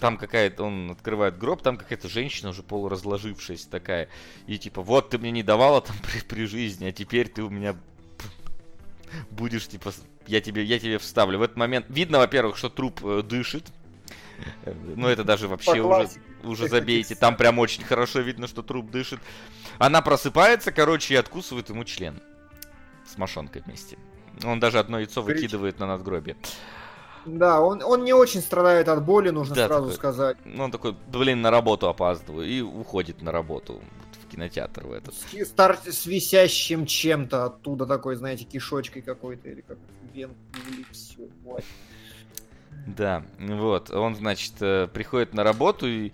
там какая-то, он открывает гроб, там какая-то женщина уже полуразложившаяся такая, и типа, вот ты мне не давала там при жизни, а теперь ты у меня будешь, типа, я тебе вставлю. В этот момент видно, во-первых, что труп дышит, но это даже вообще уже забейте, там прям очень хорошо видно, что труп дышит. Она просыпается, короче, и откусывает ему член с мошонкой вместе. Он даже одно яйцо выкидывает на надгробие. Да, он не очень страдает от боли, нужно сразу сказать. Он такой, блин, на работу опаздываю. И уходит на работу в кинотеатр в этот. С висящим чем-то оттуда такой, знаете, кишочкой какой-то. Или как вен, или все, вот. Да, вот. Он, значит, приходит на работу и,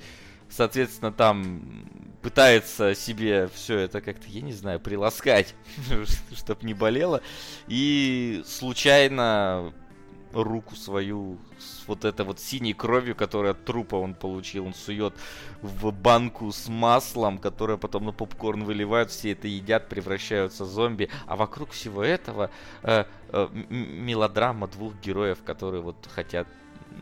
соответственно, там пытается себе все это как-то, я не знаю, приласкать, чтоб не болело. И случайно руку свою с вот этой вот синей кровью, которую от трупа он получил, он сует в банку с маслом, которое потом на попкорн выливают, все это едят, превращаются в зомби. А вокруг всего этого мелодрама двух героев, которые вот хотят...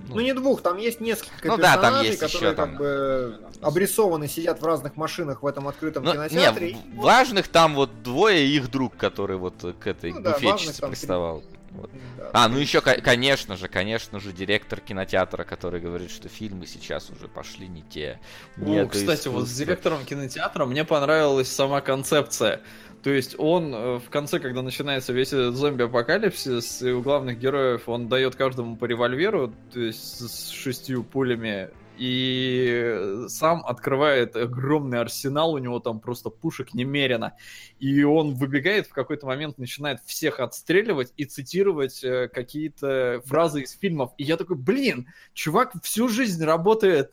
Ну, не двух, там есть несколько персонажей, есть которые еще, как бы обрисованы, сидят в разных машинах в этом открытом кинотеатре. Нет, важных там вот двое и их друг, который вот к этой буфетчице приставал. Вот. Да, ну еще, конечно же, директор кинотеатра, который говорит, что фильмы сейчас уже пошли не те. Ну, кстати, вот с директором кинотеатра мне понравилась сама концепция. То есть он в конце, когда начинается весь этот зомби-апокалипсис, и у главных героев он дает каждому по револьверу, то есть с 6 пулями, и сам открывает огромный арсенал, у него там просто пушек немерено. И он выбегает в какой-то момент, начинает всех отстреливать и цитировать какие-то фразы из фильмов. И я такой, блин, чувак всю жизнь работает,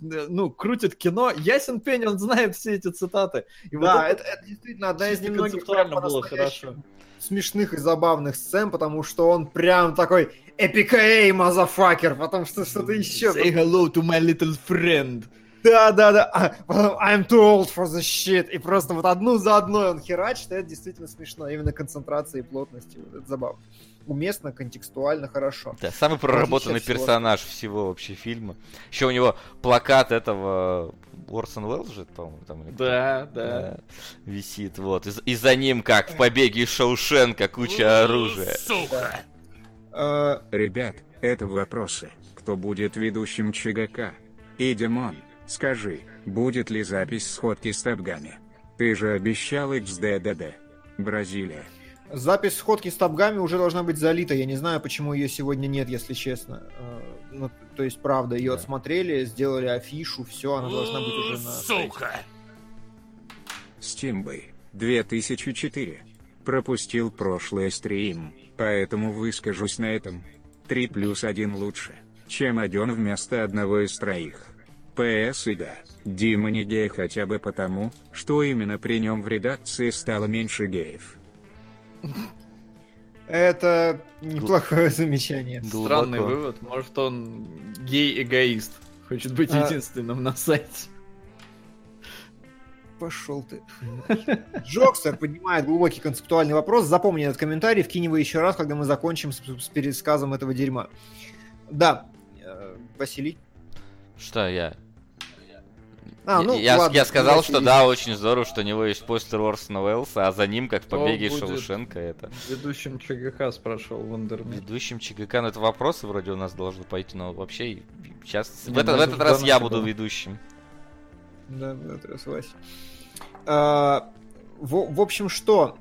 крутит кино, ясен пень, он знает все эти цитаты. И да, вот это действительно одна из немногих было хорошо смешных и забавных сцен, потому что он прям такой эпикэй, мазафакер, потом что-то еще. Say hello to my little friend. Да. I'm too old for the shit. И просто вот одну за одной он херачит, и это действительно смешно. Именно концентрация и плотность. Это забавно. Уместно, контекстуально, хорошо. Да, самый проработанный персонаж всего вообще фильма. Еще у него плакат этого... Орсон Уэллс же, по-моему, там... Да. Висит, вот. И за ним, как в «Побеге из Шоушенка», куча оружия. Сука! Ребят, это вопросы. Кто будет ведущим ЧГК? И, Димон, скажи, будет ли запись сходки с Топгами? Ты же обещал XDDD. Бразилия. Запись сходки с Топгами уже должна быть залита. Я не знаю, почему ее сегодня нет, если честно. То есть, правда, ее отсмотрели, сделали афишу, все, она должна быть уже на... Сука! Стимбэй, 2004. Пропустил прошлый стрим, поэтому выскажусь на этом. 3+1 лучше, чем один вместо одного из троих. П.С. и да, Дима не гей хотя бы потому, что именно при нем в редакции стало меньше геев. Это неплохое замечание. Странный вывод. Может, он гей-эгоист. Хочет быть единственным на сайте. Пошел ты. Джокстер поднимает глубокий концептуальный вопрос. Запомни этот комментарий, вкинь его еще раз, когда мы закончим с пересказом этого дерьма. Да, Василий. Что я? Я сказал, Василий, что да, очень здорово, что у него есть постер Орсона Уэллса, а за ним, как в «Побеге из Шоушенка», это... Ведущим ЧГК спрашивал Вандермин. Ведущим ЧГК, ну это вопросы вроде у нас должны пойти, но вообще сейчас... В этот раз я буду ведущим. Да, согласен. В общем, что?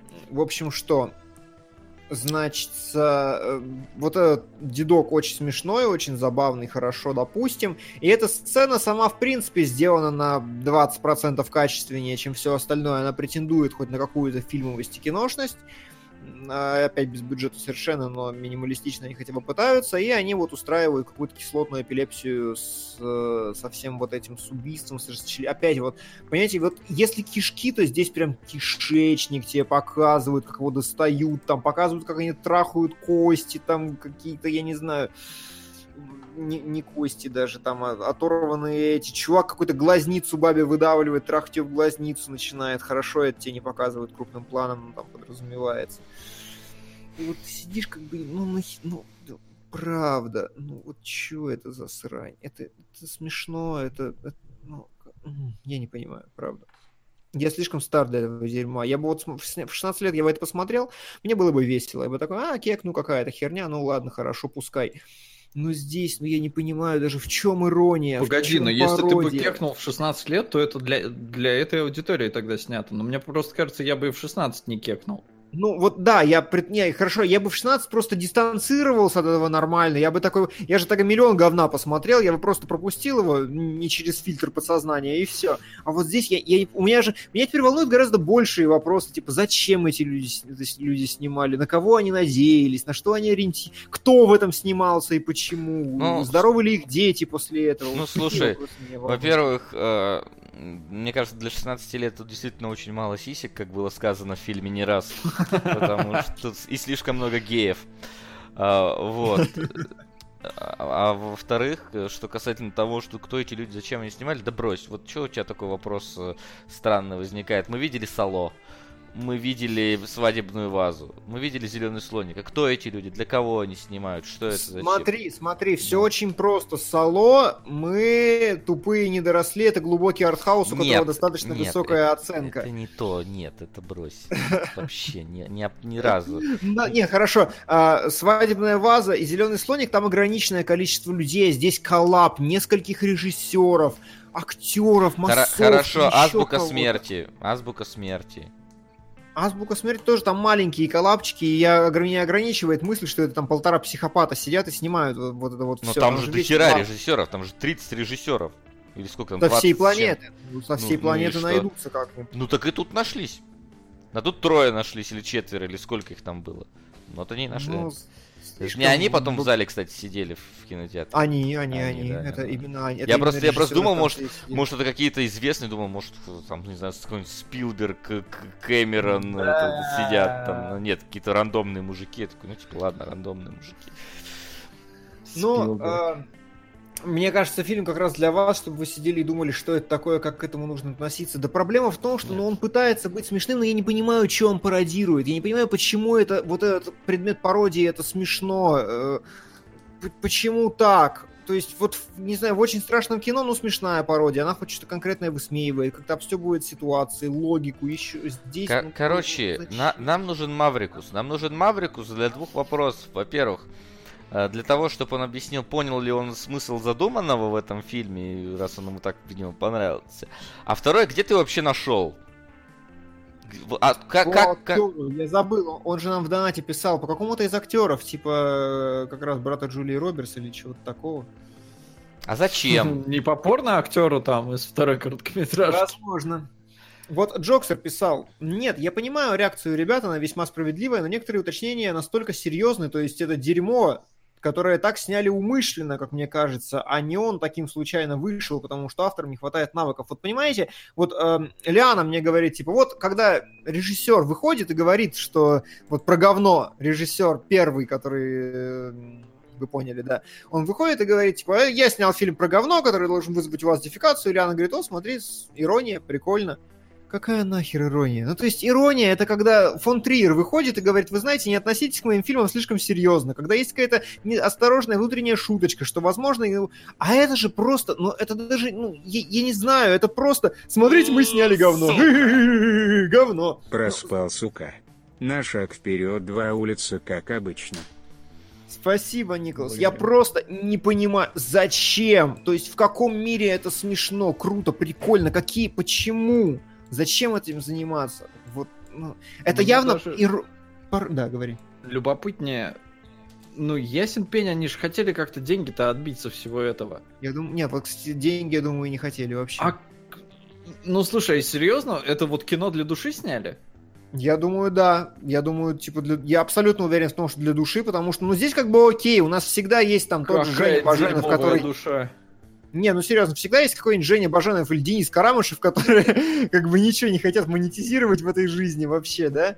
Значит, вот этот дедок очень смешной, очень забавный, хорошо, допустим. И эта сцена сама, в принципе, сделана на 20% качественнее, чем все остальное. Она претендует хоть на какую-то фильмовость и киношность. Опять без бюджета совершенно, но минималистично они хотя бы пытаются, и они вот устраивают какую-то кислотную эпилепсию со всем вот этим с убийством. Опять вот, понимаете, вот если кишки, то здесь прям кишечник тебе показывают, как его достают, там показывают, как они трахают кости, там какие-то, я не знаю, не кости даже, там оторванные эти. Чувак какую-то глазницу бабе выдавливает, трахать ее в глазницу начинает. Хорошо, это тебе не показывают крупным планом, там подразумевается. И вот ты сидишь как бы, да, правда, вот чё это за срань? Это смешно, я не понимаю, правда. Я слишком стар для этого дерьма. Я бы вот в 16 лет я бы это посмотрел, мне было бы весело. Я бы такой, кек, какая-то херня, ладно, хорошо, пускай. Но здесь, я не понимаю даже, в чем ирония. Погоди, но если ты бы кекнул в 16 лет, то это для этой аудитории тогда снято. Но мне просто кажется, я бы и в 16 не кекнул. Я бы в 16 просто дистанцировался от этого нормально. Я бы такой, я же так миллион говна посмотрел, я бы просто пропустил его не через фильтр подсознания, и все. А вот здесь меня теперь волнуют гораздо большие вопросы, типа, зачем эти люди снимали, на кого они надеялись, на что они ориентировались, кто в этом снимался и почему, здоровы ли их дети после этого. Слушай, во-первых, мне кажется, для 16 лет тут действительно очень мало сисек, как было сказано в фильме не раз. Потому что тут и слишком много геев. Вот. А во-вторых, что касательно того, что кто эти люди, зачем они снимали, да брось. Вот что у тебя такой вопрос странный возникает? Мы видели Сало, мы видели свадебную вазу, мы видели зеленый слоник. А кто эти люди? Для кого они снимают? Что это за чип? Смотри, все очень просто. Сало, мы тупые не доросли, это глубокий артхаус, у которого достаточно высокая оценка. Это не то, это брось. Вообще, ни разу. Не, хорошо. Свадебная ваза и зеленый слоник, там ограниченное количество людей. Здесь коллаб нескольких режиссеров, актеров, массовки. Хорошо, Азбука смерти. Азбука смерти тоже там маленькие коллапчики, и меня ограничивает мысль, что это там 1.5 психопата сидят и снимают вот это вот все. Но там же дохера режиссеров, там же 30 режиссеров. Или сколько там? Со всей планеты найдутся как-нибудь. Так и тут нашлись. А тут 3 нашлись, или 4, или сколько их там было. Вот они и нашли. Не они потом в зале, кстати, сидели в кинотеатре. Они. Да, это именно они. Я просто думал, может, это какие-то известные, там, не знаю, какой-нибудь Спилберг, Кэмерон сидят там. Но нет, какие-то рандомные мужики. Я такой, ладно, рандомные мужики. Мне кажется, фильм как раз для вас, чтобы вы сидели и думали, что это такое, как к этому нужно относиться. Да проблема в том, что он пытается быть смешным, но я не понимаю, что он пародирует. Я не понимаю, почему это вот этот предмет пародии, это смешно. Почему так? То есть, не знаю, в «Очень страшном кино», смешная пародия, она хоть что-то конкретное высмеивает, как-то обстёбывает ситуации, логику, еще здесь... Короче, нам нужен Маврикус. Нам нужен Маврикус для 2 вопросов. Во-первых, для того, чтобы он объяснил, понял ли он смысл задуманного в этом фильме, раз он ему так, видимо, понравился. А второе, где ты его вообще нашел? Я забыл, он же нам в донате писал по какому-то из актеров, типа как раз брата Джулии Робертс или чего-то такого. А зачем? Не по порно актеру там из 2-й короткометражки? Возможно. Вот Джоксер писал: нет, я понимаю реакцию ребят, она весьма справедливая, но некоторые уточнения настолько серьезны, то есть это дерьмо, которое так сняли умышленно, как мне кажется, а не он таким случайно вышел, потому что авторам не хватает навыков. Вот понимаете, вот Лиана мне говорит, типа, вот когда режиссер выходит и говорит, что вот про говно режиссер первый, который... вы поняли, да. Он выходит и говорит, типа, я снял фильм про говно, который должен вызвать у вас дефекацию. Лиана говорит, о, смотри, ирония, прикольно. Какая нахер ирония? Ну, то есть ирония — это когда фон Триер выходит и говорит, вы знаете, не относитесь к моим фильмам слишком серьезно, когда есть какая-то неосторожная внутренняя шуточка, что, возможно... А это же просто... Ну, это даже... Ну, я не знаю, это просто... Смотрите, мы сняли говно. Говно. Проспал, сука. На шаг вперед, два улицы, как обычно. Спасибо, Николас. Я просто не понимаю, зачем? То есть в каком мире это смешно, круто, прикольно? Какие, почему? Зачем этим заниматься? Вот, ну, это мне явно... Даже... Да, говори. Любопытнее... Ну, ясен пень, они же хотели как-то деньги-то отбить со всего этого. Я думаю... Нет, вот, кстати, деньги, я думаю, не хотели вообще. А... Ну, слушай, серьезно? Это вот кино для души сняли? Я думаю, да. Я думаю, типа, я абсолютно уверен в том, что для души, потому что, ну, здесь как бы окей, у нас всегда есть там тот же Женя Баженов, который... Душа. Не, ну, серьезно, всегда есть какой-нибудь Женя Баженов или Денис Карамышев, которые как бы ничего не хотят монетизировать в этой жизни вообще, да?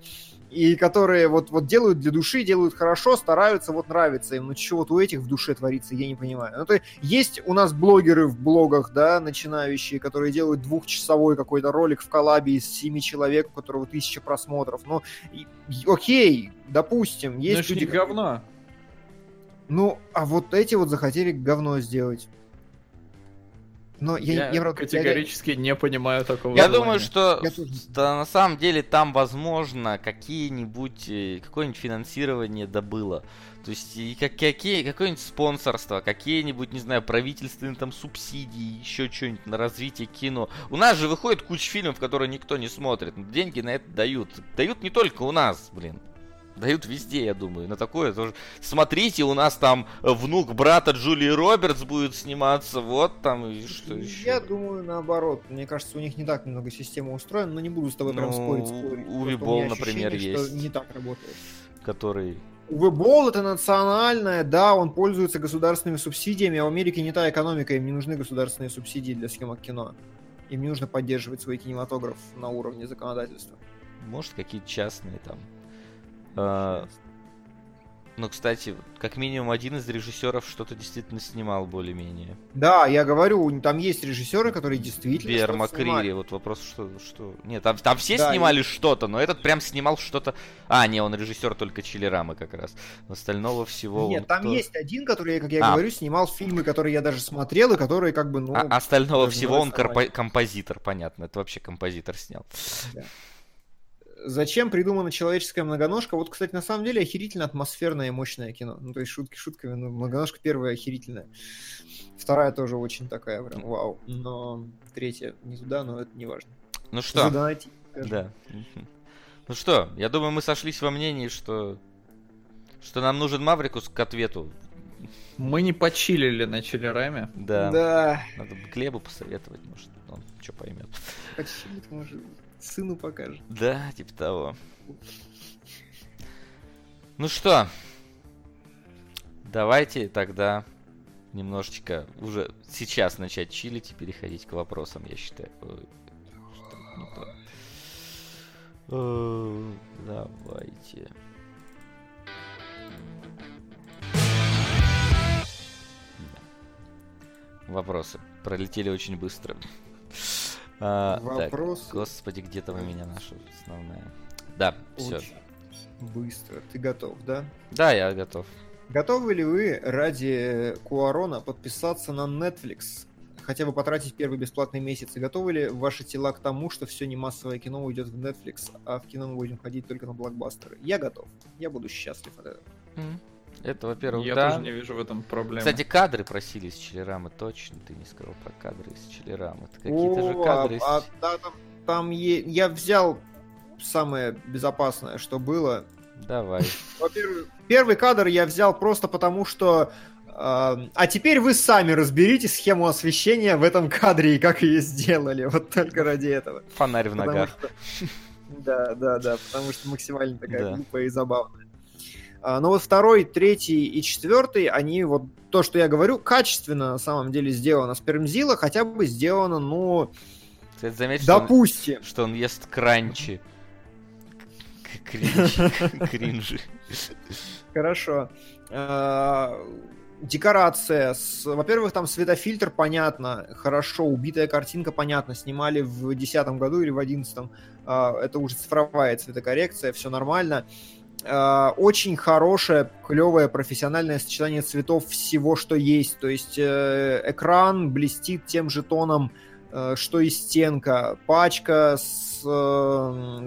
И которые вот делают для души, делают хорошо, стараются, вот нравится им. Но что вот у этих в душе творится, я не понимаю. Ну, то есть у нас блогеры в блогах, да, начинающие, которые делают двухчасовой какой-то ролик в коллабе из 7 человек, у которого 1000 просмотров. Ну, окей, допустим, есть люди... Ну, говно. Ну, а вот эти вот захотели говно сделать. Но я категорически не понимаю такого. Я думаю, что на самом деле там, возможно, какое-нибудь финансирование добыло. То есть и какое-нибудь спонсорство, какие-нибудь, не знаю, правительственные там субсидии, еще что-нибудь на развитие кино. У нас же выходит куча фильмов, которые никто не смотрит. Но деньги на это дают. Дают не только у нас, блин. Дают везде, я думаю, на такое тоже. Смотрите, у нас там внук брата Джулии Робертс будет сниматься, вот там, и что еще. Я думаю, наоборот, мне кажется, у них не так много система устроена, но не буду с тобой прям спорить. Уве Болл, например, ощущение, есть. Не так работает. Который... Уве Болл — это национальное, да, он пользуется государственными субсидиями, а в Америке не та экономика, им не нужны государственные субсидии для съемок кино. Им не нужно поддерживать свой кинематограф на уровне законодательства. Может, какие-то частные там... Ну, кстати, как минимум один из режиссеров что-то действительно снимал более-менее. Да, я говорю, там есть режиссеры, которые действительно снимали. Бер Макрири, вот вопрос, что... Нет, там все да, снимали что-то, но этот прям снимал что-то... А, не, он режиссер только Чиллерамы как раз. Остального всего... Нет, там есть один, который, как я говорю, снимал фильмы, которые я даже смотрел, и которые как бы... ну. Остального всего он композитор, понятно. Это вообще композитор снял. Да. Зачем придумана человеческая многоножка? Вот, кстати, на самом деле охерительно атмосферное и мощное кино. Ну, то есть шутки шутками, но многоножка первая охерительная. Вторая тоже очень такая, прям, вау. Но третья не туда, но это не важно. Ну что? Задонать, да. Ну что, я думаю, мы сошлись во мнении, что нам нужен Маврикус к ответу. Мы не почилили на Чиллераме. Да. Надо бы Глебу посоветовать, может, он что поймет. Почилить может... Сыну покажет. Да, типа того. Ну что, давайте тогда немножечко уже сейчас начать чилить и переходить к вопросам, я считаю. Давайте. Вопросы пролетели очень быстро. Вопрос. Так, господи, где там у меня наша основная. Да, все. Быстро. Ты готов, да? Да, я готов. Готовы ли вы ради Куарона подписаться на Netflix? Хотя бы потратить первый бесплатный месяц? И готовы ли ваши тела к тому, что все не массовое кино уйдет в Netflix, а в кино мы будем ходить только на блокбастеры? Я готов. Я буду счастлив от этого. Это, во-первых, я тоже не вижу в этом проблемы. Кстати, кадры просили из Чиллерамы, точно. Ты не сказал про кадры из Чиллерамы. Это какие-то же кадры из... Да, я взял самое безопасное, что было. Давай. Во-первых, первый кадр я взял просто потому, что А теперь вы сами разберите схему освещения в этом кадре и как ее сделали. Вот только ради этого. Фонарь в ногах. Да, потому что максимально такая глупая и забавная. Но вот второй, третий и четвертый, они вот то, что я говорю, качественно на самом деле сделано. Спермзила хотя бы сделано, ну... Кстати, заметь, допустим. Что он ест кранчи. Кринжи. Хорошо. Декорация. Во-первых, там светофильтр, понятно, хорошо, убитая картинка, понятно, снимали в 2010 году или в 2011. Это уже цифровая цветокоррекция, все нормально. Очень хорошее, клевое, профессиональное сочетание цветов всего, что есть. То есть экран блестит тем же тоном, что и стенка. Пачка с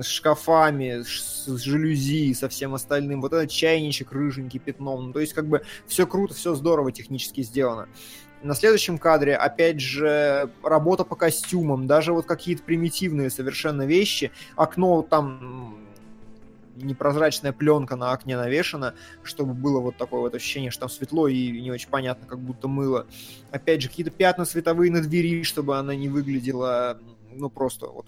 шкафами, с жалюзи, со всем остальным. Вот этот чайничек рыженький пятном. Ну, то есть как бы все круто, все здорово технически сделано. На следующем кадре, опять же, работа по костюмам. Даже вот какие-то примитивные совершенно вещи. Окно там... непрозрачная пленка на окне навешена, чтобы было вот такое вот ощущение, что там светло и не очень понятно, как будто мыло. Опять же, какие-то пятна световые на двери, чтобы она не выглядела, ну, просто вот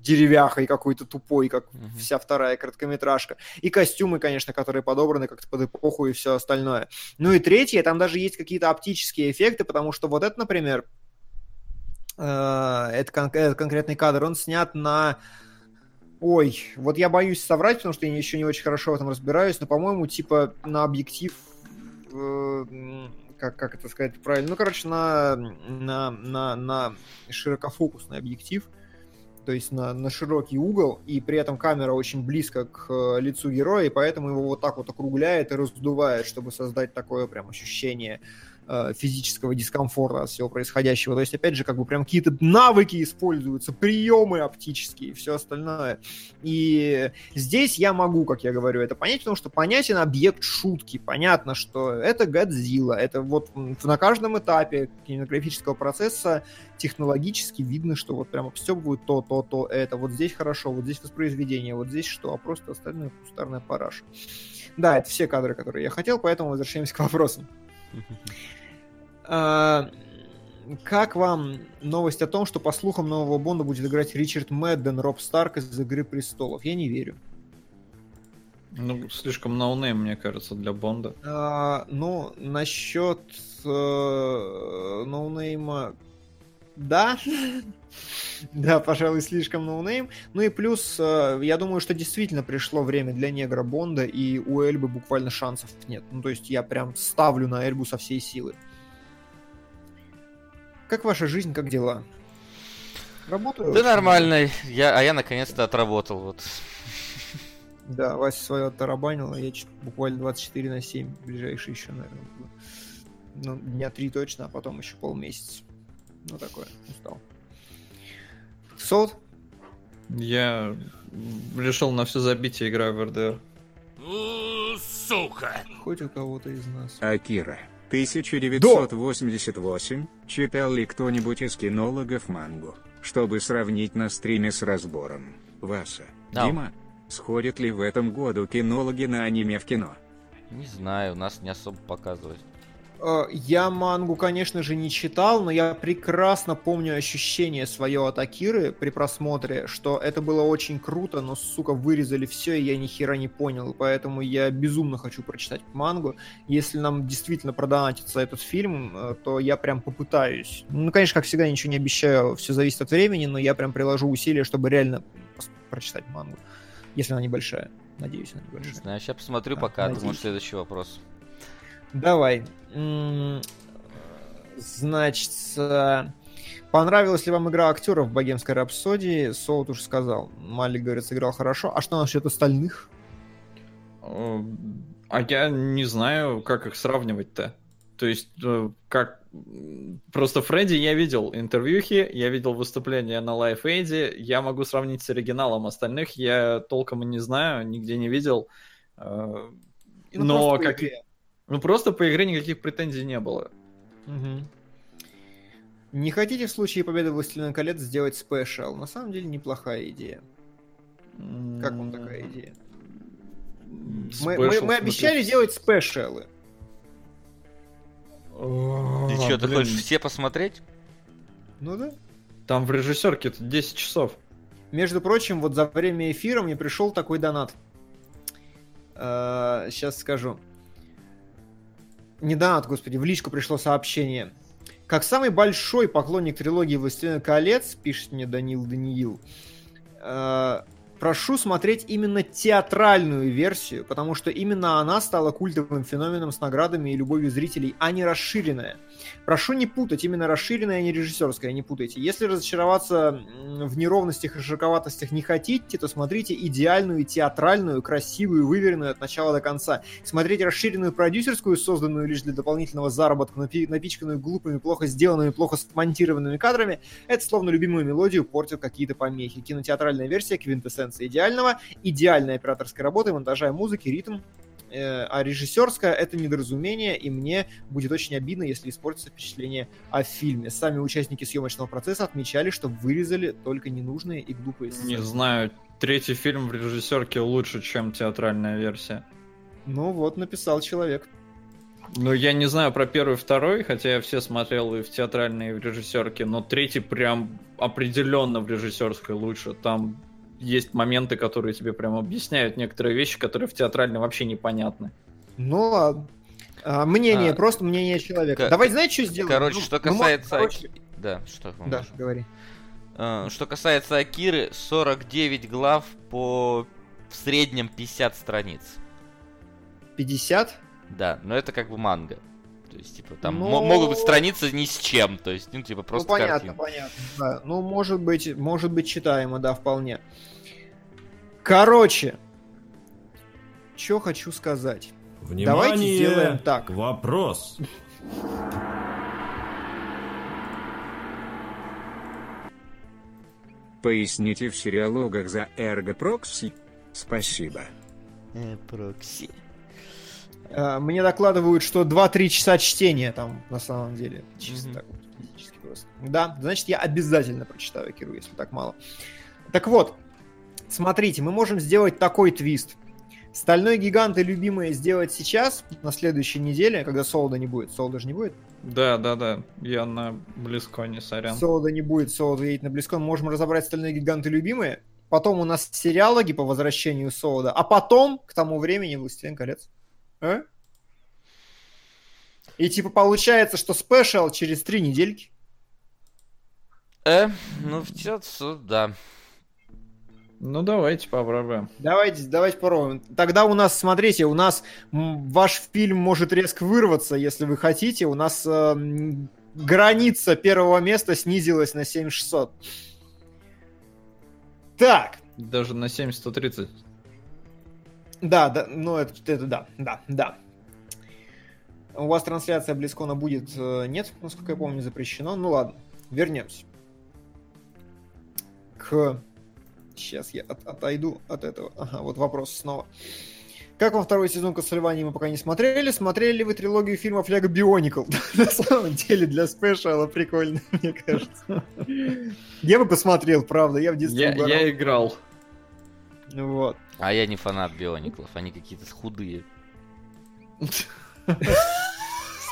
деревяхой какой-то тупой, как вся вторая короткометражка. И костюмы, конечно, которые подобраны как-то под эпоху и все остальное. Ну и третье, там даже есть какие-то оптические эффекты, потому что вот это, например, этот конкретный кадр, он снят на... Ой, вот я боюсь соврать, потому что я еще не очень хорошо в этом разбираюсь, но, по-моему, типа на объектив, как это сказать правильно, ну, короче, на широкофокусный объектив, то есть на широкий угол, и при этом камера очень близко к лицу героя, и поэтому его вот так вот округляет и раздувает, чтобы создать такое прям ощущение физического дискомфорта от всего происходящего. То есть, опять же, как бы прям какие-то навыки используются, приемы оптические и все остальное. И здесь я могу, как я говорю, это понять, потому что понятен объект шутки. Понятно, что это Годзилла. Это вот на каждом этапе кинематографического процесса технологически видно, что вот прям обстёбывают то, это. Вот здесь хорошо, вот здесь воспроизведение, вот здесь что, а просто остальное кустарная параша. Да, это все кадры, которые я хотел, поэтому возвращаемся к вопросам. Как вам новость о том, что по слухам нового Бонда будет играть Ричард Мэдден, Роб Старк из «Игры престолов»? Я не верю. Ну, слишком ноунейм, мне кажется, для Бонда. Ну, насчет ноунейма... Да, да, пожалуй, слишком ноунейм. Ну и плюс, я думаю, что действительно пришло время для негра Бонда, и у Эльбы буквально шансов нет. Ну то есть я прям ставлю на Эльбу со всей силы. Как ваша жизнь, как дела? Работаю? Да нормально, я наконец-то отработал вот. Да, Вася свое оттарабанила, я буквально 24/7, ближайшие еще, наверное, было. Ну, дня 3 точно, а потом еще полмесяца. Ну, такое, устал. Солд? Я решил на все забить и играю в РДР. Сука! Хоть у кого-то из нас. Акира, 1988. Да. Читал ли кто-нибудь из кинологов мангу, чтобы сравнить на стриме с разбором? Васа, да. Дима, сходят ли в этом году кинологи на аниме в кино? Не знаю, нас не особо показывают. Я мангу, конечно же, не читал, но я прекрасно помню ощущение свое от Акиры при просмотре, что это было очень круто, но, сука, вырезали все, и я ни хера не понял. Поэтому я безумно хочу прочитать мангу. Если нам действительно продонатится этот фильм, то я прям попытаюсь. Ну, конечно, как всегда, ничего не обещаю, все зависит от времени, но я прям приложу усилия, чтобы реально прочитать мангу. Если она небольшая. Надеюсь, она небольшая. Не знаю, сейчас посмотрю, пока думаю, следующий вопрос. Давай. Значит, понравилась ли вам игра актеров в «Богемской рапсодии»? Солт уж сказал. Малик, говорит, сыграл хорошо. А что насчет остальных? А я не знаю, как их сравнивать-то. То есть, как... Просто Фредди я видел интервьюхи, я видел выступления на Live Aid, я могу сравнить с оригиналом. Остальных я толком и не знаю, нигде не видел. Но как... Ну, просто по игре никаких претензий не было. Угу. Не хотите в случае победы «Властелина колец» сделать спешл? На самом деле, неплохая идея. Как вам такая идея? Мы обещали делать спешалы. Ты что, ты хочешь все посмотреть? Ну да. Там в режиссерке 10 часов. Между прочим, вот за время эфира мне пришел такой донат. Сейчас скажу. Не донат, господи, в личку пришло сообщение. Как самый большой поклонник трилогии «Властелин колец», пишет мне Данил Даниил, прошу смотреть именно театральную версию, потому что именно она стала культовым феноменом с наградами и любовью зрителей, а не расширенная. Прошу не путать, именно расширенная, а не режиссерская, не путайте. Если разочароваться в неровностях и широковатостях не хотите, то смотрите идеальную, театральную, красивую, выверенную от начала до конца. Смотреть расширенную продюсерскую, созданную лишь для дополнительного заработка, напичканную глупыми, плохо сделанными, плохо смонтированными кадрами, это словно любимую мелодию портят какие-то помехи. Кинотеатральная версия квинтэссенция идеального, идеальной операторской работы, монтажа, музыки, ритм. А режиссерская — это недоразумение, и мне будет очень обидно, если испортится впечатление о фильме. Сами участники съемочного процесса отмечали, что вырезали только ненужные и глупые сцены. Не знаю, третий фильм в режиссерке лучше, чем театральная версия. Ну вот, написал человек. Ну, я не знаю про первый и второй, хотя я все смотрел и в театральной, и в режиссерке, но третий прям определенно в режиссерской лучше. Там есть моменты, которые тебе прям объясняют некоторые вещи, которые в театральной вообще непонятны. Ну ладно. Просто мнение человека. Давай, знаете, что сделаем? Короче, что касается... Да, говори. Что касается Акиры, 49 глав по в среднем 50 страниц. 50? Да, но это как бы манга. То есть, типа, там могут быть страницы ни с чем. То есть, просто понятно, картинка. Понятно. Да. Ну, может быть, читаемо, да, вполне. Короче, что хочу сказать. Внимание, давайте сделаем так. Вопрос. Поясните в сериалогах за Ergo Proxy. Спасибо. Прокси. Мне докладывают, что 2-3 часа чтения там, на самом деле. Чисто так вот, физически просто. Да, значит, я обязательно прочитаю Акиру, если так мало. Так вот, смотрите, мы можем сделать такой твист. Стальной гигант и любимые сделать сейчас, на следующей неделе, когда Солода не будет. Солода же не будет? Да. Я на Близконе, сорян. Солода не будет, Солода едет на Близкон. Мы можем разобрать Стальные гиганты любимые. Потом у нас сериалоги по возвращению Солода. А потом, к тому времени, Властелин колец. А? И получается, что спешл через 3 недельки. Да. Ну, давайте попробуем. Давайте попробуем. Тогда у нас, смотрите, у нас ваш фильм может резко вырваться, если вы хотите. У нас граница первого места снизилась на 7600. Так. Даже на 7130. Да, ну это да. У вас трансляция Близкона будет? Нет, насколько я помню, запрещено. Ну ладно, вернемся. Сейчас я отойду от этого. Ага, вот вопрос снова. Как вам второй сезон Кассельвании мы пока не смотрели? Смотрели ли вы трилогию фильмов Лего Бионикл? На самом деле для спешала прикольно, мне кажется. Я бы посмотрел, правда, я в детстве играл. Я играл. Вот. А я не фанат биониклов, они какие-то худые.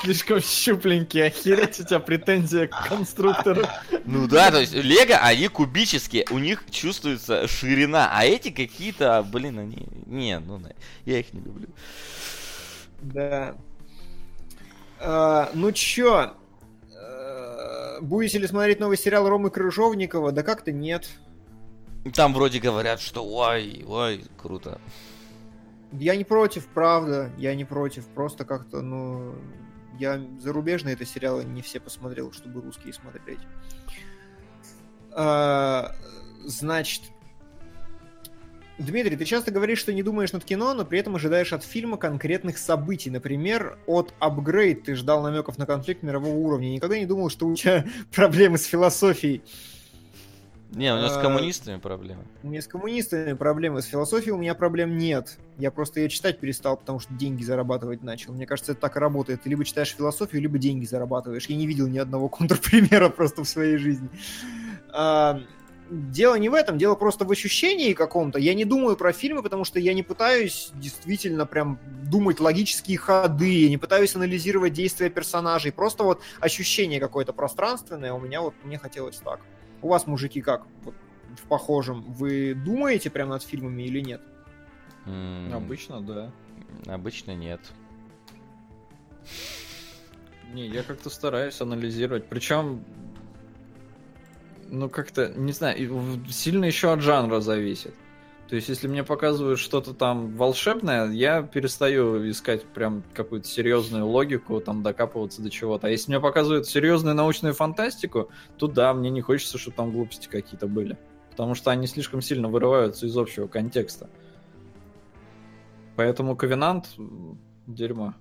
Слишком щупленькие, охереть у тебя претензия к конструктору. Ну да, то есть Лего, они кубические, у них чувствуется ширина, а эти какие-то, они... Не, я их не люблю. Да. Ну чё, будете ли смотреть новый сериал Ромы Крыжовникова? Да как-то нет. Там вроде говорят, что ой, круто. Я не против, правда, просто как-то, я зарубежные это сериалы не все посмотрел, чтобы русские смотреть. Значит, Дмитрий, ты часто говоришь, что не думаешь над кино, но при этом ожидаешь от фильма конкретных событий. Например, от «Апгрейд» ты ждал намеков на конфликт мирового уровня. Никогда не думал, что у тебя проблемы с философией. Не, у меня с коммунистами проблемы. У меня с коммунистами проблемы, с философией у меня проблем нет. Я просто ее читать перестал, потому что деньги зарабатывать начал. Мне кажется, это так и работает. Ты либо читаешь философию, либо деньги зарабатываешь. Я не видел ни одного контрпримера просто в своей жизни. дело не в этом, дело просто в ощущении каком-то. Я не думаю про фильмы, потому что я не пытаюсь действительно прям думать логические ходы, я не пытаюсь анализировать действия персонажей. Просто вот ощущение какое-то пространственное у меня вот, мне хотелось так. У вас, мужики, как вот, в похожем? Вы думаете прям над фильмами или нет? Обычно, да. Обычно нет. Не, я как-то стараюсь анализировать. Причем... Ну, как-то, не знаю, сильно еще от жанра зависит. То есть, если мне показывают что-то там волшебное, я перестаю искать прям какую-то серьезную логику, там, докапываться до чего-то. А если мне показывают серьезную научную фантастику, то да, мне не хочется, чтобы там глупости какие-то были. Потому что они слишком сильно вырываются из общего контекста. Поэтому «Ковенант» — дерьмо.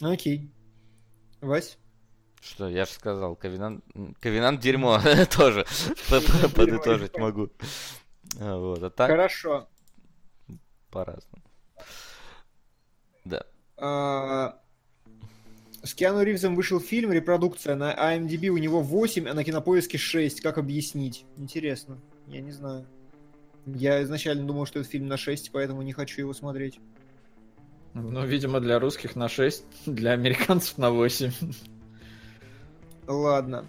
Окей. Вась? Что, я же сказал, Ковенант дерьмо тоже. Подытожить могу. Вот, а так... Хорошо. По-разному. Да. С Киану Ривзом вышел фильм «Репродукция». На IMDb у него 8, а на Кинопоиске 6. Как объяснить? Интересно. Я не знаю. Я изначально думал, что этот фильм на 6, поэтому не хочу его смотреть. Ну, видимо, для русских на 6, для американцев на 8. Ладно.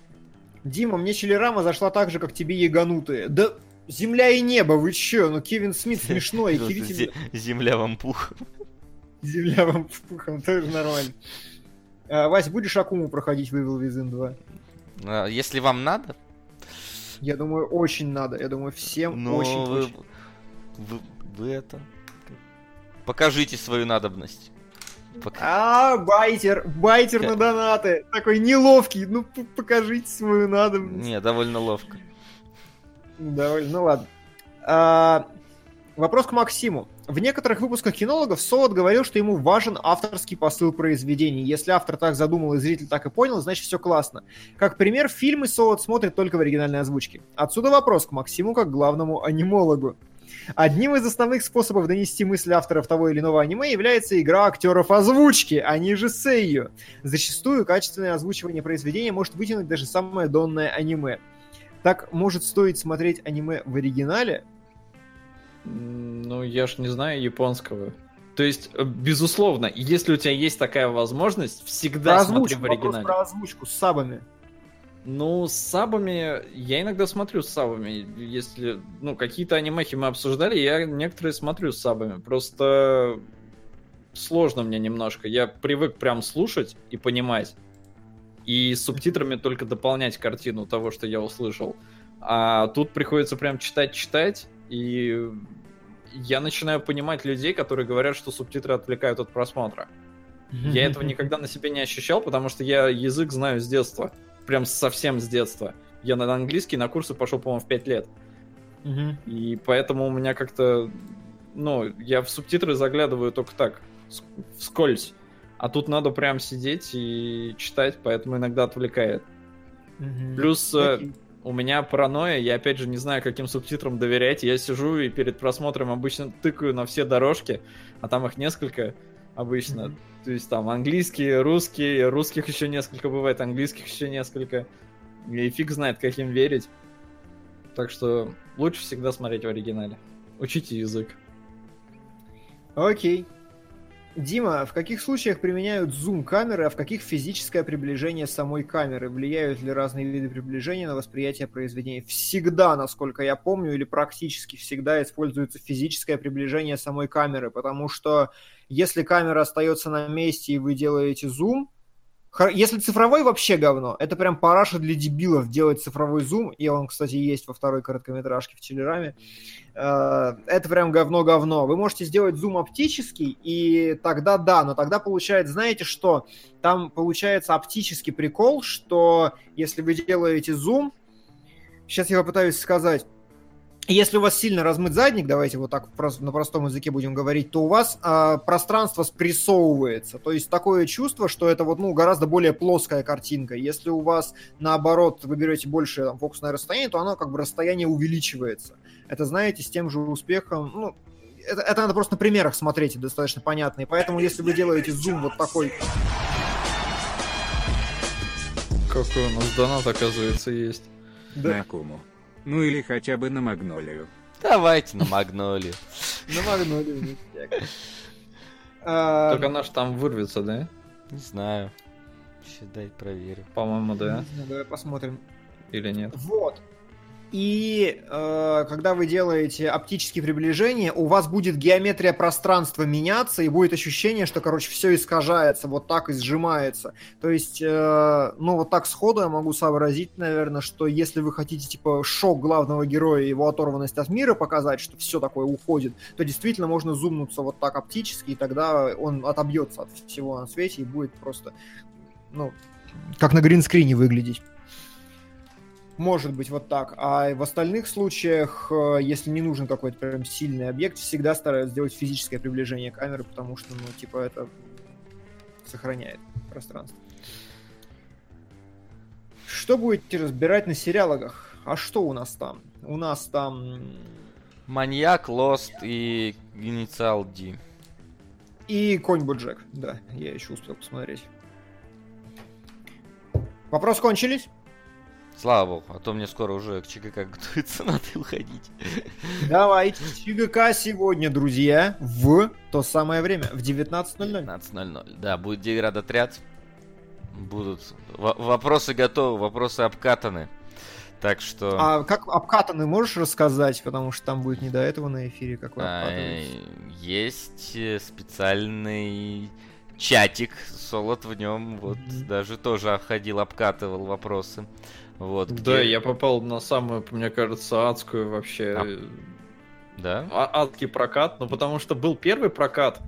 Дима, мне Чиллерама зашла так же, как тебе Яганутые. Да земля и небо, вы чё? Ну Кевин Смит смешной. Земля вам пухом. Земля вам пухом, тоже нормально. Вась, будешь Акуму проходить в Evil Within 2? Если вам надо. Я думаю, очень надо. Я думаю, всем очень. Вы это... Покажите свою надобность. Байтер на донаты. Такой неловкий. Ну, покажите свою надобность. Не, довольно ловко. Ну ладно. Вопрос к Максиму. В некоторых выпусках кинологов Солод говорил, что ему важен авторский посыл произведений. Если автор так задумал и зритель так и понял, значит все классно. Как пример, фильмы Солод смотрит только в оригинальной озвучке. Отсюда вопрос к Максиму как главному анимологу. Одним из основных способов донести мысль авторов того или иного аниме является игра актеров озвучки, они же сэйю. Зачастую качественное озвучивание произведения может вытянуть даже самое донное аниме. Так, может, стоит смотреть аниме в оригинале? Ну, я ж не знаю японского. То есть, безусловно, если у тебя есть такая возможность, всегда смотри в оригинале. Про озвучку с сабами. Ну, с сабами... Я иногда смотрю с сабами. Если... Ну, какие-то анимехи мы обсуждали, я некоторые смотрю с сабами. Просто сложно мне немножко. Я привык прям слушать и понимать. И с субтитрами только дополнять картину того, что я услышал. А тут приходится прям читать. И я начинаю понимать людей, которые говорят, что субтитры отвлекают от просмотра. Я этого никогда на себе не ощущал, потому что я язык знаю с детства. Прям совсем с детства. Я на английский на курсы пошел, по-моему, в 5 лет. И поэтому у меня как-то... Ну, я в субтитры заглядываю только так, вскользь. А тут надо прям сидеть и читать, поэтому иногда отвлекает. Плюс у меня паранойя, я опять же не знаю, каким субтитрам доверять. Я сижу и перед просмотром обычно тыкаю на все дорожки, а там их несколько... Обычно. То есть там английские, русские, русских еще несколько бывает, английских еще несколько. И фиг знает, как им верить. Так что лучше всегда смотреть в оригинале. Учите язык. Окей. Дима, в каких случаях применяют зум-камеры, а в каких физическое приближение самой камеры? Влияют ли разные виды приближения на восприятие произведения? Всегда, насколько я помню, или практически всегда используется физическое приближение самой камеры, потому что если камера остается на месте и вы делаете зум, если цифровой вообще говно, это прям параша для дебилов делать цифровой зум, и он, кстати, есть во второй короткометражке в Чиллераме, это прям говно-говно. Вы можете сделать зум оптический, и тогда да, но тогда получается, знаете что, там получается оптический прикол, что если вы делаете зум, сейчас я попытаюсь сказать, если у вас сильно размыт задник, давайте вот так на простом языке будем говорить, то у вас пространство спрессовывается. То есть такое чувство, что это вот, ну, гораздо более плоская картинка. Если у вас, наоборот, вы берете больше там, фокусное расстояние, то оно как бы расстояние увеличивается. Это, знаете, с тем же успехом... Ну, это надо просто на примерах смотреть, достаточно понятно. И поэтому, если вы делаете зум вот такой... Какой у нас донат, оказывается, есть. Да. На кому? Ну или хотя бы на Магнолию. Давайте на Магнолию. На Магнолию. Только наш там вырвется, да? Не знаю. Сейчас дай проверю. По-моему, да. Давай посмотрим. Или нет. Вот. И когда вы делаете оптические приближения, у вас будет геометрия пространства меняться, и будет ощущение, что, короче, все искажается, вот так и сжимается. То есть, ну, вот так сходу я могу сообразить, наверное, что если вы хотите, типа, шок главного героя и его оторванность от мира показать, что все такое уходит, то действительно можно зумнуться вот так оптически, и тогда он отобьется от всего на свете и будет просто, ну, как на гринскрине выглядеть. Может быть, вот так. А в остальных случаях, если не нужен какой-то прям сильный объект, всегда стараются сделать физическое приближение камеры, потому что, ну, типа, это сохраняет пространство. Что будете разбирать на сериалогах? А что у нас там? У нас там... Маньяк, Лост и Инициал Ди. И Конь Боджек. Да, я еще успел посмотреть. Вопрос кончились? Слава богу, а то мне скоро уже к ЧГК готовится, надо уходить. Давайте ЧГК сегодня, друзья, в то самое время, в 19:00. 19:00, да, будет деградотряд, будут вопросы готовы, вопросы обкатаны, так что... А как обкатаны можешь рассказать, потому что там будет не до этого на эфире, как вы обкатываете? Есть специальный... чатик, Солод в нем, вот, даже тоже ходил, обкатывал вопросы. Вот, где... Да, я попал на самую, мне кажется, адскую вообще... Да? Адский прокат, ну, потому что был первый прокат,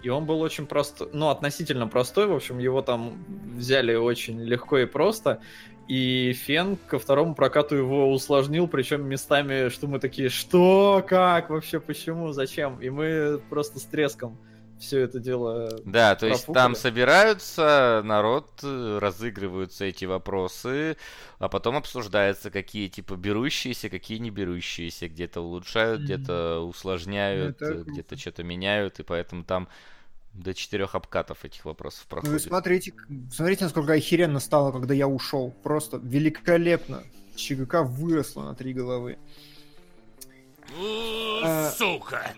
и он был очень простой, ну, относительно простой, в общем, его там взяли очень легко и просто, и Фен ко второму прокату его усложнил, причем местами, что мы такие, что, как, вообще, почему, зачем, и мы просто с треском все это дело... Да, то есть там собираются, народ, разыгрываются эти вопросы, а потом обсуждается, какие типа берущиеся, какие не берущиеся, где-то улучшают, где-то усложняют, где-то что-то меняют, и поэтому там до 4 обкатов этих вопросов проходит. Ну, вы смотрите, насколько охеренно стало, когда я ушел. Просто великолепно. ЧГК выросло на 3 головы. Сука!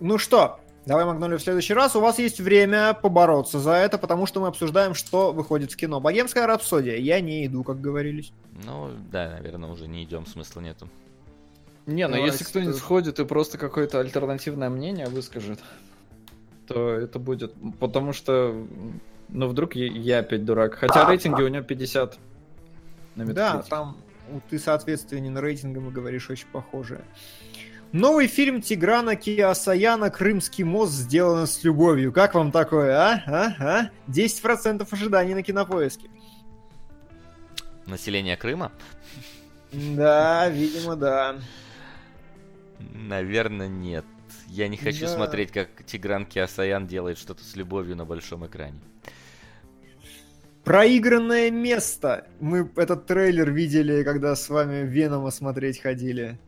Ну что, давай Магнолию в следующий раз. У вас есть время побороться за это, потому что мы обсуждаем, что выходит в кино. Богемская рапсодия. Я не иду, как говорились. Ну, да, наверное, уже не идем, смысла нету. Не, ну если кто-нибудь сходит и просто какое-то альтернативное мнение выскажет, то это будет. Потому что, ну, вдруг я опять дурак. Хотя рейтинги у него 50 на метрикете. Да, там ты соответственен рейтингам и говоришь очень похожее. Новый фильм Тиграна Кеосаяна «Крымский мост» сделан с любовью. Как вам такое, а? 10% ожиданий на Кинопоиске. Население Крыма? Да, видимо, да. Наверное, нет. Я не хочу смотреть, как Тигран Кеосаян делает что-то с любовью на большом экране. «Проигранное место». Мы этот трейлер видели, когда с вами Венома смотреть ходили.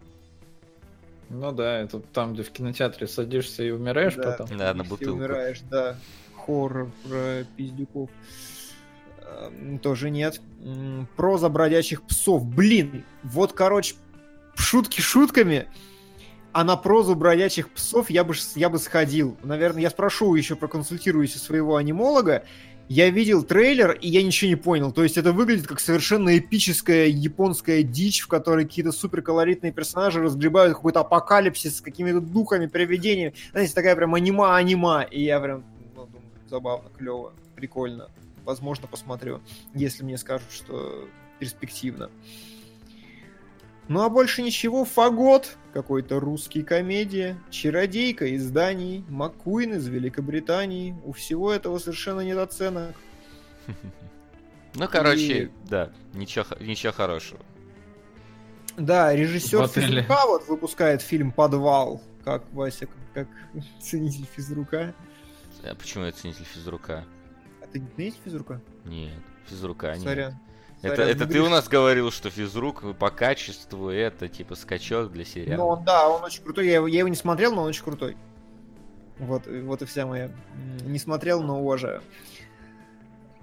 Ну да, это там, где в кинотеатре садишься и умираешь, да, потом. Да, на бутылку. Умираешь, да. Хоррор про пиздюков. Тоже нет. Проза бродячих псов. Блин, вот, короче, шутки шутками, а на прозу бродячих псов я бы сходил. Наверное, я спрошу еще, проконсультируюсь у своего анимолога. Я видел трейлер, и я ничего не понял. То есть это выглядит как совершенно эпическая японская дичь, в которой какие-то суперколоритные персонажи разгребают какой-то апокалипсис с какими-то духами, привидениями. Знаете, такая прям аниме. И я прям, ну, думаю, забавно, клево, прикольно. Возможно, посмотрю, если мне скажут, что перспективно. Ну а больше ничего. Фагот, какой-то русский комедия, Чародейка из Дании, Маккуин из Великобритании. У всего этого совершенно нет оценок. Ну, короче, да, ничего хорошего. Да, режиссер Физрука вот выпускает фильм «Подвал». Как, Вася, как ценитель Физрука. А почему я ценитель Физрука? А ты не ценитель Физрука? Нет, Физрука нет. Сорян. Это ты у нас говорил, что Физрук по качеству это типа скачок для сериала. Ну да, он очень крутой. Я его не смотрел, но он очень крутой. Вот и вся моя. Не смотрел, но уважаю.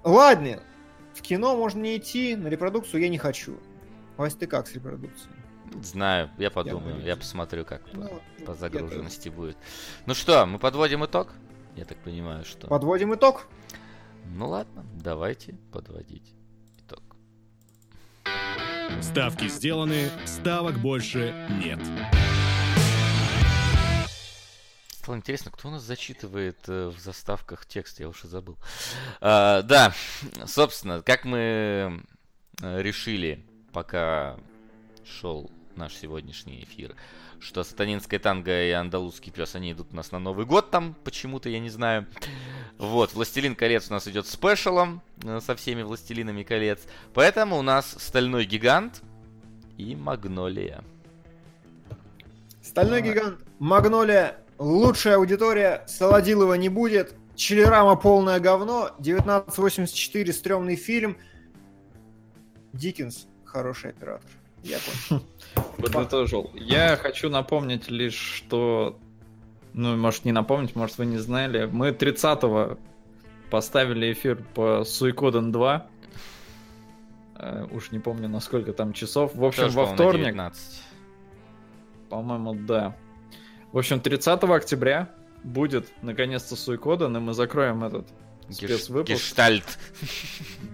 Ладно. В кино можно не идти, на репродукцию я не хочу. Вась, ты как с репродукцией? Знаю, я подумаю, я посмотрю, как по загруженности будет. Ну что, мы подводим итог? Я так понимаю, что... Подводим итог? Ну ладно, давайте подводить итог. Ставки сделаны, ставок больше нет. Стало интересно, кто у нас зачитывает в заставках текст, я уже забыл. Да, собственно, как мы решили, пока шел наш сегодняшний эфир, что «Сатанинская танго» и «Андалузский пес», они идут у нас на Новый год там, почему-то, я не знаю. Вот, «Властелин колец» у нас идет спешалом со всеми «Властелинами колец». Поэтому у нас «Стальной гигант» и «Магнолия». «Стальной гигант», «Магнолия», лучшая аудитория, Солодилова не будет, «Чиллерама» полное говно, 1984 стрёмный фильм, Дикинс хороший оператор. Я понял. Подытожил. Я хочу напомнить лишь, что... Ну, может, не напомнить, может, вы не знали. Мы 30-го поставили эфир по Суикоден 2. Уж не помню, на сколько там часов. В общем, во вторник... 19. По-моему, да. В общем, 30 октября будет, наконец-то, Суикоден, и мы закроем этот спецвыпуск. Гештальт.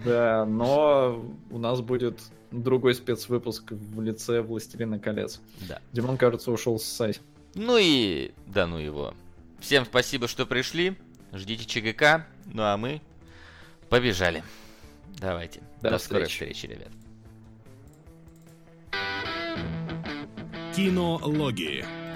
Да, но у нас будет... другой спецвыпуск в лице «Властелина колец». Да. Димон, кажется, ушел ссать. Ну и... да ну его. Всем спасибо, что пришли. Ждите ЧГК. Ну а мы побежали. Давайте. До скорой встречи, ребят. Кинологи.